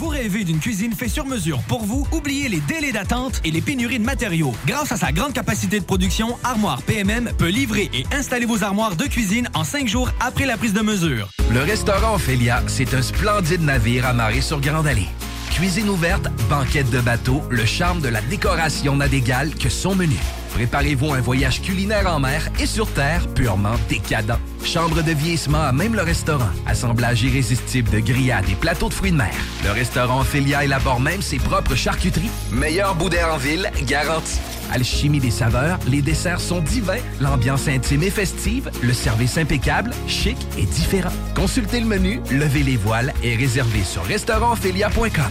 Vous rêvez d'une cuisine faite sur mesure pour vous? Oubliez les délais d'attente et les pénuries de matériaux. Grâce à sa grande capacité de production, Armoire P M M peut livrer et installer vos armoires de cuisine en cinq jours après la prise de mesure. Le restaurant Ophélia, c'est un splendide navire amarré sur Grande Allée. Cuisine ouverte, banquette de bateau, le charme de la décoration n'a d'égal que son menu. Préparez-vous un voyage culinaire en mer et sur terre purement décadent. Chambre de vieillissement à même le restaurant. Assemblage irrésistible de grillades et plateaux de fruits de mer. Le restaurant Ophélia élabore même ses propres charcuteries. Meilleur boudin en ville, garanti. Alchimie des saveurs, les desserts sont divins, l'ambiance intime et festive, le service impeccable, chic et différent. Consultez le menu, levez les voiles et réservez sur restaurant ophélia point com.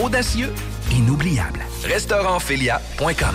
Audacieux, inoubliable. restaurant ophélia point com.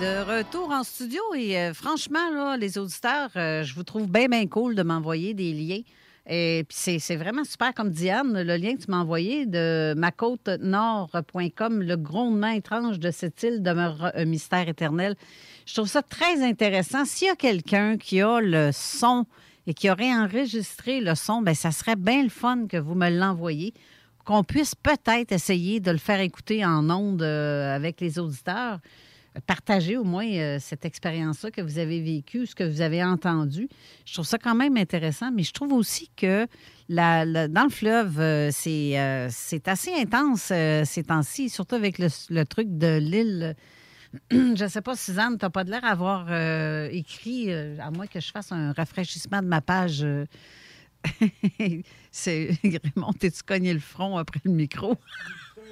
Retour en studio et euh, franchement, là, les auditeurs, euh, je vous trouve bien, bien cool de m'envoyer des liens. Et puis c'est, c'est vraiment super, comme Diane, le lien que tu m'as envoyé de ma côte nord point com, le grondement étrange de cette île demeure un mystère éternel. Je trouve ça très intéressant. S'il y a quelqu'un qui a le son et qui aurait enregistré le son, bien, ça serait bien le fun que vous me l'envoyiez, qu'on puisse peut-être essayer de le faire écouter en ondes euh, avec les auditeurs. Partagez au moins euh, cette expérience-là que vous avez vécue, ce que vous avez entendu. Je trouve ça quand même intéressant, mais je trouve aussi que la, la, dans le fleuve, euh, c'est, euh, c'est assez intense euh, ces temps-ci, surtout avec le, le truc de l'île. Je ne sais pas, Suzanne, tu n'as pas de l'air d'avoir euh, écrit, euh, à moins que je fasse un rafraîchissement de ma page. Euh... c'est... Raymond, t'es-tu cogné le front après le micro?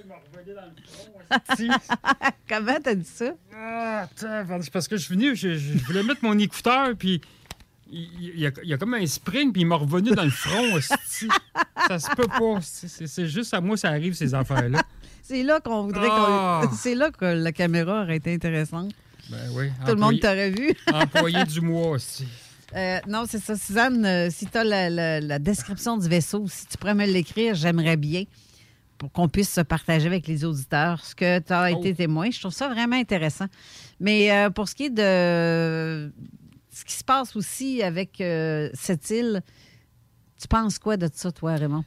Dans le Comment t'as dit ça? Ah, c'est parce que je suis venu, je, je voulais mettre mon écouteur, puis il y, a, il y a comme un spring, puis il m'a revenu dans le front. Ça se peut pas. C'est, c'est juste à moi ça arrive, ces affaires-là. C'est là qu'on voudrait oh. qu'on... C'est là que la caméra aurait été intéressante. Ben oui. Tout employé... le monde t'aurait vu. Employé du mois aussi. Euh, non, c'est ça. Suzanne, euh, si t'as la, la, la description du vaisseau, si tu pourrais me l'écrire, j'aimerais bien, pour qu'on puisse se partager avec les auditeurs ce que tu as oh. été témoin. Je trouve ça vraiment intéressant. Mais euh, pour ce qui est de ce qui se passe aussi avec euh, cette île, tu penses quoi de ça, toi, Raymond?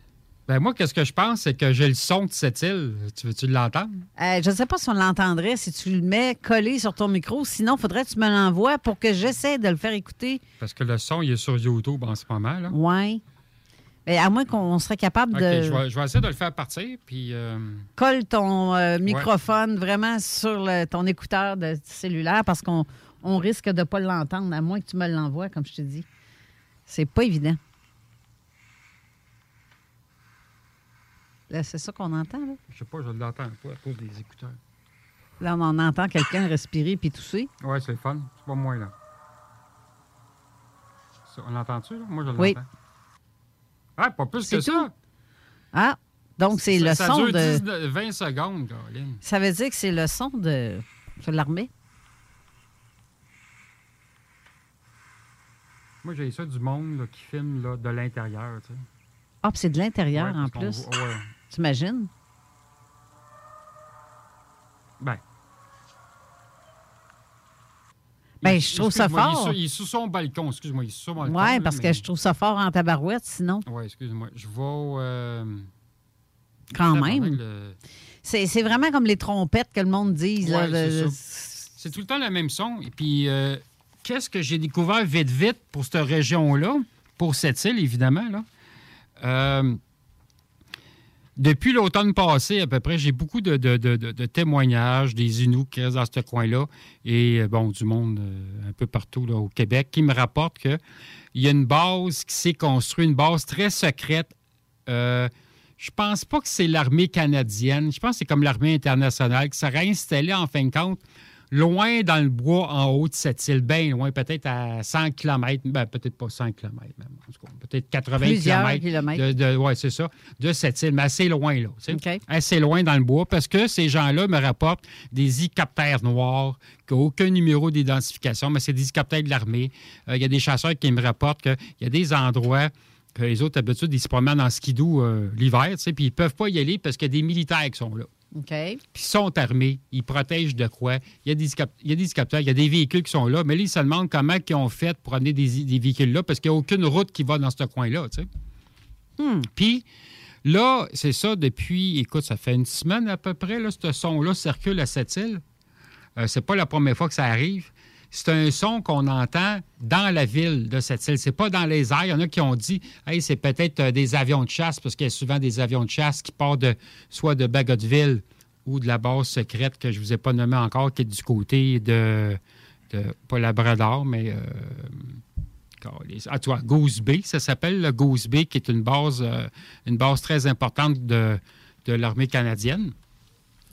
Ben moi, qu'est-ce que je pense, c'est que j'ai le son de cette île. Tu veux-tu l'entendre? Euh, je ne sais pas si on l'entendrait, si tu le mets collé sur ton micro. Sinon, il faudrait que tu me l'envoies pour que j'essaie de le faire écouter. Parce que le son, il est sur YouTube en ce moment, là. Oui. À moins qu'on serait capable okay, de... Je vais, je vais essayer de le faire partir, puis... Euh... Colle ton euh, microphone ouais. vraiment sur le, ton écouteur de cellulaire, parce qu'on on risque de ne pas l'entendre, à moins que tu me l'envoies, comme je te dis. C'est pas évident. Là, c'est ça qu'on entend, là? Je sais pas, je l'entends pas à cause des écouteurs. Là, on en entend quelqu'un respirer puis tousser. Oui, c'est le fun. C'est pas moins, là. Ça, on l'entend-tu, là? Moi, je l'entends. Oui. Ah, pas plus c'est que tout. ça. Ah, donc c'est, c'est le ça son dure de... dix, vingt secondes, Caroline. Ça veut dire que c'est le son de, de l'armée. Moi, j'ai ça du monde là, qui filme là, de l'intérieur, tu sais. Ah, puis c'est de l'intérieur ouais, en plus. Voit, ouais. T'imagines? Ben. Ben, il, je trouve ça fort. Il est, sous, il est sous son balcon, excuse-moi. Il est sous son balcon. Oui, parce mais... que je trouve ça fort en tabarouette, sinon. Oui, excuse-moi. Je vais... Euh... Quand je vais même. Le... C'est, c'est vraiment comme les trompettes que le monde dit. Ouais, là, c'est, le... c'est tout le temps le même son. Et puis, euh, qu'est-ce que j'ai découvert vite, vite pour cette région-là, pour cette île, évidemment, là? Euh... Depuis l'automne passé, à peu près, j'ai beaucoup de, de, de, de témoignages des Inuits qui restent dans ce coin-là et, bon, du monde euh, un peu partout là, au Québec qui me rapportent qu'il y a une base qui s'est construite, une base très secrète. Euh, je pense pas que c'est l'armée canadienne. Je pense que c'est comme l'armée internationale qui s'est réinstallée, en fin de compte, loin dans le bois en haut de Sept-Îles, bien loin, peut-être à cent kilomètres, ben, peut-être pas cent kilomètres même, en tout cas, peut-être quatre-vingts kilomètres. De, de, oui, c'est ça, de Sept-Îles, mais assez loin là, tu sais, okay. Assez loin dans le bois, parce que ces gens-là me rapportent des hélicoptères noirs qui n'ont aucun numéro d'identification, mais c'est des hélicoptères de l'armée. Il euh, y a des chasseurs qui me rapportent qu'il y a des endroits... que les autres, d'habitude, ils se promènent en skidoo euh, l'hiver, tu sais, puis ils peuvent pas y aller parce qu'il y a des militaires qui sont là. OK. Puis ils sont armés, ils protègent de quoi? Il y a des hélicoptères, il y a des véhicules qui sont là, mais là, ils se demandent comment ils ont fait pour amener des, des véhicules là parce qu'il n'y a aucune route qui va dans ce coin-là, tu sais. Hmm. Puis là, c'est ça, depuis, écoute, ça fait une semaine à peu près, là, ce son-là circule à Sept-Îles. Euh, c'est pas la première fois que ça arrive. C'est un son qu'on entend dans la ville de Sept-Îles. C'est pas dans les airs. Il y en a qui ont dit « Hey, c'est peut-être des avions de chasse » parce qu'il y a souvent des avions de chasse qui partent de, soit de Bagotville ou de la base secrète que je vous ai pas nommée encore, qui est du côté de... de pas Labrador, mais... Euh, ah, tu vois, Goose Bay. Ça s'appelle le Goose Bay, qui est une base, euh, une base très importante de, de l'armée canadienne.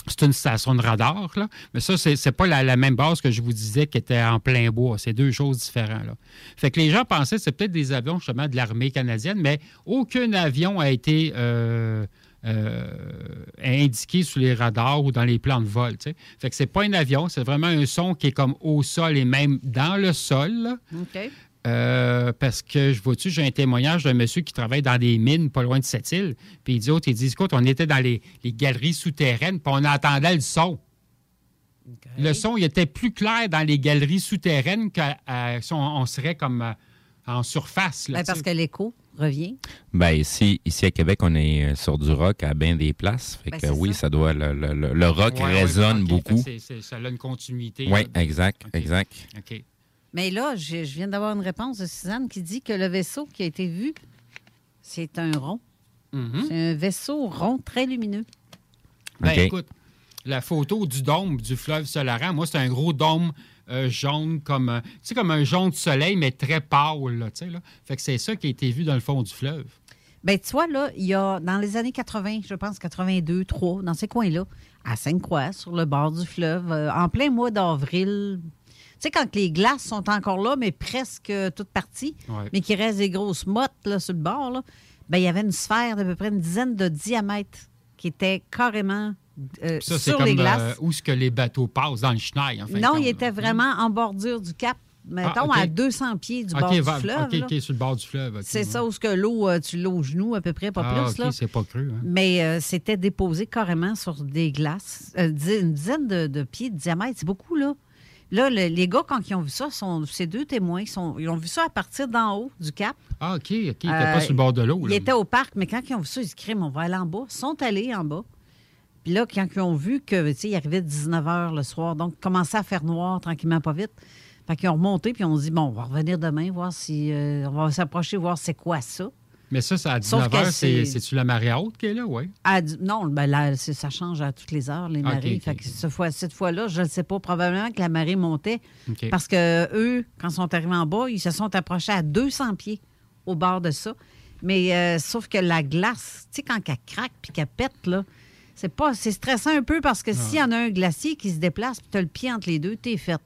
C'est une station de radar, là. Mais ça, c'est, c'est pas la, la même base que je vous disais qui était en plein bois. C'est deux choses différentes, là. Fait que les gens pensaient que c'est peut-être des avions, justement, de l'armée canadienne, mais aucun avion a été euh, euh, indiqué sur les radars ou dans les plans de vol, tu sais. Fait que c'est pas un avion, c'est vraiment un son qui est comme au sol et même dans le sol, là. OK. Euh, parce que, je vois-tu, j'ai un témoignage d'un monsieur qui travaille dans des mines pas loin de Sept-Îles. Puis il dit, autre, il dit, écoute, on était dans les, les galeries souterraines, puis on entendait le son. Okay. Le son, il était plus clair dans les galeries souterraines que euh, si on, on serait comme euh, en surface. Là, ben, parce que l'écho revient. Bien, ici, ici à Québec, on est sur du rock à bien des places. Fait ben, que oui, ça, ça doit. Le, le, le, le rock ouais, résonne ouais, okay. beaucoup. C'est, c'est, ça a une continuité. Oui, exact, okay. exact. OK. Mais là, je viens d'avoir une réponse de Suzanne qui dit que le vaisseau qui a été vu, c'est un rond. Mm-hmm. C'est un vaisseau rond très lumineux. Bien, okay. Écoute, la photo du dôme du fleuve Solaran, moi, c'est un gros dôme euh, jaune, comme, euh, tu sais, comme un jaune de soleil, mais très pâle, là, tu sais, là. Fait que c'est ça qui a été vu dans le fond du fleuve. Bien, tu vois, là, il y a, dans les années quatre-vingts, je pense, quatre-vingt-deux, trois, dans ces coins-là, à Sainte-Croix, sur le bord du fleuve, euh, en plein mois d'avril... Tu sais, quand les glaces sont encore là, mais presque toutes parties, ouais. mais qu'il reste des grosses mottes là, sur le bord, là, ben, il y avait une sphère d'à peu près une dizaine de diamètres qui était carrément euh, ça, sur c'est les comme, glaces. Euh, où est-ce que les bateaux passent? Dans le chenail, en fait. Non, il était vraiment en bordure du cap, mettons, ah, okay. à deux cents pieds du okay, bord va, du fleuve. OK, OK, sur le bord du fleuve. Okay, c'est ouais. ça, où est-ce que l'eau, euh, tu l'as au genou à peu près, pas ah, plus. OK, là. C'est pas cru. Hein. Mais euh, c'était déposé carrément sur des glaces. Euh, une dizaine de, de pieds de diamètre, c'est beaucoup, là. Là, le, les gars, quand ils ont vu ça, sont, ces deux témoins, sont, ils ont vu ça à partir d'en haut du cap. Ah, OK, OK. Ils n'étaient euh, pas sur le bord de l'eau. Là. Ils étaient au parc, mais quand ils ont vu ça, ils se criment, on va aller en bas. Ils sont allés en bas. Puis là, quand ils ont vu que, tu sais, il arrivait dix-neuf heures le soir, donc il commençait à faire noir tranquillement, pas vite. Fait qu'ils ont remonté, puis ils ont dit, bon, on va revenir demain, voir si. Euh, on va s'approcher, voir c'est quoi ça. Mais ça, ça à dix-neuf heures, c'est, c'est-tu la marée haute qui est là, oui? Non, ben là, c'est, ça change à toutes les heures, les marées. Okay, okay. Fait que ce fois, cette fois-là, je ne sais pas, probablement que la marée montait. Okay. Parce que eux, quand ils sont arrivés en bas, ils se sont approchés à deux cents pieds au bord de ça. Mais euh, sauf que la glace, tu sais, quand elle craque puis qu'elle pète, là, c'est, pas, c'est stressant un peu parce que ah. s'il y en a un glacier qui se déplace puis tu as le pied entre les deux, t'es faite.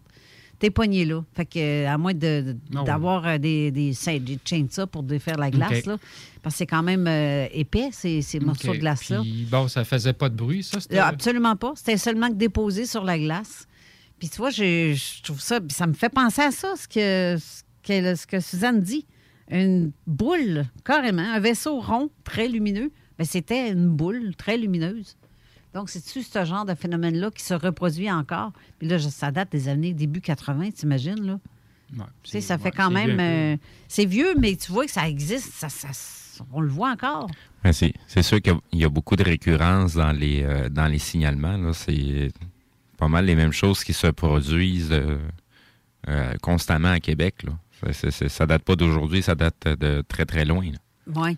T'es poigné là. Fait que, à moins de, de, d'avoir des, des, des chainsaws pour défaire la glace, okay. là, parce que c'est quand même euh, épais, ces, ces morceaux okay. de glace-là. Puis, bon, ça faisait pas de bruit, ça? C'était... Absolument pas. C'était seulement que déposé sur la glace. Puis, tu vois, je, je trouve ça... Ça me fait penser à ça, ce que, ce que, ce que Suzanne dit. Une boule, carrément. Un vaisseau rond, très lumineux. Bien, c'était une boule très lumineuse. Donc, c'est-tu ce genre de phénomène-là qui se reproduit encore? Puis là, ça date des années début quatre-vingts, t'imagines, là? Ouais, tu sais, ça fait ouais, quand c'est même... Vieux. Euh, c'est vieux, mais tu vois que ça existe. Ça, ça, on le voit encore. Ben, c'est, c'est sûr qu'il y a beaucoup de récurrence dans les, euh, dans les signalements. Là. C'est pas mal les mêmes choses qui se produisent euh, euh, constamment à Québec. Là. C'est, c'est, ça date pas d'aujourd'hui, ça date de très, très loin. Oui,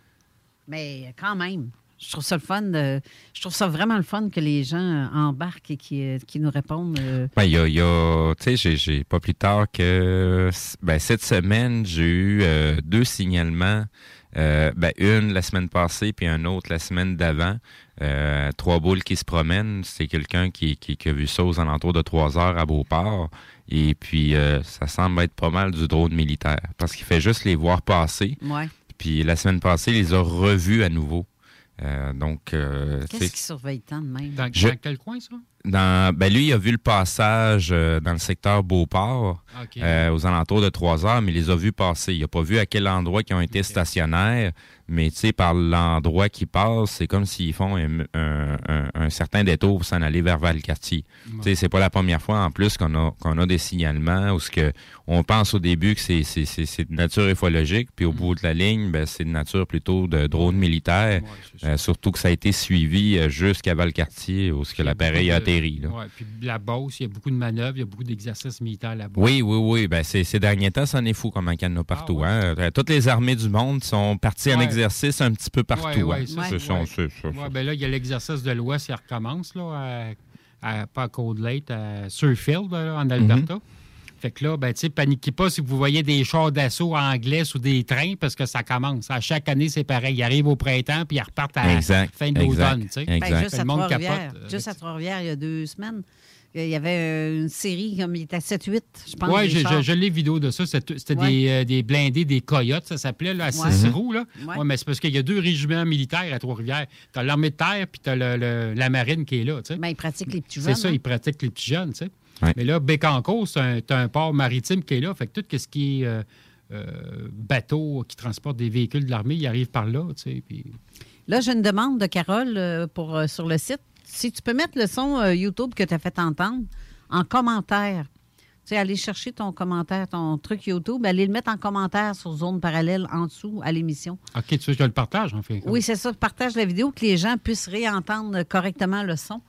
mais quand même... Je trouve ça le fun. De, je trouve ça vraiment le fun que les gens embarquent et qui, qui nous répondent. Ben, il y a, y a tu sais, j'ai, j'ai pas plus tard que ben, cette semaine, j'ai eu euh, deux signalements Euh, ben une la semaine passée, puis un autre la semaine d'avant. Euh, trois boules qui se promènent, c'est quelqu'un qui, qui, qui a vu ça aux alentours de trois heures à Beauport. Et puis, euh, ça semble être pas mal du drone militaire, parce qu'il fait juste les voir passer. Ouais. Puis la semaine passée, il les a revus à nouveau. Euh, donc, euh, Qu'est-ce qui surveille tant de même? Dans, Je... dans quel coin, ça? Dans, ben lui, il a vu le passage euh, dans le secteur Beauport, okay. euh, aux alentours de trois heures, mais il les a vus passer. Il n'a pas vu à quel endroit ils ont été okay. stationnaires, mais tu sais, par l'endroit qu'ils passent, c'est comme s'ils font un, un, un, un certain détour pour s'en aller vers Valcartier. Bon. Tu sais, c'est pas la première fois, en plus, qu'on a, qu'on a des signalements où ce que on pense au début que c'est, c'est, c'est, c'est de nature ufologique, puis au mm. bout de la ligne, ben, c'est de nature plutôt de drone militaire, ouais, euh, surtout que ça a été suivi jusqu'à Valcartier, où ce que l'appareil a été. Oui, puis la Beauce, il y a beaucoup de manœuvres, il y a beaucoup d'exercices militaires là-bas. Oui, oui, oui. Ben, c'est, ces derniers temps, ça en est fou comme un canot partout. Ah, ouais. hein? Toutes les armées du monde sont parties ouais. en exercice un petit peu partout. Oui, oui, c'est ça. Oui, bien là, il y a l'exercice de l'Ouest, il recommence, là, à, à, pas à Cold Lake, à Surfield, là, en Alberta. Mm-hmm. Fait que là, ben, tu sais, paniquez pas si vous voyez des chars d'assaut anglais sous des trains, parce que ça commence. À chaque année, c'est pareil. Ils arrivent au printemps, puis ils repartent à la exact, fin de l'automne, tu sais. Ben, juste à Trois-Rivières, juste à Trois-Rivières, il y a deux semaines, il y avait une série, comme il était à sept huit, je pense. Oui, j'ai je, je l'ai vidéo de ça. C'était, c'était ouais. des, euh, des blindés, des coyotes, ça s'appelait, là, à six roues, là. Ouais. Ouais, mais c'est parce qu'il y a deux régiments militaires à Trois-Rivières. T'as l'armée de terre, puis t'as le, le, la marine qui est là, tu sais. Ben, ils pratiquent les petits jeunes. C'est ça, hein? Ils pratiquent les petits jeunes, tu sais. Ouais. Mais là, Bécancourt, c'est un, un port maritime qui est là. Fait que tout ce qui est euh, euh, bateau qui transporte des véhicules de l'armée, il arrive par là. Tu sais, puis... Là, j'ai une demande de Carole euh, pour, euh, sur le site. Si tu peux mettre le son euh, YouTube que tu as fait entendre en commentaire. Tu sais, aller chercher ton commentaire, ton truc YouTube, aller le mettre en commentaire sur Zone parallèle en dessous à l'émission. OK, tu veux que je le partage, en fait? Comme... Oui, c'est ça. Partage la vidéo, que les gens puissent réentendre correctement le son.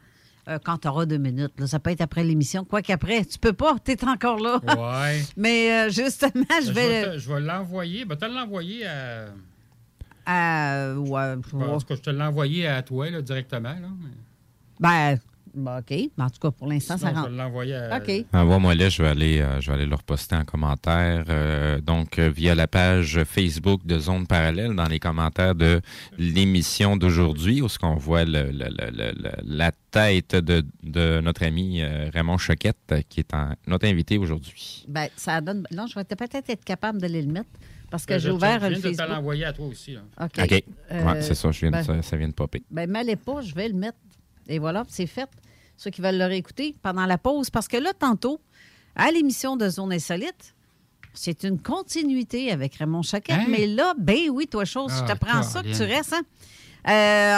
Euh, quand tu auras deux minutes. Là, ça peut être après l'émission. Quoi qu'après, tu peux pas, tu es encore là. Oui. Mais euh, justement, je vais... Je vais, te, je vais l'envoyer. Ben, tu vas l'envoyer à... À... Ouais. En tout cas, je te l'ai envoyé à toi, là, directement. Là. Ben... Ben, OK. Ben, en tout cas, pour l'instant, sinon, ça rentre. Je vais l'envoyer à... OK. Envoie-moi là, je vais aller, euh, je vais aller le reposter en commentaire. Euh, donc, euh, via la page Facebook de Zone parallèle, dans les commentaires de l'émission d'aujourd'hui, où ce qu'on voit le, le, le, le, la tête de, de notre ami euh, Raymond Choquette, qui est en, notre invité aujourd'hui. Ben, ça donne... Non, je vais peut-être être capable de le mettre. Parce que ben, j'ai ouvert le Facebook. Je viens de te l'envoyer à toi aussi. Là. OK. okay. Euh, ouais, c'est ça, je viens ben, de, ça, ça vient de popper. Ben, m'allez pas, je vais le mettre. Et voilà, c'est fait. Ceux qui veulent le réécouter pendant la pause. Parce que là, tantôt, à l'émission de Zone Insolite, c'est une continuité avec Raymond Choquette. Hein? Mais là, ben oui, toi, chose, ah, je te prends ça, bien. Que tu restes. Hein?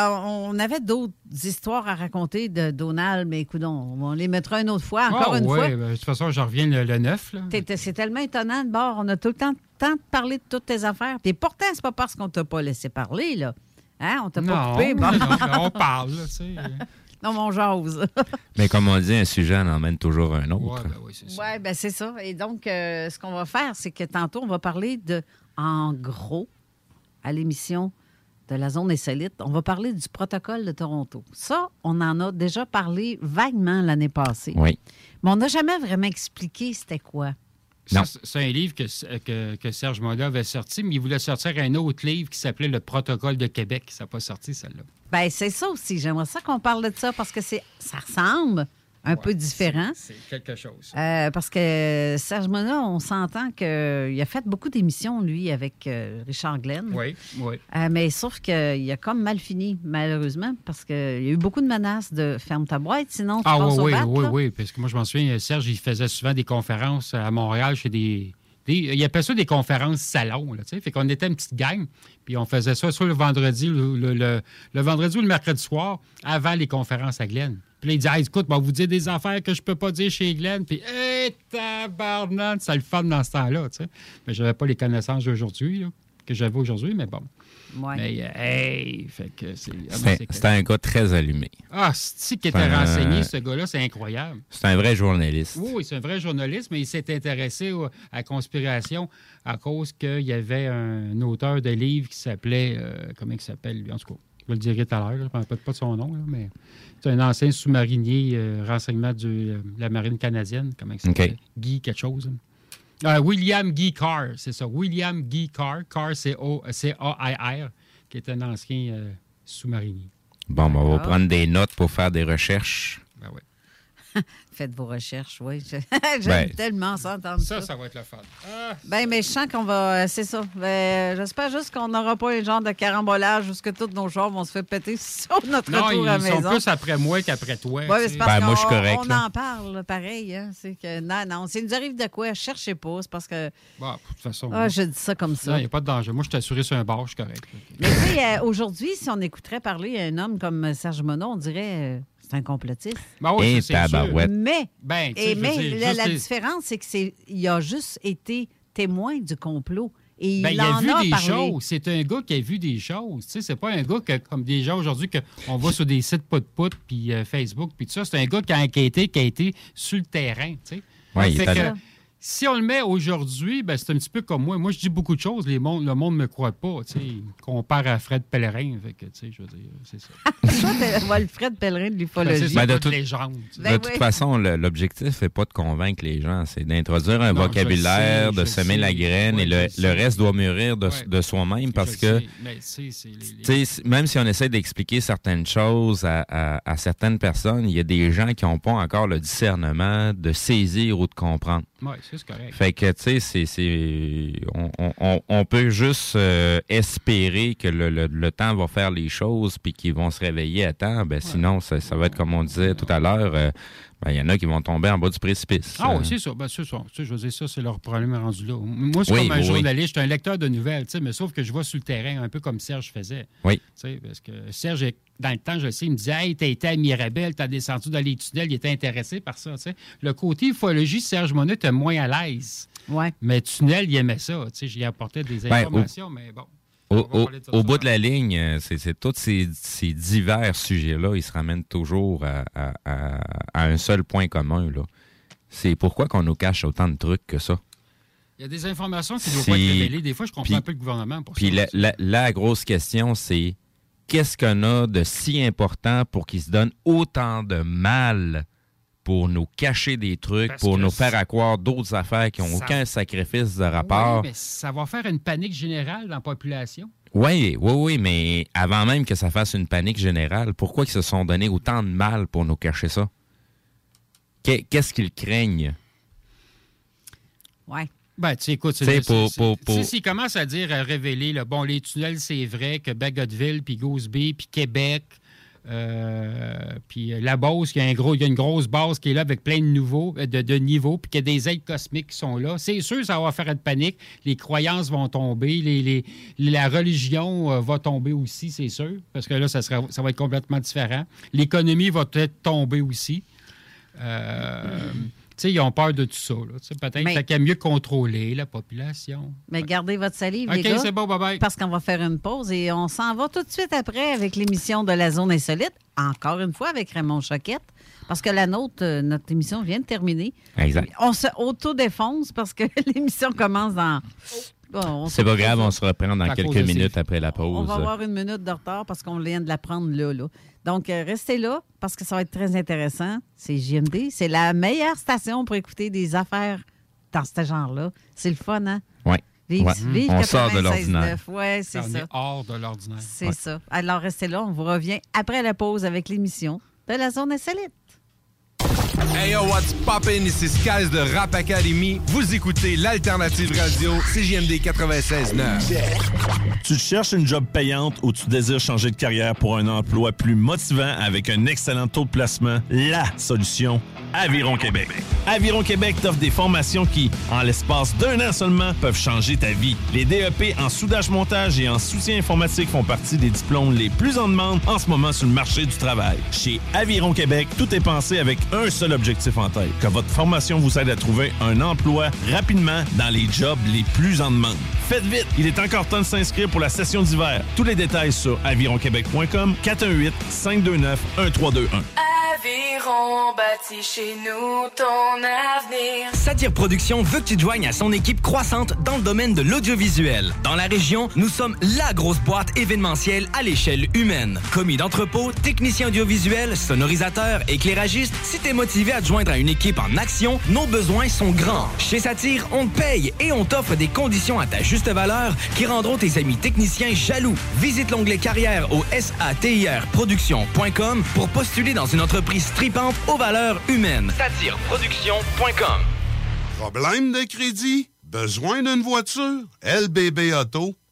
Euh, on avait d'autres histoires à raconter de Donald, mais écoute, on les mettra une autre fois, encore oh, une ouais, fois. Ben, de toute façon, je reviens le, le neuf. Là. C'est tellement étonnant. De bord, on a tout le temps, temps de parler de toutes tes affaires. Et pourtant, c'est pas parce qu'on t'a pas laissé parler, là. Hein? On t'a non, pas coupé. Bon. Non, on parle, tu sais. Non, mon jase. Mais comme on dit, un sujet en emmène toujours un autre. Oui, ben oui, c'est ça. Ouais, ben c'est ça. Et donc, euh, ce qu'on va faire, c'est que tantôt, on va parler de, en gros, à l'émission de la Zone Insolite, on va parler du protocole de Toronto. Ça, on en a déjà parlé vaguement l'année passée. Oui. Mais on n'a jamais vraiment expliqué c'était quoi. Ça, c'est un livre que, que, que Serge Monod avait sorti, mais il voulait sortir un autre livre qui s'appelait « Le protocole de Québec ». Ça n'a pas sorti, celle-là. Bien, c'est ça aussi. J'aimerais ça qu'on parle de ça parce que c'est, ça ressemble un ouais, peu différent. C'est, c'est quelque chose. Euh, parce que Serge Monod, on s'entend qu'il a fait beaucoup d'émissions, lui, avec euh, Richard Glenn. Oui, oui. Euh, mais sauf qu'il a comme mal fini, malheureusement, parce qu'il y a eu beaucoup de menaces de « ferme ta boîte », sinon tu ah, passes oui, au oui, bat, oui, là. Oui, parce que moi, je m'en souviens, Serge, il faisait souvent des conférences à Montréal chez des... des il appelait ça des conférences salons, là, tu sais. Fait qu'on était une petite gang, puis on faisait ça soit le vendredi, le, le, le, le vendredi ou le mercredi soir, avant les conférences à Glenn. Puis là, il dit hey, « Écoute, on va vous dire des affaires que je peux pas dire chez Glenn. » Puis « Hey, tabarnane! » Ça le forme dans ce temps-là, tu sais. Mais j'avais pas les connaissances d'aujourd'hui, là, que j'avais aujourd'hui, mais bon. Ouais. Mais euh, hey! Fait que c'est... Ah, c'est, c'est c'était un gars très allumé. Ah, c'est-tu qui était un... renseigné, ce gars-là, c'est incroyable. C'est un vrai journaliste. Oui, c'est un vrai journaliste, mais il s'est intéressé à la conspiration à cause qu'il y avait un auteur de livre qui s'appelait... Euh, comment il s'appelle, lui, en tout cas? Je le dirai tout à l'heure, là. Je ne parle pas de son nom, là, mais c'est un ancien sous-marinier, euh, renseignement de euh, la marine canadienne, comment il s'appelle? Okay. Guy quelque chose. Hein. Euh, William Guy Carr, c'est ça. William Guy Carr. Carr, c'est C A I R, qui est un ancien euh, sous-marinier. Bon, ben, on va prendre des notes pour faire des recherches. Ben oui. Faites vos recherches, oui. J'aime ben, tellement ça, entendre ça. Ça, ça va être le fun. Ah, ben, ça. Mais je sens qu'on va... C'est ça. Ben, j'espère juste qu'on n'aura pas un genre de carambolage jusque tous nos genres vont se faire péter sur notre non, retour à la maison. Non, ils sont plus après moi qu'après toi. Oui, c'est parce ben, qu'on on en parle, pareil. Hein, c'est que, non, non, s'il nous arrive de quoi, cherchez pas. C'est parce que... Bon, de toute façon... Ah, moi, je dis ça comme ça. Non, il n'y a pas de danger. Moi, je suis assuré sur un bar, je suis correct. Okay. Mais tu sais, aujourd'hui, si on écouterait parler à un homme comme Serge Monod, on dirait... C'est un complotiste. Ben oui, c'est sûr. Mais, ben, et mais dire, la, la différence, c'est qu'il a juste été témoin du complot. Et ben, il, il a en vu a des parlé. Choses. C'est un gars qui a vu des choses. Tu sais, c'est pas un gars que, comme des gens aujourd'hui qu'on va sur des sites pout-pout, puis euh, Facebook, puis tout ça. C'est un gars qui a enquêté, qui a été sur le terrain. Tu sais. Ouais, il est que, si on le met aujourd'hui, ben, c'est un petit peu comme moi. Moi, je dis beaucoup de choses. Les mondes, le monde ne me croit pas. Tu sais, il me compare à Fred Pellerin. Fait que, tu sais, je veux dire, c'est ça. Toi, le Fred Pellerin de l'ufologie. Ben, de toute, légende, tu sais. ben, de toute oui. façon, le, l'objectif n'est pas de convaincre les gens. C'est d'introduire un non, vocabulaire, sais, de semer sais, la graine. Ouais, et le, le reste doit mûrir de, ouais. de soi-même. Parce je que, mais, c'est, c'est les, les... même si on essaie d'expliquer certaines choses à, à, à certaines personnes, il y a des gens qui n'ont pas encore le discernement de saisir ou de comprendre. Oui, c'est correct. Fait que, tu sais, c'est, c'est, on, on, on peut juste euh, espérer que le, le, le temps va faire les choses puis qu'ils vont se réveiller à temps. Ben, ouais. Sinon, ça, ça va être comme on disait ouais. tout à l'heure, il euh, ben, y en a qui vont tomber en bas du précipice. Ah oui, euh... c'est ça. Ben, c'est ça. Tu sais, je veux dire, ça, c'est leur problème rendu là. Moi, c'est oui, comme un oui. journaliste, je suis un lecteur de nouvelles, tu sais, mais sauf que je vais sur le terrain, un peu comme Serge faisait. Oui. Tu sais, parce que Serge est... Dans le temps, je le sais, il me disait « Hey, t'as été à Mirabel, t'as descendu dans les tunnels, il était intéressé par ça. » Le côté ufologie, Serge Monod était moins à l'aise. Ouais. Mais tunnel, il aimait ça. J'y apportais des informations, ben, au, mais bon. Au, au, de au bout de la ligne, c'est, c'est tous ces, ces divers sujets-là, ils se ramènent toujours à, à, à, à un seul point commun. Là. C'est pourquoi qu'on nous cache autant de trucs que ça. Il y a des informations qui ne doivent pas être révélées. Des fois, je comprends pis, un peu le gouvernement pour puis ça. Puis la, la, la grosse question, c'est qu'est-ce qu'on a de si important pour qu'ils se donnent autant de mal pour nous cacher des trucs, parce pour nous faire accroire d'autres affaires qui n'ont ça... aucun sacrifice de rapport? Oui, mais ça va faire une panique générale dans la population. Oui, oui, oui, mais avant même que ça fasse une panique générale, pourquoi ils se sont donné autant de mal pour nous cacher ça? Qu'est-ce qu'ils craignent? Oui. Ben, tu sais, écoute, c'est, pour, c'est, pour, pour... s'ils commencent à dire, à révéler, là, bon, les tunnels, c'est vrai que Bagotville, puis Goose Bay, puis Québec, euh, puis la Beauce, il y, y a une grosse base qui est là avec plein de, nouveaux, de, de niveaux, puis qu'il y a des ailes cosmiques qui sont là. C'est sûr, ça va faire une panique. Les croyances vont tomber. Les, les, la religion euh, va tomber aussi, c'est sûr, parce que là, ça, sera, ça va être complètement différent. L'économie va peut-être tomber aussi. Euh... Mmh. T'sais, ils ont peur de tout ça. Là. Peut-être mais... qu'il y a mieux contrôler la population. Mais gardez votre salive, okay, les gars. OK, c'est bon, bye-bye. Parce qu'on va faire une pause et on s'en va tout de suite après avec l'émission de la Zone Insolite, encore une fois avec Raymond Choquette, parce que la nôtre, notre émission vient de terminer. Exact. On se auto-défonce parce que l'émission commence dans... Bon, c'est pas grave, on se reprend dans quelques minutes après la pause. On va avoir une minute de retard parce qu'on vient de la prendre là, là. Donc, restez là parce que ça va être très intéressant. C'est J M D. C'est la meilleure station pour écouter des affaires dans ce genre-là. C'est le fun, hein? Oui. Vive, ouais. vive on sort de l'ordinaire. Oui, c'est ça. On est hors de l'ordinaire. C'est ouais. ça. Alors, restez là. On vous revient après la pause avec l'émission de la Zone Insolite. Hey yo, what's poppin'? Ici Skies de Rap Academy. Vous écoutez l'Alternative Radio C J M D quatre-vingt-seize neuf. Tu cherches une job payante ou tu désires changer de carrière pour un emploi plus motivant avec un excellent taux de placement? La solution, Aviron Québec. Aviron Québec t'offre des formations qui, en l'espace d'un an seulement, peuvent changer ta vie. Les D E P en soudage-montage et en soutien informatique font partie des diplômes les plus en demande en ce moment sur le marché du travail. Chez Aviron Québec, tout est pensé avec un seul objectif en tête, que votre formation vous aide à trouver un emploi rapidement dans les jobs les plus en demande. Faites vite! Il est encore temps de s'inscrire pour la session d'hiver. Tous les détails sur aviron québec point com, quatre un huit, cinq deux neuf, un trois deux un. Aviron bâtit chez nous ton avenir. Satir Production veut que tu te joignes à son équipe croissante dans le domaine de l'audiovisuel. Dans la région, nous sommes la grosse boîte événementielle à l'échelle humaine. Commis d'entrepôt, technicien audiovisuel, sonorisateur, éclairagiste, si t'es motivé à te joindre à une équipe en action, nos besoins sont grands. Chez Satir, on te paye et on t'offre des conditions à ta juste valeur qui rendront tes amis techniciens jaloux. Visite l'onglet carrière au satir production point com pour postuler dans une entreprise tripante aux valeurs humaines. satir production point com. Problème de crédit? Besoin d'une voiture? L B B auto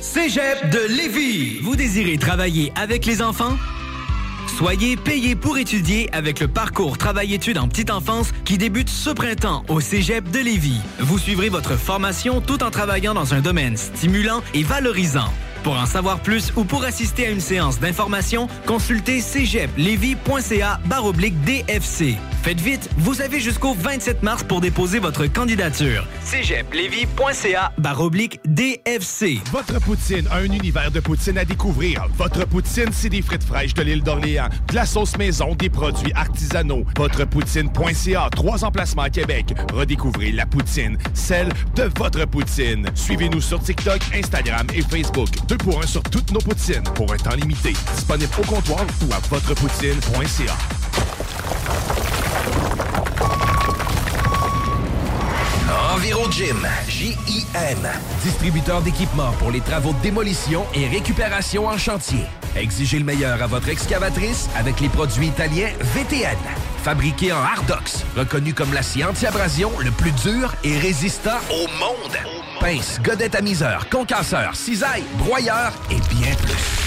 Cégep de Lévis. Vous désirez travailler avec les enfants? Soyez payé pour étudier avec le parcours Travail-études en petite enfance qui débute ce printemps au Cégep de Lévis. Vous suivrez votre formation tout en travaillant dans un domaine stimulant et valorisant. Pour en savoir plus ou pour assister à une séance d'information, consultez cégep levis point c a barre oblique D F C. Faites vite, vous avez jusqu'au vingt-sept mars pour déposer votre candidature. cégep levis point c a barre oblique D F C. Votre poutine a un univers de poutine à découvrir. Votre poutine, c'est des frites fraîches de l'île d'Orléans, de la sauce maison, des produits artisanaux. Votrepoutine.ca, trois emplacements à Québec. Redécouvrez la poutine, celle de votre poutine. Suivez-nous sur TikTok, Instagram et Facebook. Deux pour un sur toutes nos poutines, pour un temps limité. Disponible au comptoir ou à votrepoutine.ca. Enviro Jim, J I M, distributeur d'équipements pour les travaux de démolition et récupération en chantier. Exigez le meilleur à votre excavatrice avec les produits italiens V T N. Fabriqué en Hardox, reconnu comme l'acier anti-abrasion le plus dur et résistant au monde. Pince, godette à miseur, concasseur, cisaille, broyeur et bien plus.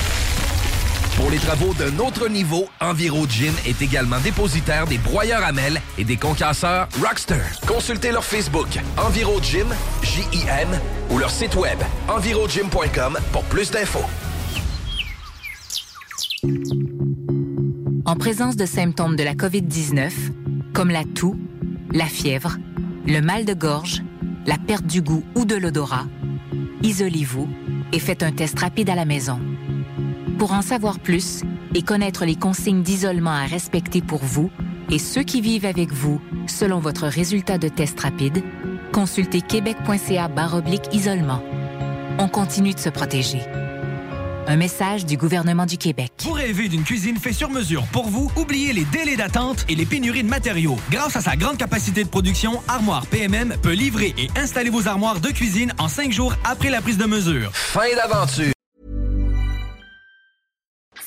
Pour les travaux d'un autre niveau, Enviro Jim est également dépositaire des broyeurs à mêles et des concasseurs Rockster. Consultez leur Facebook Enviro Jim, J I M, ou leur site web enviro jim point com pour plus d'infos. En présence de symptômes de la covid dix-neuf, comme la toux, la fièvre, le mal de gorge, la perte du goût ou de l'odorat, isolez-vous et faites un test rapide à la maison. Pour en savoir plus et connaître les consignes d'isolement à respecter pour vous et ceux qui vivent avec vous selon votre résultat de test rapide, consultez québec point c a barre oblique isolement. On continue de se protéger. Un message du gouvernement du Québec. Pour rêver d'une cuisine faite sur mesure pour vous, oubliez les délais d'attente et les pénuries de matériaux. Grâce à sa grande capacité de production, Armoire P M M peut livrer et installer vos armoires de cuisine en cinq jours après la prise de mesure. Fin d'aventure.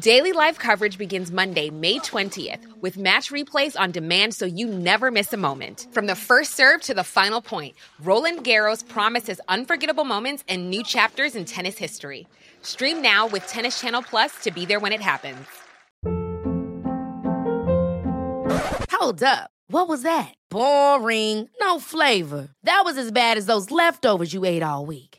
Daily live coverage begins Monday, May twentieth, with match replays on demand so you never miss a moment. From the first serve to the final point, Roland Garros promises unforgettable moments and new chapters in tennis history. Stream now with Tennis Channel Plus to be there when it happens. Hold up. What was that? Boring. No flavor. That was as bad as those leftovers you ate all week.